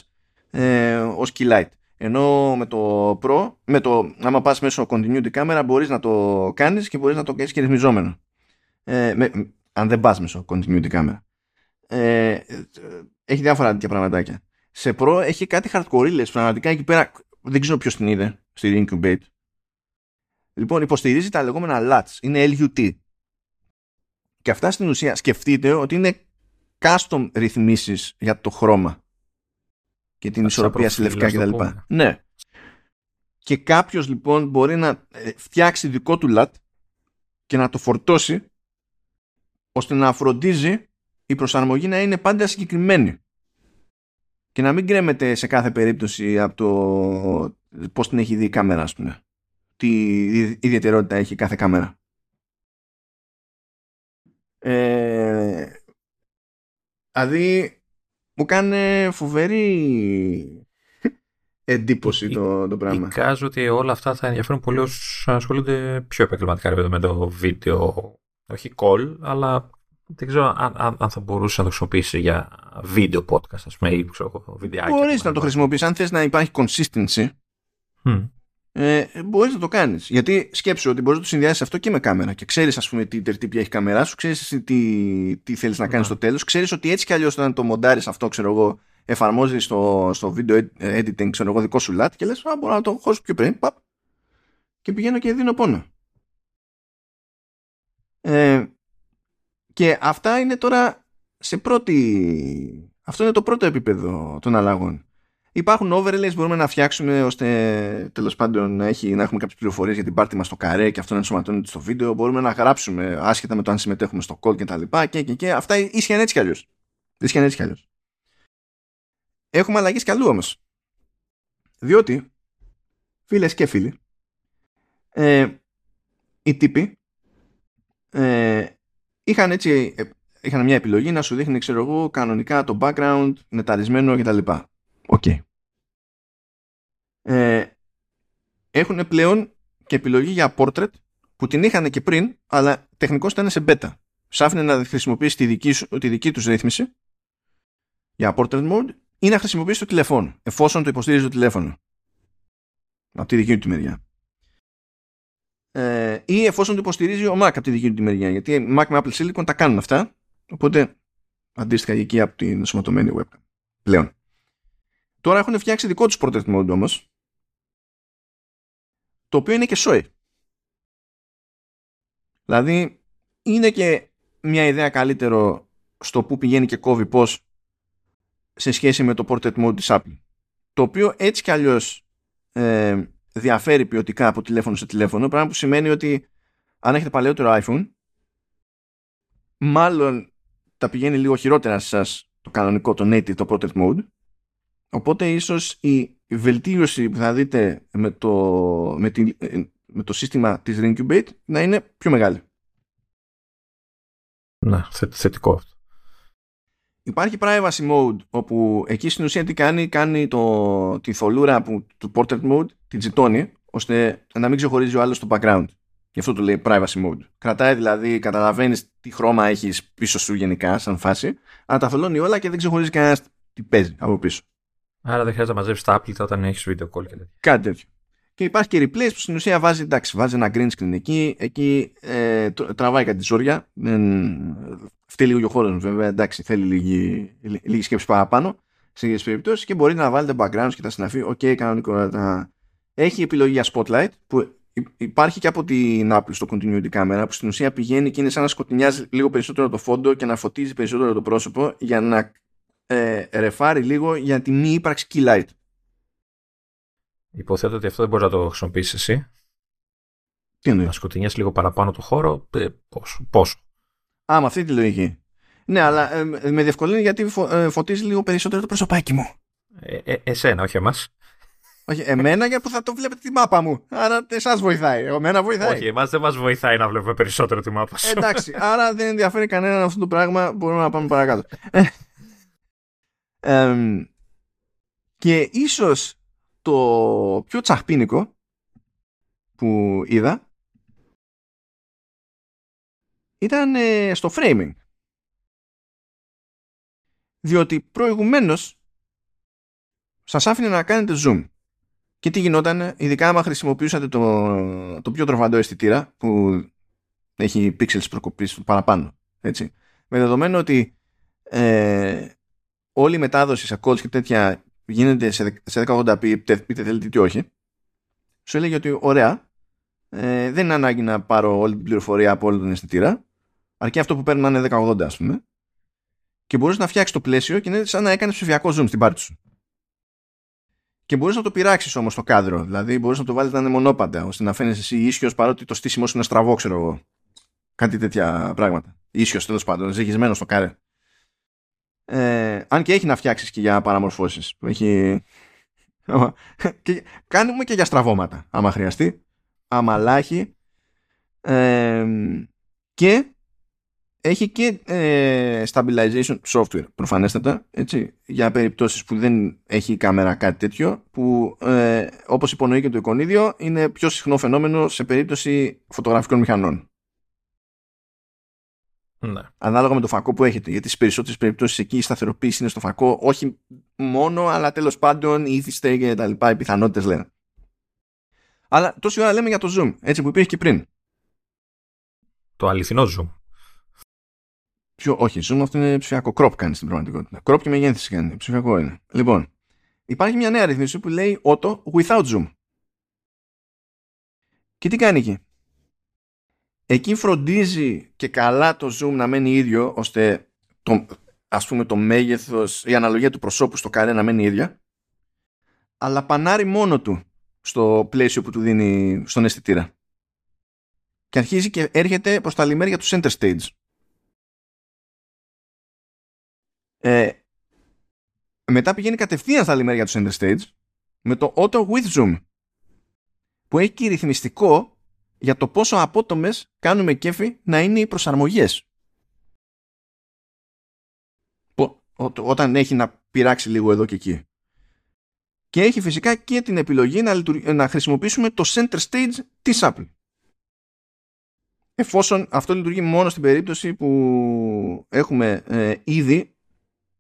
ως key light. Ενώ με το Pro, άμα πας μέσω continuity camera, μπορείς να το κάνεις και μπορείς να το κάνεις και ρυθμιζόμενο. Αν δεν πας μέσω continuity camera. Έχει διάφορα τέτοια πραγματάκια. Σε Pro έχει κάτι χαρτοκορίλες, πραγματικά εκεί πέρα, δεν ξέρω ποιος την είδε, στη Incubate. Λοιπόν, υποστηρίζει τα λεγόμενα LUTs, είναι LUT. Και αυτά στην ουσία σκεφτείτε ότι είναι custom ρυθμίσεις για το χρώμα και την ισορροπία σε λευκά κτλ. Ναι. Και κάποιος λοιπόν μπορεί να φτιάξει δικό του LUT και να το φορτώσει ώστε να φροντίζει η προσαρμογή να είναι πάντα συγκεκριμένη και να μην γκρέμεται σε κάθε περίπτωση από το πώς την έχει δει η κάμερα, ας πούμε. Τι ιδιαιτερότητα έχει κάθε κάμερα. Δηλαδή μου κάνει φοβερή εντύπωση το πράγμα. Εικάζω ότι όλα αυτά θα ενδιαφέρουν πολύ όσους ασχολούνται πιο επαγγελματικά με το βίντεο. Όχι call, αλλά δεν ξέρω αν θα μπορούσε να το χρησιμοποιήσει για βίντεο podcast, ας πούμε, ή βιντεάκι. Μπορείς να το χρησιμοποιήσεις. Αν θες να υπάρχει consistency, μπορείς να το κάνεις. Γιατί σκέψου ότι μπορείς να το συνδυάσεις αυτό και με κάμερα. Και ξέρεις, ας πούμε, τι τερτύπια έχει η κάμερά σου, ξέρεις τι θέλεις να κάνεις στο τέλος. Ξέρεις ότι έτσι κι αλλιώς όταν το μοντάρεις αυτό, ξέρω εγώ, εφαρμόζεις στο video editing, ξέρω εγώ, δικό σου LAT και λες, μπορώ να το χώσω πιο πριν. Παπ, και πηγαίνω και δίνω πόνο. Και αυτά είναι τώρα αυτό είναι το πρώτο επίπεδο των αλλαγών. Υπάρχουν overlays, μπορούμε να φτιάξουμε ώστε τέλος πάντων να έχουμε κάποιες πληροφορίες για την πάρτι μας στο καρέ και αυτό να ενσωματώνεται στο βίντεο. Μπορούμε να γράψουμε άσχετα με το αν συμμετέχουμε στο call και τα λοιπά και. Αυτά ίσχυαν έτσι κι αλλιώς. Έχουμε αλλαγές κι αλλού όμως. Διότι, φίλες και φίλοι, οι τύποι είχαν μια επιλογή να σου δείχνει, ξέρω εγώ, κανονικά το background νεταρισμένο και τα λοιπά. Okay. Έχουν πλέον και επιλογή για portrait που την είχαν και πριν, αλλά τεχνικώς ήταν σε beta. Σου άφηνε να χρησιμοποιήσει τη δική τους ρύθμιση για portrait mode ή να χρησιμοποιήσει το τηλέφωνο, εφόσον το υποστηρίζει το τηλέφωνο από τη δική του μεριά. Ή εφόσον το υποστηρίζει ο Mac από τη δική του τη μεριά, γιατί Mac με Apple Silicon τα κάνουν αυτά, οπότε αντίστοιχα εκεί από την ενσωματωμένη webcam πλέον. Τώρα έχουν φτιάξει δικό τους portrait mode όμως, το οποίο είναι και SOI. Δηλαδή είναι και μια ιδέα καλύτερο στο που πηγαίνει και κόβει πώς σε σχέση με το portrait mode της Apple, το οποίο έτσι κι αλλιώς διαφέρει ποιοτικά από τηλέφωνο σε τηλέφωνο, πράγμα που σημαίνει ότι αν έχετε παλαιότερο iPhone, μάλλον τα πηγαίνει λίγο χειρότερα σε σας το κανονικό, το native, το portrait mode. Οπότε ίσως η βελτίωση που θα δείτε με το σύστημα της Rincubate να είναι πιο μεγάλη. Να, θετικό αυτό. Υπάρχει privacy mode, όπου εκεί στην ουσία τι κάνει τη θολούρα του portrait mode, την τζιτώνει, ώστε να μην ξεχωρίζει ο άλλος το background. Γι' αυτό το λέει privacy mode. Κρατάει δηλαδή, καταλαβαίνεις τι χρώμα έχεις πίσω σου γενικά, σαν φάση, αλλά τα θολώνει όλα και δεν ξεχωρίζει κανένας τι παίζει από πίσω. Άρα δεν χρειάζεται να μαζεύεις τα άπλυτα όταν έχεις video call και τέτοιο. Κάτι τέτοιο. Και υπάρχει και replays που στην ουσία βάζει ένα green screen εκεί τραβάει κάτι ζόρια. Φταίει λίγο και ο χώρος, βέβαια, εντάξει, θέλει λίγη σκέψη παραπάνω σε ίδιες περιπτώσεις και μπορείτε να βάλετε backgrounds και τα συναφή. Okay, κανονικό. Έχει επιλογή για spotlight που υπάρχει και από την Apple στο continuity camera, που στην ουσία πηγαίνει και είναι σαν να σκοτεινιάζει λίγο περισσότερο το φόντο και να φωτίζει περισσότερο το πρόσωπο για να ρεφάρει λίγο για τη μη ύπαρξη key light. Υποθέτω ότι αυτό δεν μπορείς να το χρησιμοποιήσεις εσύ. Τι εννοεί? Να σκοτεινιάσεις λίγο παραπάνω το χώρο. Πόσο? Άμα αυτή τη λογική. Ναι, αλλά με διευκολύνει γιατί φωτίζει λίγο περισσότερο το προσωπάκι μου. Εσένα, όχι εμάς. Όχι, εμένα για που θα το βλέπετε τη μάπα μου. Άρα εσάς βοηθάει. Εμένα βοηθάει. Όχι, εμάς δεν μας βοηθάει να βλέπουμε περισσότερο τη μάπα σου. Εντάξει, άρα δεν ενδιαφέρει κανέναν αυτό το πράγμα. Μπορούμε να πάμε παρακάτω. Και ίσως το πιο τσαχπίνικο που είδα ήταν στο framing. Διότι προηγουμένως σας άφηνε να κάνετε zoom. Και τι γινόταν, ειδικά άμα χρησιμοποιούσατε το πιο τροφαντό αισθητήρα που έχει pixels προκοπής παραπάνω. Έτσι. Με δεδομένο ότι όλη η μετάδοση σε calls και τέτοια γίνεται σε 1080p, είτε θέλετε είτε όχι, σου έλεγε ότι ωραία, δεν είναι ανάγκη να πάρω όλη την πληροφορία από όλο τον αισθητήρα, αρκεί αυτό που παίρνω να είναι 1080, ας πούμε, και μπορείς να φτιάξεις το πλαίσιο και είναι σαν να έκανες ψηφιακό zoom στην πάρτι σου. Και μπορείς να το πειράξεις όμως το κάδρο, δηλαδή μπορείς να το βάλεις να είναι μονόπαντα, ώστε να φαίνεσαι εσύ ίσιος παρότι το στήσιμο σου είναι στραβό, ξέρω εγώ. Κάτι τέτοια πράγματα. Ίσιος τέλος πάντων, ζυγισμένο στο κάρε. Αν και έχει να φτιάξεις και για παραμορφώσεις. Έχει... και κάνουμε και για στραβώματα, άμα χρειαστεί, άμα λάχει. Και έχει και stabilization software, προφανέστατα, έτσι, για περιπτώσεις που δεν έχει η κάμερα κάτι τέτοιο, που όπως υπονοεί και το εικονίδιο, είναι πιο συχνό φαινόμενο σε περίπτωση φωτογραφικών μηχανών. Ναι. Ανάλογα με το φακό που έχετε, γιατί στις περισσότερες περιπτώσεις εκεί η σταθεροποίηση είναι στο φακό, όχι μόνο, αλλά τέλος πάντων ήθιστε και τα λοιπά, οι πιθανότητες λένε. Αλλά τόση ώρα λέμε για το zoom, έτσι που υπήρχε και πριν. Το αληθινό zoom. Όχι, zoom αυτό είναι ψηφιακό. Crop κάνει στην πραγματικότητα. Crop και μεγέθυνση κάνει. Ψηφιακό είναι. Λοιπόν, υπάρχει μια νέα ρυθμίση που λέει auto without zoom. Και τι κάνει εκεί. Εκεί φροντίζει και καλά το zoom να μένει ίδιο, ώστε το, ας πούμε, το μέγεθος, η αναλογία του προσώπου στο καρέ να μένει ίδια, αλλά πανάρει μόνο του στο πλαίσιο που του δίνει στον αισθητήρα. Και αρχίζει και έρχεται προς τα λιμέρια του center stage. Μετά πηγαίνει κατευθείαν στα λιμέρια του center stage με το auto with zoom, που έχει και ρυθμιστικό για το πόσο απότομες κάνουμε κέφι να είναι οι προσαρμογές που, όταν έχει να πειράξει λίγο εδώ και εκεί. Και έχει φυσικά και την επιλογή να χρησιμοποιήσουμε το center stage της Apple, εφόσον αυτό λειτουργεί μόνο στην περίπτωση που έχουμε ήδη,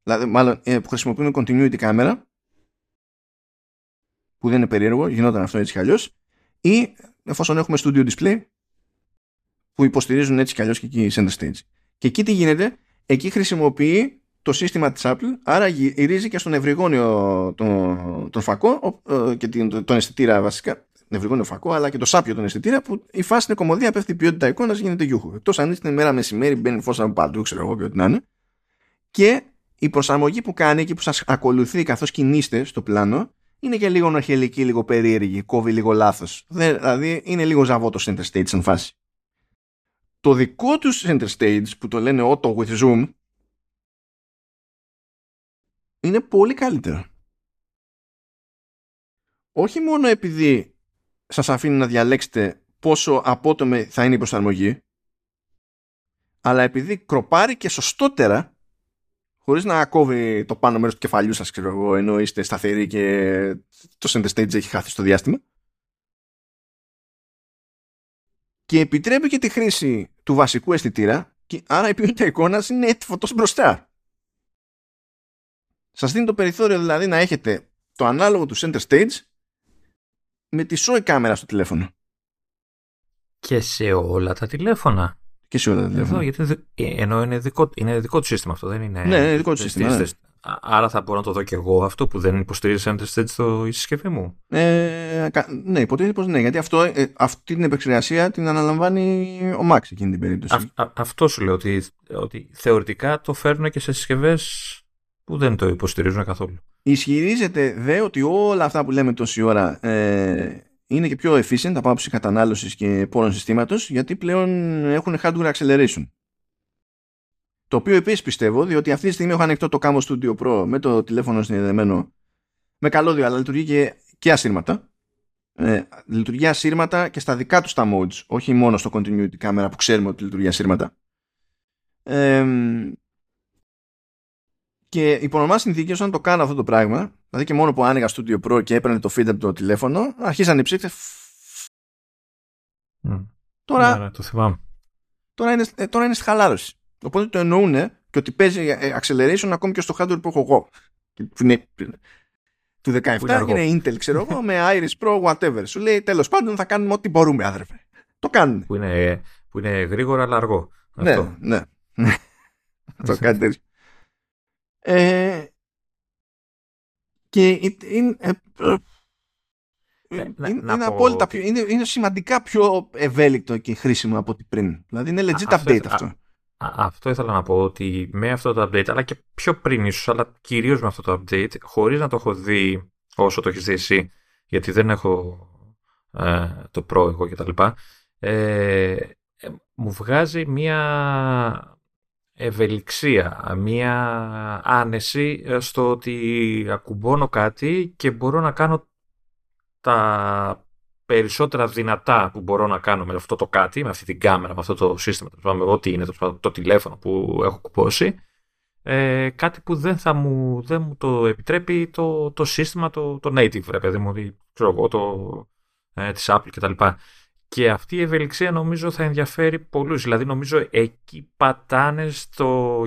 δηλαδή μάλλον που χρησιμοποιούμε continuity camera, που δεν είναι περίεργο, γινόταν αυτό έτσι κι αλλιώς, ή εφόσον έχουμε studio display που υποστηρίζουν έτσι κι αλλιώς και εκεί center stage. Και εκεί τι γίνεται, εκεί χρησιμοποιεί το σύστημα της Apple, άρα γυρίζει και στον ευρυγόνιο τον φακό και τον αισθητήρα βασικά, ευρυγόνιο φακό, αλλά και το σάπιο τον αισθητήρα, που η φάση είναι κομμωδία, πέφτει η ποιότητα εικόνας, γίνεται γιούχου. Εκτός αν είστε μέρα μεσημέρι, μπαίνει φως από παντού, ξέρω εγώ και ό,τι να είναι. Και η προσαρμογή που κάνει και που σας ακολουθεί καθώς κινείστε στο πλάνο είναι και λίγο νορχελική, λίγο περίεργη, κόβει λίγο λάθος. Δηλαδή είναι λίγο ζαβό το center stage σαν φάση. Το δικό του center stage που το λένε auto with zoom είναι πολύ καλύτερο. Όχι μόνο επειδή σας αφήνει να διαλέξετε πόσο απότομη θα είναι η προσαρμογή, αλλά επειδή κροπάρει και σωστότερα, χωρίς να κόβει το πάνω μέρος του κεφαλιού σας, ξέρω εγώ, ενώ είστε σταθεροί και το center stage έχει χάθει στο διάστημα. Και επιτρέπει και τη χρήση του βασικού αισθητήρα, και άρα η ποιότητα εικόνας είναι φωτός μπροστά. Σας δίνει το περιθώριο δηλαδή να έχετε το ανάλογο του center stage με τη σόη κάμερα στο τηλέφωνο. Και σε όλα τα τηλέφωνα. Και σε όλα τα τηλέφωνα. Ενώ είναι δικό του σύστημα αυτό, δεν είναι. Ναι, είναι δικό του σύστημα. Ναι. Άρα θα μπορώ να το δω και εγώ αυτό που δεν υποστηρίζει center stage στο συσκευή μου. Ναι, υποτίθεται πως ναι, γιατί αυτή την επεξεργασία την αναλαμβάνει ο Max εκείνη την περίπτωση. Αυτό σου λέω ότι θεωρητικά το φέρνουν και σε συσκευές που δεν το υποστηρίζουν καθόλου. Ισχυρίζεται δε ότι όλα αυτά που λέμε τόση ώρα είναι και πιο efficient από άποψη κατανάλωσης και πόρων συστήματος, γιατί πλέον έχουν hardware acceleration. Το οποίο επίσης πιστεύω, διότι αυτή τη στιγμή έχω ανοιχτό το Camo Studio Pro με το τηλέφωνο συνδεδεμένο με καλώδιο, αλλά λειτουργεί και ασύρματα. Λειτουργεί ασύρματα και στα δικά του τα modes, όχι μόνο στο Continuity Camera που ξέρουμε ότι λειτουργεί ασύρματα. Και υπό νομάς συνθήκες, όταν το κάνω αυτό το πράγμα, δηλαδή και μόνο που άνοιγα Studio Pro και έπαιρνε το feed από το τηλέφωνο, αρχίσαν οι ψήκτες. Τώρα, ναι, το θυμάμαι. Τώρα είναι στη χαλάρωση. Οπότε το εννοούνε και ότι παίζει acceleration ακόμη και στο hardware που έχω εγώ. Του 17 είναι Intel, ξέρω εγώ, με Iris Pro, whatever. Σου λέει τέλος πάντων θα κάνουμε ό,τι μπορούμε, άδερφε. Το κάνουν. Που είναι γρήγορα αλλά αργό. Αυτό. Ναι, ναι. Αυτό κάτι τέτοιο. Και είναι σημαντικά πιο ευέλικτο και χρήσιμο από ό,τι πριν. Δηλαδή είναι legit update αυτό. Αυτό ήθελα να πω, ότι με αυτό το update, αλλά και πιο πριν ίσως, αλλά κυρίως με αυτό το update, χωρίς να το έχω δει όσο το έχεις δει εσύ, γιατί δεν έχω το Pro εγώ κτλ, μου βγάζει μια ευελιξία, μια άνεση στο ότι ακουμπώνω κάτι και μπορώ να κάνω τα περισσότερα δυνατά που μπορώ να κάνω με αυτό το κάτι, με αυτή την κάμερα, με αυτό το σύστημα, με ό,τι είναι το τηλέφωνο που έχω κουμπώσει, κάτι που δεν μου το επιτρέπει το σύστημα, το native, ρε παιδί μου, ξέρω εγώ, της Apple κτλ. Και αυτή η ευελιξία νομίζω θα ενδιαφέρει πολλούς. Δηλαδή νομίζω εκεί πατάνε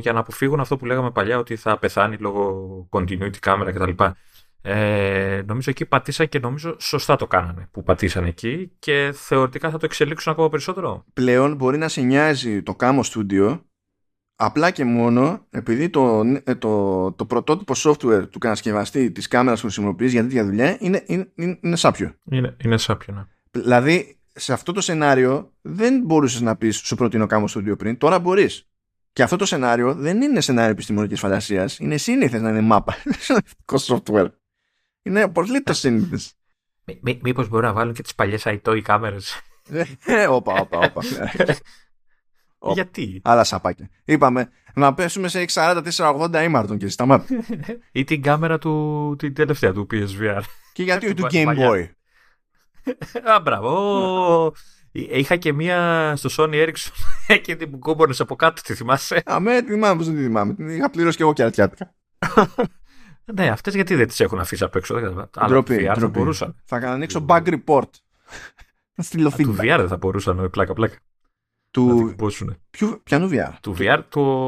για να αποφύγουν αυτό που λέγαμε παλιά, ότι θα πεθάνει λόγω continuity camera κτλ. Νομίζω εκεί πατήσαν και νομίζω σωστά το κάνανε που πατήσαν εκεί, και θεωρητικά θα το εξελίξουν ακόμα περισσότερο. Πλέον μπορεί να σε νοιάζει το Camo Studio απλά και μόνο επειδή το πρωτότυπο software του κατασκευαστή της κάμερας που χρησιμοποιείς για τέτοια δουλειά είναι σάπιο. Είναι σάπιο, ναι. Δηλαδή σε αυτό το σενάριο δεν μπορούσες να πεις σου προτείνω Camo Studio πριν, τώρα μπορείς. Και αυτό το σενάριο δεν είναι σενάριο επιστημονικής φαντασίας, είναι σύνηθες να είναι μάπα. software. Είναι πολύ το σύνηθες. Μήπως μπορούν να βάλουν και τις παλιές iToy κάμερες. Όπα. Γιατί. Άλλα σαπάκια. Είπαμε να πέσουμε σε 640-480 ήμαρτον και σταμάτη. Ή την κάμερα την τελευταία του PSVR. Και γιατί του Game Boy. Α, μπράβο. Είχα και μία στο Sony Ericsson και την που κόμπονες από κάτω, τη θυμάσαι. Αμέ, τη θυμάμαι, πώς δεν τη θυμάμαι. Την είχα πληρώσει και εγώ και αρτιάτικα. Ναι, αυτές γιατί δεν τις έχουν αφήσει απ' έξω. Αλλά το VR θα μπορούσαν. Θα ανοίξω bug report. Θα στείλω feedback. Του VR δεν θα μπορούσαν, πλάκα-πλάκα. Του ποιανού VR. Του VR,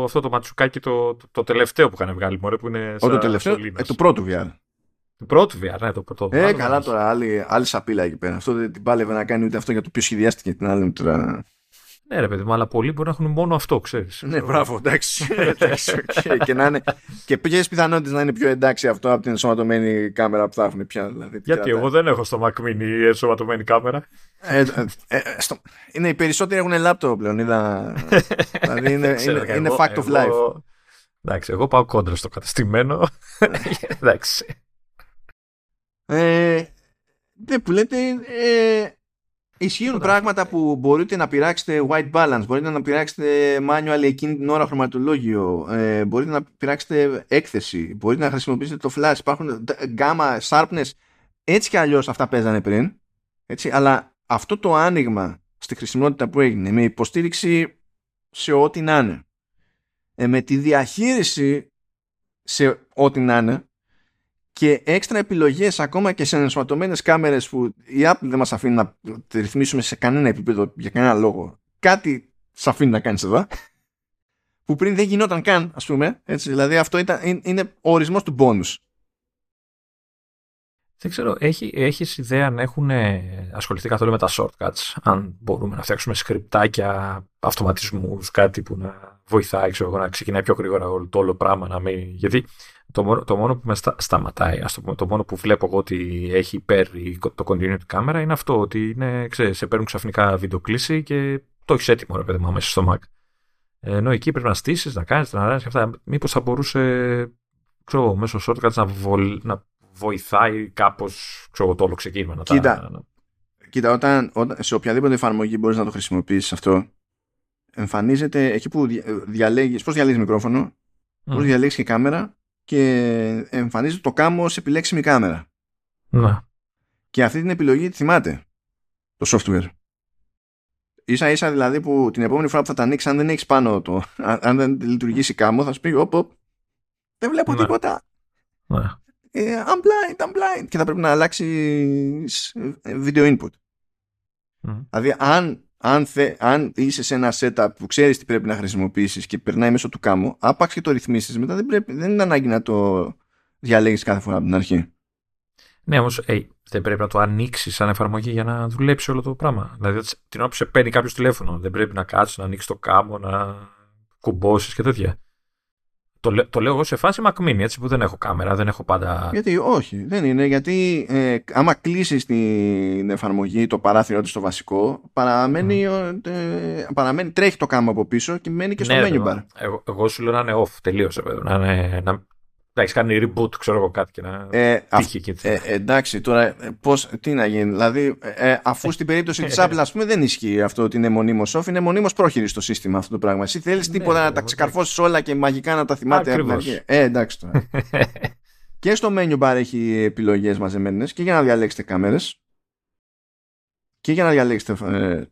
αυτό το ματσουκάκι το τελευταίο που είχαν βγάλει, μωρέ, που είναι σαν σωλήνας. Του πρώτου VR. Του πρώτου VR, ναι, το πρώτο. Καλά τώρα, άλλη σαπίλα εκεί πέρα. Αυτό δεν την πάλευε να κάνει ούτε αυτό για το οποίο σχεδιάστηκε την άλλη τώρα. Ναι, ρε παιδί μου, αλλά πολλοί μπορεί να έχουν μόνο αυτό, ξέρεις. Ναι, μπράβο, εντάξει. Και ποιες πιθανότητες να είναι πιο εντάξει αυτό από την ενσωματωμένη κάμερα που θα έχουν πια. Δηλαδή, γιατί εγώ δεν έχω στο Mac Mini ενσωματωμένη κάμερα. Είναι, οι περισσότεροι έχουν λάπτοπ πλέον. Δηλαδή είναι fact of life. Εντάξει, εγώ πάω κόντρα στο κατεστημένο. Εντάξει. Δεν που λέτε, ισχύουν πράγματα που μπορείτε να πειράξετε white balance, μπορείτε να πειράξετε manual εκείνη την ώρα χρωματολόγιο, μπορείτε να πειράξετε έκθεση, μπορείτε να χρησιμοποιήσετε το flash, υπάρχουν gamma, sharpness, έτσι κι αλλιώς αυτά παίζανε πριν, έτσι, αλλά αυτό το άνοιγμα στη χρησιμότητα που έγινε με υποστήριξη σε ό,τι να είναι, με τη διαχείριση σε ό,τι να είναι, και έξτρα επιλογές ακόμα και σε ενσωματωμένες κάμερες που η Apple δεν μας αφήνει να τη ρυθμίσουμε σε κανένα επίπεδο για κανένα λόγο. Κάτι σε αφήνει να κάνεις εδώ που πριν δεν γινόταν καν, ας πούμε. Έτσι, δηλαδή αυτό είναι ο ορισμός του bonus. Δεν ξέρω, έχεις ιδέα αν έχουν ασχοληθεί καθόλου με τα shortcuts, αν μπορούμε να φτιάξουμε σκριπτάκια, αυτοματισμούς, κάτι που να βοηθάει, ξέρω, να ξεκινάει πιο γρήγορα το όλο πράγμα, να μην... Γιατί το μόνο που με σταματάει, ας το πούμε, το μόνο που βλέπω εγώ ότι έχει υπέρ το continuity camera είναι αυτό, ότι είναι, ξέρεις, σε παίρνουν ξαφνικά βιντεοκλήση και το έχεις έτοιμο, ρε παιδί μου, αμέσως στο Mac. Ενώ εκεί πρέπει να στήσεις, να κάνεις, να ράνεις και αυτά. Μήπως θα μπορούσε, ξέρω, μέσω shortcuts να βοηθάει κάπως, ξέρω, το όλο ξεκίνημα. Κοίτα, όταν σε οποιαδήποτε εφαρμογή μπορείς να το χρησιμοποιήσεις αυτό, εμφανίζεται εκεί που διαλέγεις, πώς διαλέγεις μικρόφωνο, πώς διαλέγεις και κάμερα, και εμφανίζεται το Camo ως επιλέξιμη κάμερα. Να. Και αυτή την επιλογή θυμάται το software. Ίσα ίσα δηλαδή που την επόμενη φορά που θα τα ανοίξει, αν δεν έχεις πάνω το, αν δεν λειτουργήσει Camo, θα σου πει δεν βλέπω τίποτα. Να. I'm blind. Και θα πρέπει να αλλάξει video input. Δηλαδή αν είσαι σε ένα setup που ξέρεις τι πρέπει να χρησιμοποιήσεις και περνάει μέσω του Camo, άπαξ και το ρυθμίσεις μετά, δεν είναι ανάγκη να το διαλέγεις κάθε φορά από την αρχή. Ναι, όμως δεν πρέπει να το ανοίξεις σαν εφαρμογή για να δουλέψει όλο το πράγμα. Δηλαδή την ώρα που σε παίρνει κάποιος τηλέφωνο, δεν πρέπει να κάτσεις να ανοίξεις το Camo, να κουμπώσεις και τέτοια. Το λέω εγώ σε φάση μακμήνη, έτσι που δεν έχω κάμερα, δεν έχω πάντα. Γιατί όχι, δεν είναι. Γιατί άμα κλείσεις την εφαρμογή, το παράθυρο της, το βασικό, παραμένει, τρέχει το Camo από πίσω και μένει και στο menu bar. Εγώ σου λέω να είναι off, τελείωσε. Να έχεις κάνει reboot, ξέρω εγώ κάτι, και να τύχει εκεί. Εντάξει, τώρα πώς, τι να γίνει. Δηλαδή, αφού στην περίπτωση της Apple, ας πούμε, δεν ισχύει αυτό ότι είναι μονίμως off, είναι μονίμως πρόχειρη στο σύστημα αυτό το πράγμα. Εσύ θέλεις τίποτα να τα ξεκαρφώσεις όλα και μαγικά να τα θυμάται. Εντάξει τώρα. Και στο menu bar έχει επιλογές μαζεμένες και για να διαλέξετε κάμερες και για να διαλέξετε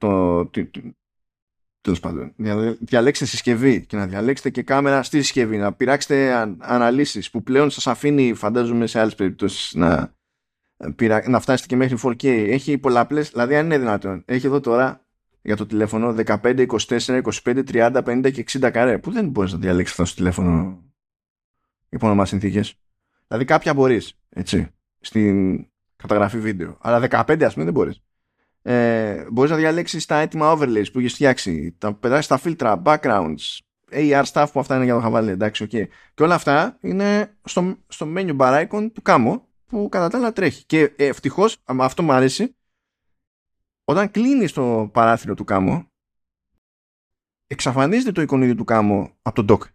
τέλος πάντων, διαλέξτε συσκευή και να διαλέξετε και κάμερα στη συσκευή, να πειράξετε αναλύσεις που πλέον σας αφήνει, φαντάζομαι, σε άλλες περιπτώσεις να φτάσετε και μέχρι 4K. Έχει πολλαπλές, δηλαδή αν είναι δυνατόν. Έχει εδώ τώρα για το τηλέφωνο 15, 24, 25, 30, 50 και 60 καρέ που δεν μπορείς να διαλέξεις αυτό στο τηλέφωνο υπό όνομα συνθήκες. Δηλαδή κάποια μπορείς, έτσι, στην καταγραφή βίντεο, αλλά 15 ας πούμε δεν μπορείς. Μπορείς να διαλέξεις τα έτοιμα overlays που έχεις φτιάξει, τα περάσεις τα φίλτρα, backgrounds, AR stuff που αυτά είναι για το χαβάλι, εντάξει, okay. Και όλα αυτά είναι στο menu bar icon του Camo που κατά τα άλλα τρέχει. Και ευτυχώς, αυτό μου αρέσει, όταν κλείνεις το παράθυρο του Camo, εξαφανίζεται το εικονίδιο του Camo από το dock.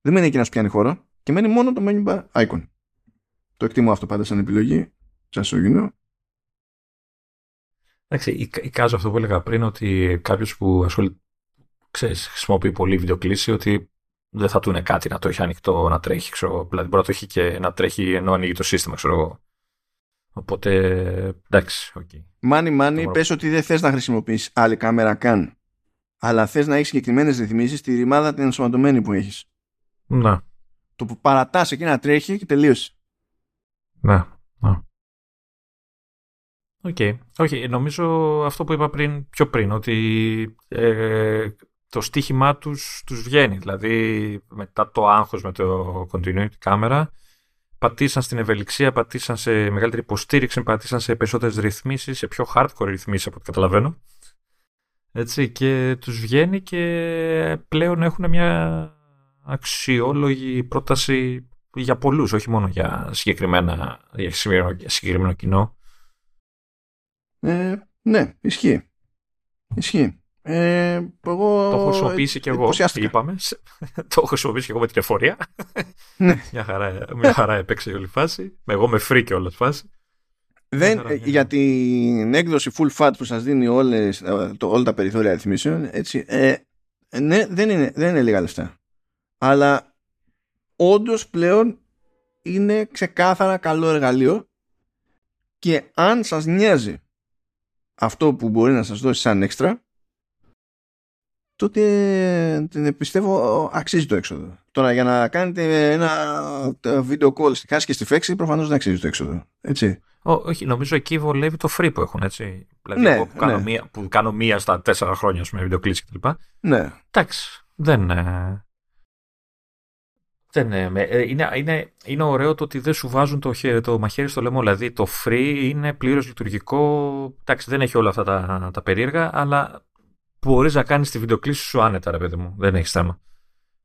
Δεν μένει εκεί να σου πιάνει χώρο και μένει μόνο το menu bar icon. Το εκτιμώ αυτό πάντα σαν επιλογή. Σας το γινώ. Εντάξει, εικάζω αυτό που έλεγα πριν, ότι κάποιος που χρησιμοποιεί πολύ βιντεοκλήση, ότι δεν θα του είναι κάτι να το έχει ανοιχτό, να τρέχει, ξέρω, δηλαδή μπορεί να το έχει και να τρέχει ενώ ανοίγει το σύστημα, ξέρω εγώ. Οπότε, εντάξει, οκ. Μάνι, πες ότι δεν θες να χρησιμοποιήσεις άλλη κάμερα καν, αλλά θες να έχεις συγκεκριμένες ρυθμίσεις στη ρημάδα την ενσωματωμένη που έχεις. Να. Το που παρατάς εκεί να τρέχει και τελείωσε. Να. Okay. Νομίζω αυτό που είπα πιο πριν, ότι το στοίχημά τους βγαίνει. Δηλαδή, μετά το άγχος με το Continuity Camera, πατήσαν στην ευελιξία, πατήσαν σε μεγαλύτερη υποστήριξη, πατήσαν σε περισσότερες ρυθμίσεις, σε πιο hardcore ρυθμίσεις από ό,τι καταλαβαίνω. Έτσι, και τους βγαίνει και πλέον έχουν μια αξιόλογη πρόταση για πολλούς, όχι μόνο για συγκεκριμένο κοινό. Ναι, ισχύει. Το έχω χρησιμοποιήσει και εγώ. Είπαμε. Το έχω χρησιμοποιήσει και εγώ με την εφορία. Ναι. Μια χαρά έπαιξε η όλη φάση. Εγώ με free και όλη φάση. Για την έκδοση full fat που σας δίνει όλα τα περιθώρια ρυθμίσεων, έτσι. Ναι, δεν είναι λίγα λεφτά. Αλλά όντως πλέον είναι ξεκάθαρα καλό εργαλείο, και αν σας νοιάζει αυτό που μπορεί να σας δώσει σαν έξτρα, τότε πιστεύω αξίζει το έξοδο. Τώρα για να κάνετε ένα video call στη χάση και στη φέξη, προφανώς δεν αξίζει το έξοδο. Έτσι. Όχι, νομίζω εκεί βολεύει το free που έχουν, έτσι. Δηλαδή ναι, που κάνω μία στα 4 χρόνια με βιντεοκλήση κτλ. Ναι. Εντάξει, είναι ωραίο το ότι δεν σου βάζουν το μαχαίρι στο λαιμό. Δηλαδή το free είναι πλήρως λειτουργικό. Εντάξει, δεν έχει όλα αυτά τα περίεργα, αλλά μπορείς να κάνεις τη βιντεοκλήση σου άνετα, ρε παιδί μου. Δεν έχεις θέμα.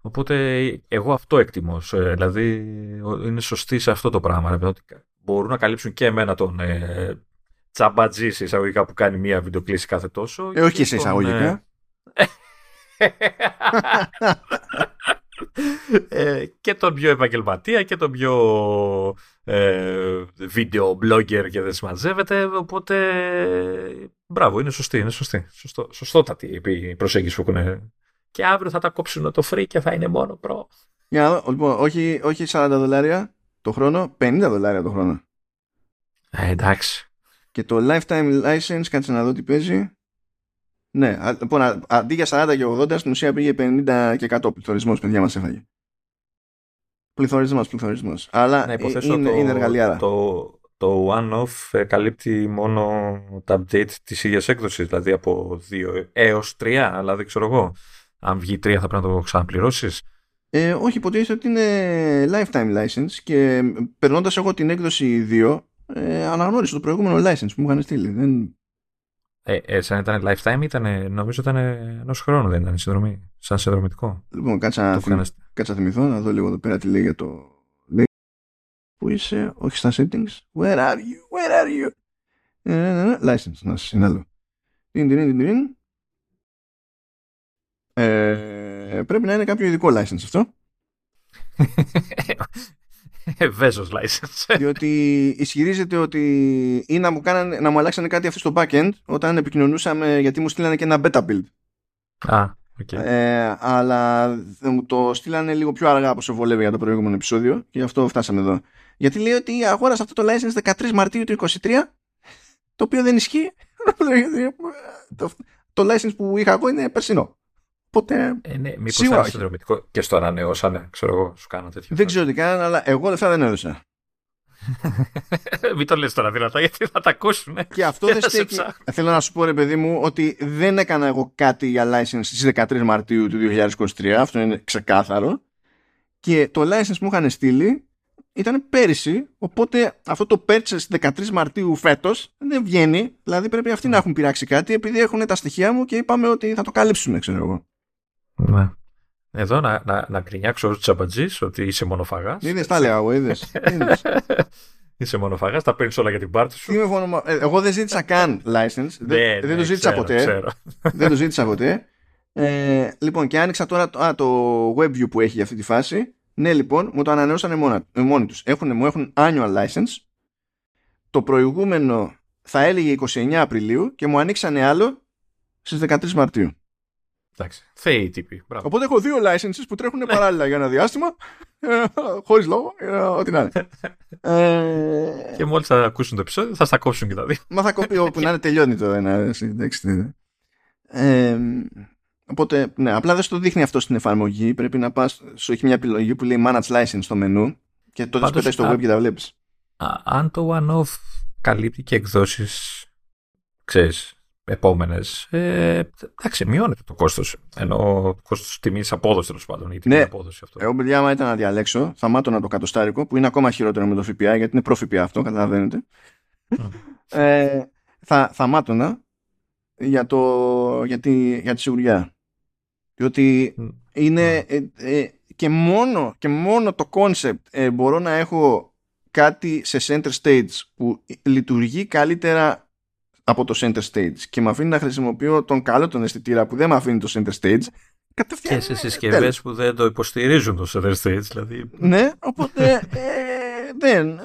Οπότε εγώ αυτό εκτιμώ. Δηλαδή είναι σωστή σε αυτό το πράγμα. Ρε παιδί, ότι μπορούν να καλύψουν και εμένα τον τσαμπατζή σε εισαγωγικά που κάνει μία βιντεοκλήση κάθε τόσο. Όχι σε εισαγωγικά. και τον πιο επαγγελματία και τον πιο βίντεο blogger και δεν συμμαζεύεται, οπότε μπράβο, είναι σωστή, είναι σωστή, σωστότατη η προσέγγιση που έχουν. Και αύριο θα τα κόψουν το free και θα είναι μόνο προ. Λοιπόν, όχι $40 το χρόνο, $50 το χρόνο. Εντάξει. Και το lifetime license, κάτσε να δω τι παίζει. Ναι, λοιπόν, αντί για 40 και 80, στην ουσία πήγε 50 και 100. Πληθωρισμός, παιδιά, μας έφαγε. Πληθωρισμός. Αλλά είναι εργαλειάρα. Το one-off καλύπτει μόνο τα update της ίδιας έκδοσης, δηλαδή από 2 έως 3, αλλά δεν ξέρω εγώ. Αν βγει 3 θα πρέπει να το ξαναπληρώσεις. Όχι, υποτίθεται ότι είναι lifetime license και περνώντας εγώ την έκδοση 2, αναγνώρισα το προηγούμενο license που μου είχαν στείλει. Δεν... σαν ήταν lifetime, νομίζω ήταν ενός χρόνου, δεν ήταν συνδρομή, σαν συνδρομητικό. Λοιπόν, κάτσα θυμηθώ να δω λίγο εδώ πέρα τι λέει για το... Πού είσαι, όχι στα settings, where are you? License, να σας συνάλλω. Πρέπει να είναι κάποιο ειδικό license αυτό. Βέζος license. Διότι ισχυρίζεται ότι ή να μου αλλάξανε κάτι αυτό στο backend όταν επικοινωνούσαμε, γιατί μου στείλανε και ένα beta build. Okay. Αλλά μου το στείλανε λίγο πιο αργά από όσο βολεύει για το προηγούμενο επεισόδιο και γι' αυτό φτάσαμε εδώ. Γιατί λέει ότι αγόρασε αυτό το license 13 Μαρτίου του 2023, το οποίο δεν ισχύει. Το license που είχα εγώ είναι περσινό. Ποτέ. Ναι, μήπως ήταν συνδρομητικό και στο ανανεώσανε, ξέρω εγώ, σου κάνω τέτοιο. Δεν ξέρω τι κάνανε, αλλά εγώ λεφτά δεν έδωσα. Μην το λες τώρα δυνατά, γιατί θα τα ακούσουν. Και αυτό δεν στέκει. Θέλω να σου πω, ρε παιδί μου, ότι δεν έκανα εγώ κάτι για license στις 13 Μαρτίου του 2023. Αυτό είναι ξεκάθαρο. Και το license μου είχαν στείλει ήταν πέρυσι. Οπότε αυτό το purchase 13 Μαρτίου φέτος δεν βγαίνει. Δηλαδή πρέπει αυτοί να έχουν πειράξει κάτι, επειδή έχουν τα στοιχεία μου και είπαμε ότι θα το καλύψουμε, ξέρω εγώ. Ναι. Εδώ να γκρινιάξω ως τσαμπατζής ότι είσαι μονοφαγάς. Είδες, τα λέω, είδες. Είσαι μονοφαγάς, τα παίρνεις όλα για την πάρτι σου. Εγώ δεν ζήτησα καν license. Δεν το ζήτησα ποτέ. Δεν το ζήτησα ποτέ. Λοιπόν, και άνοιξα τώρα το webview που έχει για αυτή τη φάση. Ναι, λοιπόν, μου το ανανεώσανε μόνοι τους. Μου έχουν annual license. Το προηγούμενο θα έλεγε 29 Απριλίου και μου ανοίξανε άλλο στις 13 Μαρτίου. Εντάξει, θεοί τύποι. Οπότε έχω δύο licenses που τρέχουν παράλληλα για ένα διάστημα, χωρίς λόγο, ό,τι να είναι. Και μόλις θα ακούσουν το επεισόδιο, θα στα κόψουν και τα δύο. Μα θα κοπεί όπου να είναι, τελειώνει το ένα. Οπότε, ναι, απλά δεν σου το δείχνει αυτό στην εφαρμογή. Πρέπει να πας, σου έχει μια επιλογή που λέει Manage License στο μενού και τότε σου πετάει στο web και τα βλέπεις. Αν το one-off καλύπτει και εκδόσεις, ξέρεις, επόμενες, εντάξει, μειώνεται το κόστος. Ενώ το κόστος τιμής απόδοση, τέλος πάντων. Η τιμή απόδοση αυτό. Εγώ, παιδιά, άμα ήταν να διαλέξω, θα μάτωνα το κατοστάρικο, που είναι ακόμα χειρότερο με το ΦΠΑ, γιατί είναι προ-ΦΠΑ αυτό, καταλαβαίνετε. Θα μάτωνα για τη σιγουριά. Διότι είναι και μόνο το concept μπορώ να έχω κάτι σε center stage που λειτουργεί καλύτερα από το center stage και με αφήνει να χρησιμοποιώ τον καλό τον αισθητήρα που δεν με αφήνει το center stage. Και σε συσκευές που δεν το υποστηρίζουν το center stage, δηλαδή. Ναι, οπότε δεν.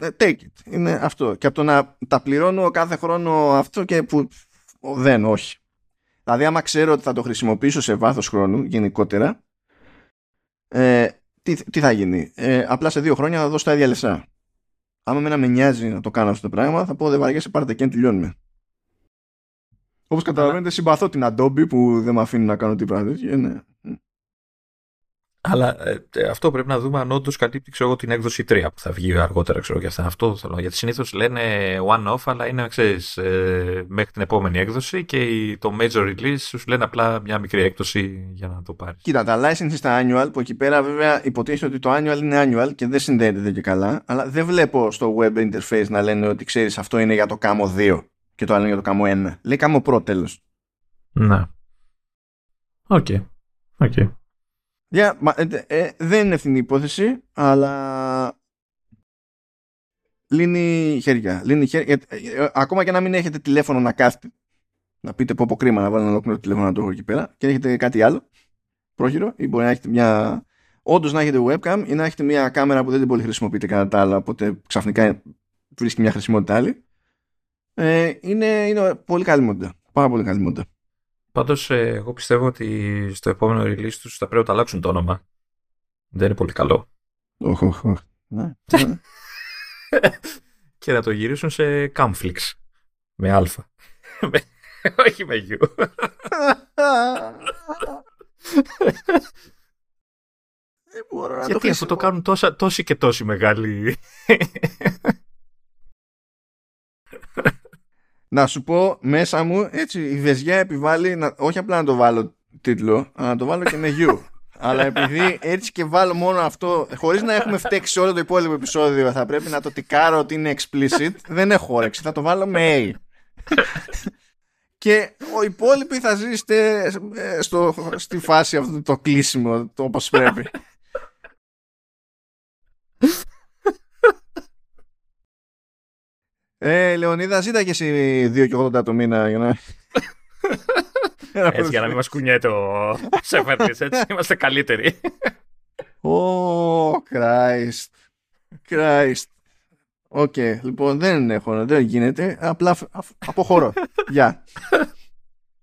Take it. Είναι αυτό. Και από το να τα πληρώνω κάθε χρόνο αυτό και που δεν, όχι. Δηλαδή, άμα ξέρω ότι θα το χρησιμοποιήσω σε βάθος χρόνου γενικότερα, τι θα γίνει. Απλά σε 2 χρόνια θα δώσω τα ίδια λεφτά. Άμα μένα με νοιάζει να το κάνω αυτό το πράγμα, θα πω δεν βαριέσαι, πάρετε και να τελειώνουμε. Όπως καταλαβαίνετε, συμπαθώ την Adobe που δεν με αφήνει να κάνω τίποτα τέτοιο. Ναι. Αλλά αυτό πρέπει να δούμε αν όντως καλύπτει, ξέρω εγώ, την έκδοση 3 που θα βγει αργότερα, ξέρω και αυτά. Αυτό θέλω. Γιατί συνήθως λένε one-off, αλλά είναι, ξέρεις, μέχρι την επόμενη έκδοση και το major release σου λένε απλά μια μικρή έκδοση για να το πάρεις. Κοίτα, τα license στα annual, που εκεί πέρα βέβαια υποτίθεται ότι το annual είναι annual και δεν συνδέεται και καλά, αλλά δεν βλέπω στο web interface να λένε ότι, ξέρεις, αυτό είναι για το Camo 2 και το άλλο είναι για το Camo 1. Λέει Camo Pro τέλος. Να. Οκ. Okay. Δεν είναι ευθυνή υπόθεση, αλλά λύνει χέρια. Ακόμα και να μην έχετε τηλέφωνο να κάθετε, να πείτε πω κρίμα να βάλω ένα ολόκληρο τηλέφωνο να το έχω εκεί πέρα, και έχετε κάτι άλλο πρόχειρο, ή μπορεί να έχετε μια όντως να έχετε webcam ή να έχετε μια κάμερα που δεν την πολύ χρησιμοποιείτε κατά τα άλλα, οπότε ξαφνικά βρίσκει μια χρησιμότητα άλλη. Είναι πολύ καλή μοντά. Πάρα πολύ καλή μοντά. Πάντως, εγώ πιστεύω ότι στο επόμενο release τους θα πρέπει να το αλλάξουν το όνομα. Δεν είναι πολύ καλό. Όχι. Ναι. Και να το γυρίσουν σε Camflix. Με α. Όχι με γιου. Δεν μπορώ να το χρησιμοποιήσω. Γιατί το κάνουν τόσοι και τόσοι μεγάλοι. Να σου πω, μέσα μου έτσι η βεζιά επιβάλλει όχι απλά να το βάλω τίτλο, αλλά να το βάλω και με γιου. Αλλά επειδή έτσι και βάλω μόνο αυτό, χωρίς να έχουμε φταίξει όλο το υπόλοιπο επεισόδιο, θα πρέπει να το τικάρω ότι είναι explicit. Δεν έχω όρεξη, θα το βάλω με A. Και ο υπόλοιποι θα ζήσετε στη φάση αυτό το κλείσιμο, όπως πρέπει. Λεωνίδα, ζήτα και εσύ 2,80 το μήνα για να... Έτσι, για να μην μας κουνιέται ο Σεφέρτης, έτσι, είμαστε καλύτεροι. Ω, Christ. Οκ, λοιπόν, δεν γίνεται, απλά αποχωρώ. Γεια.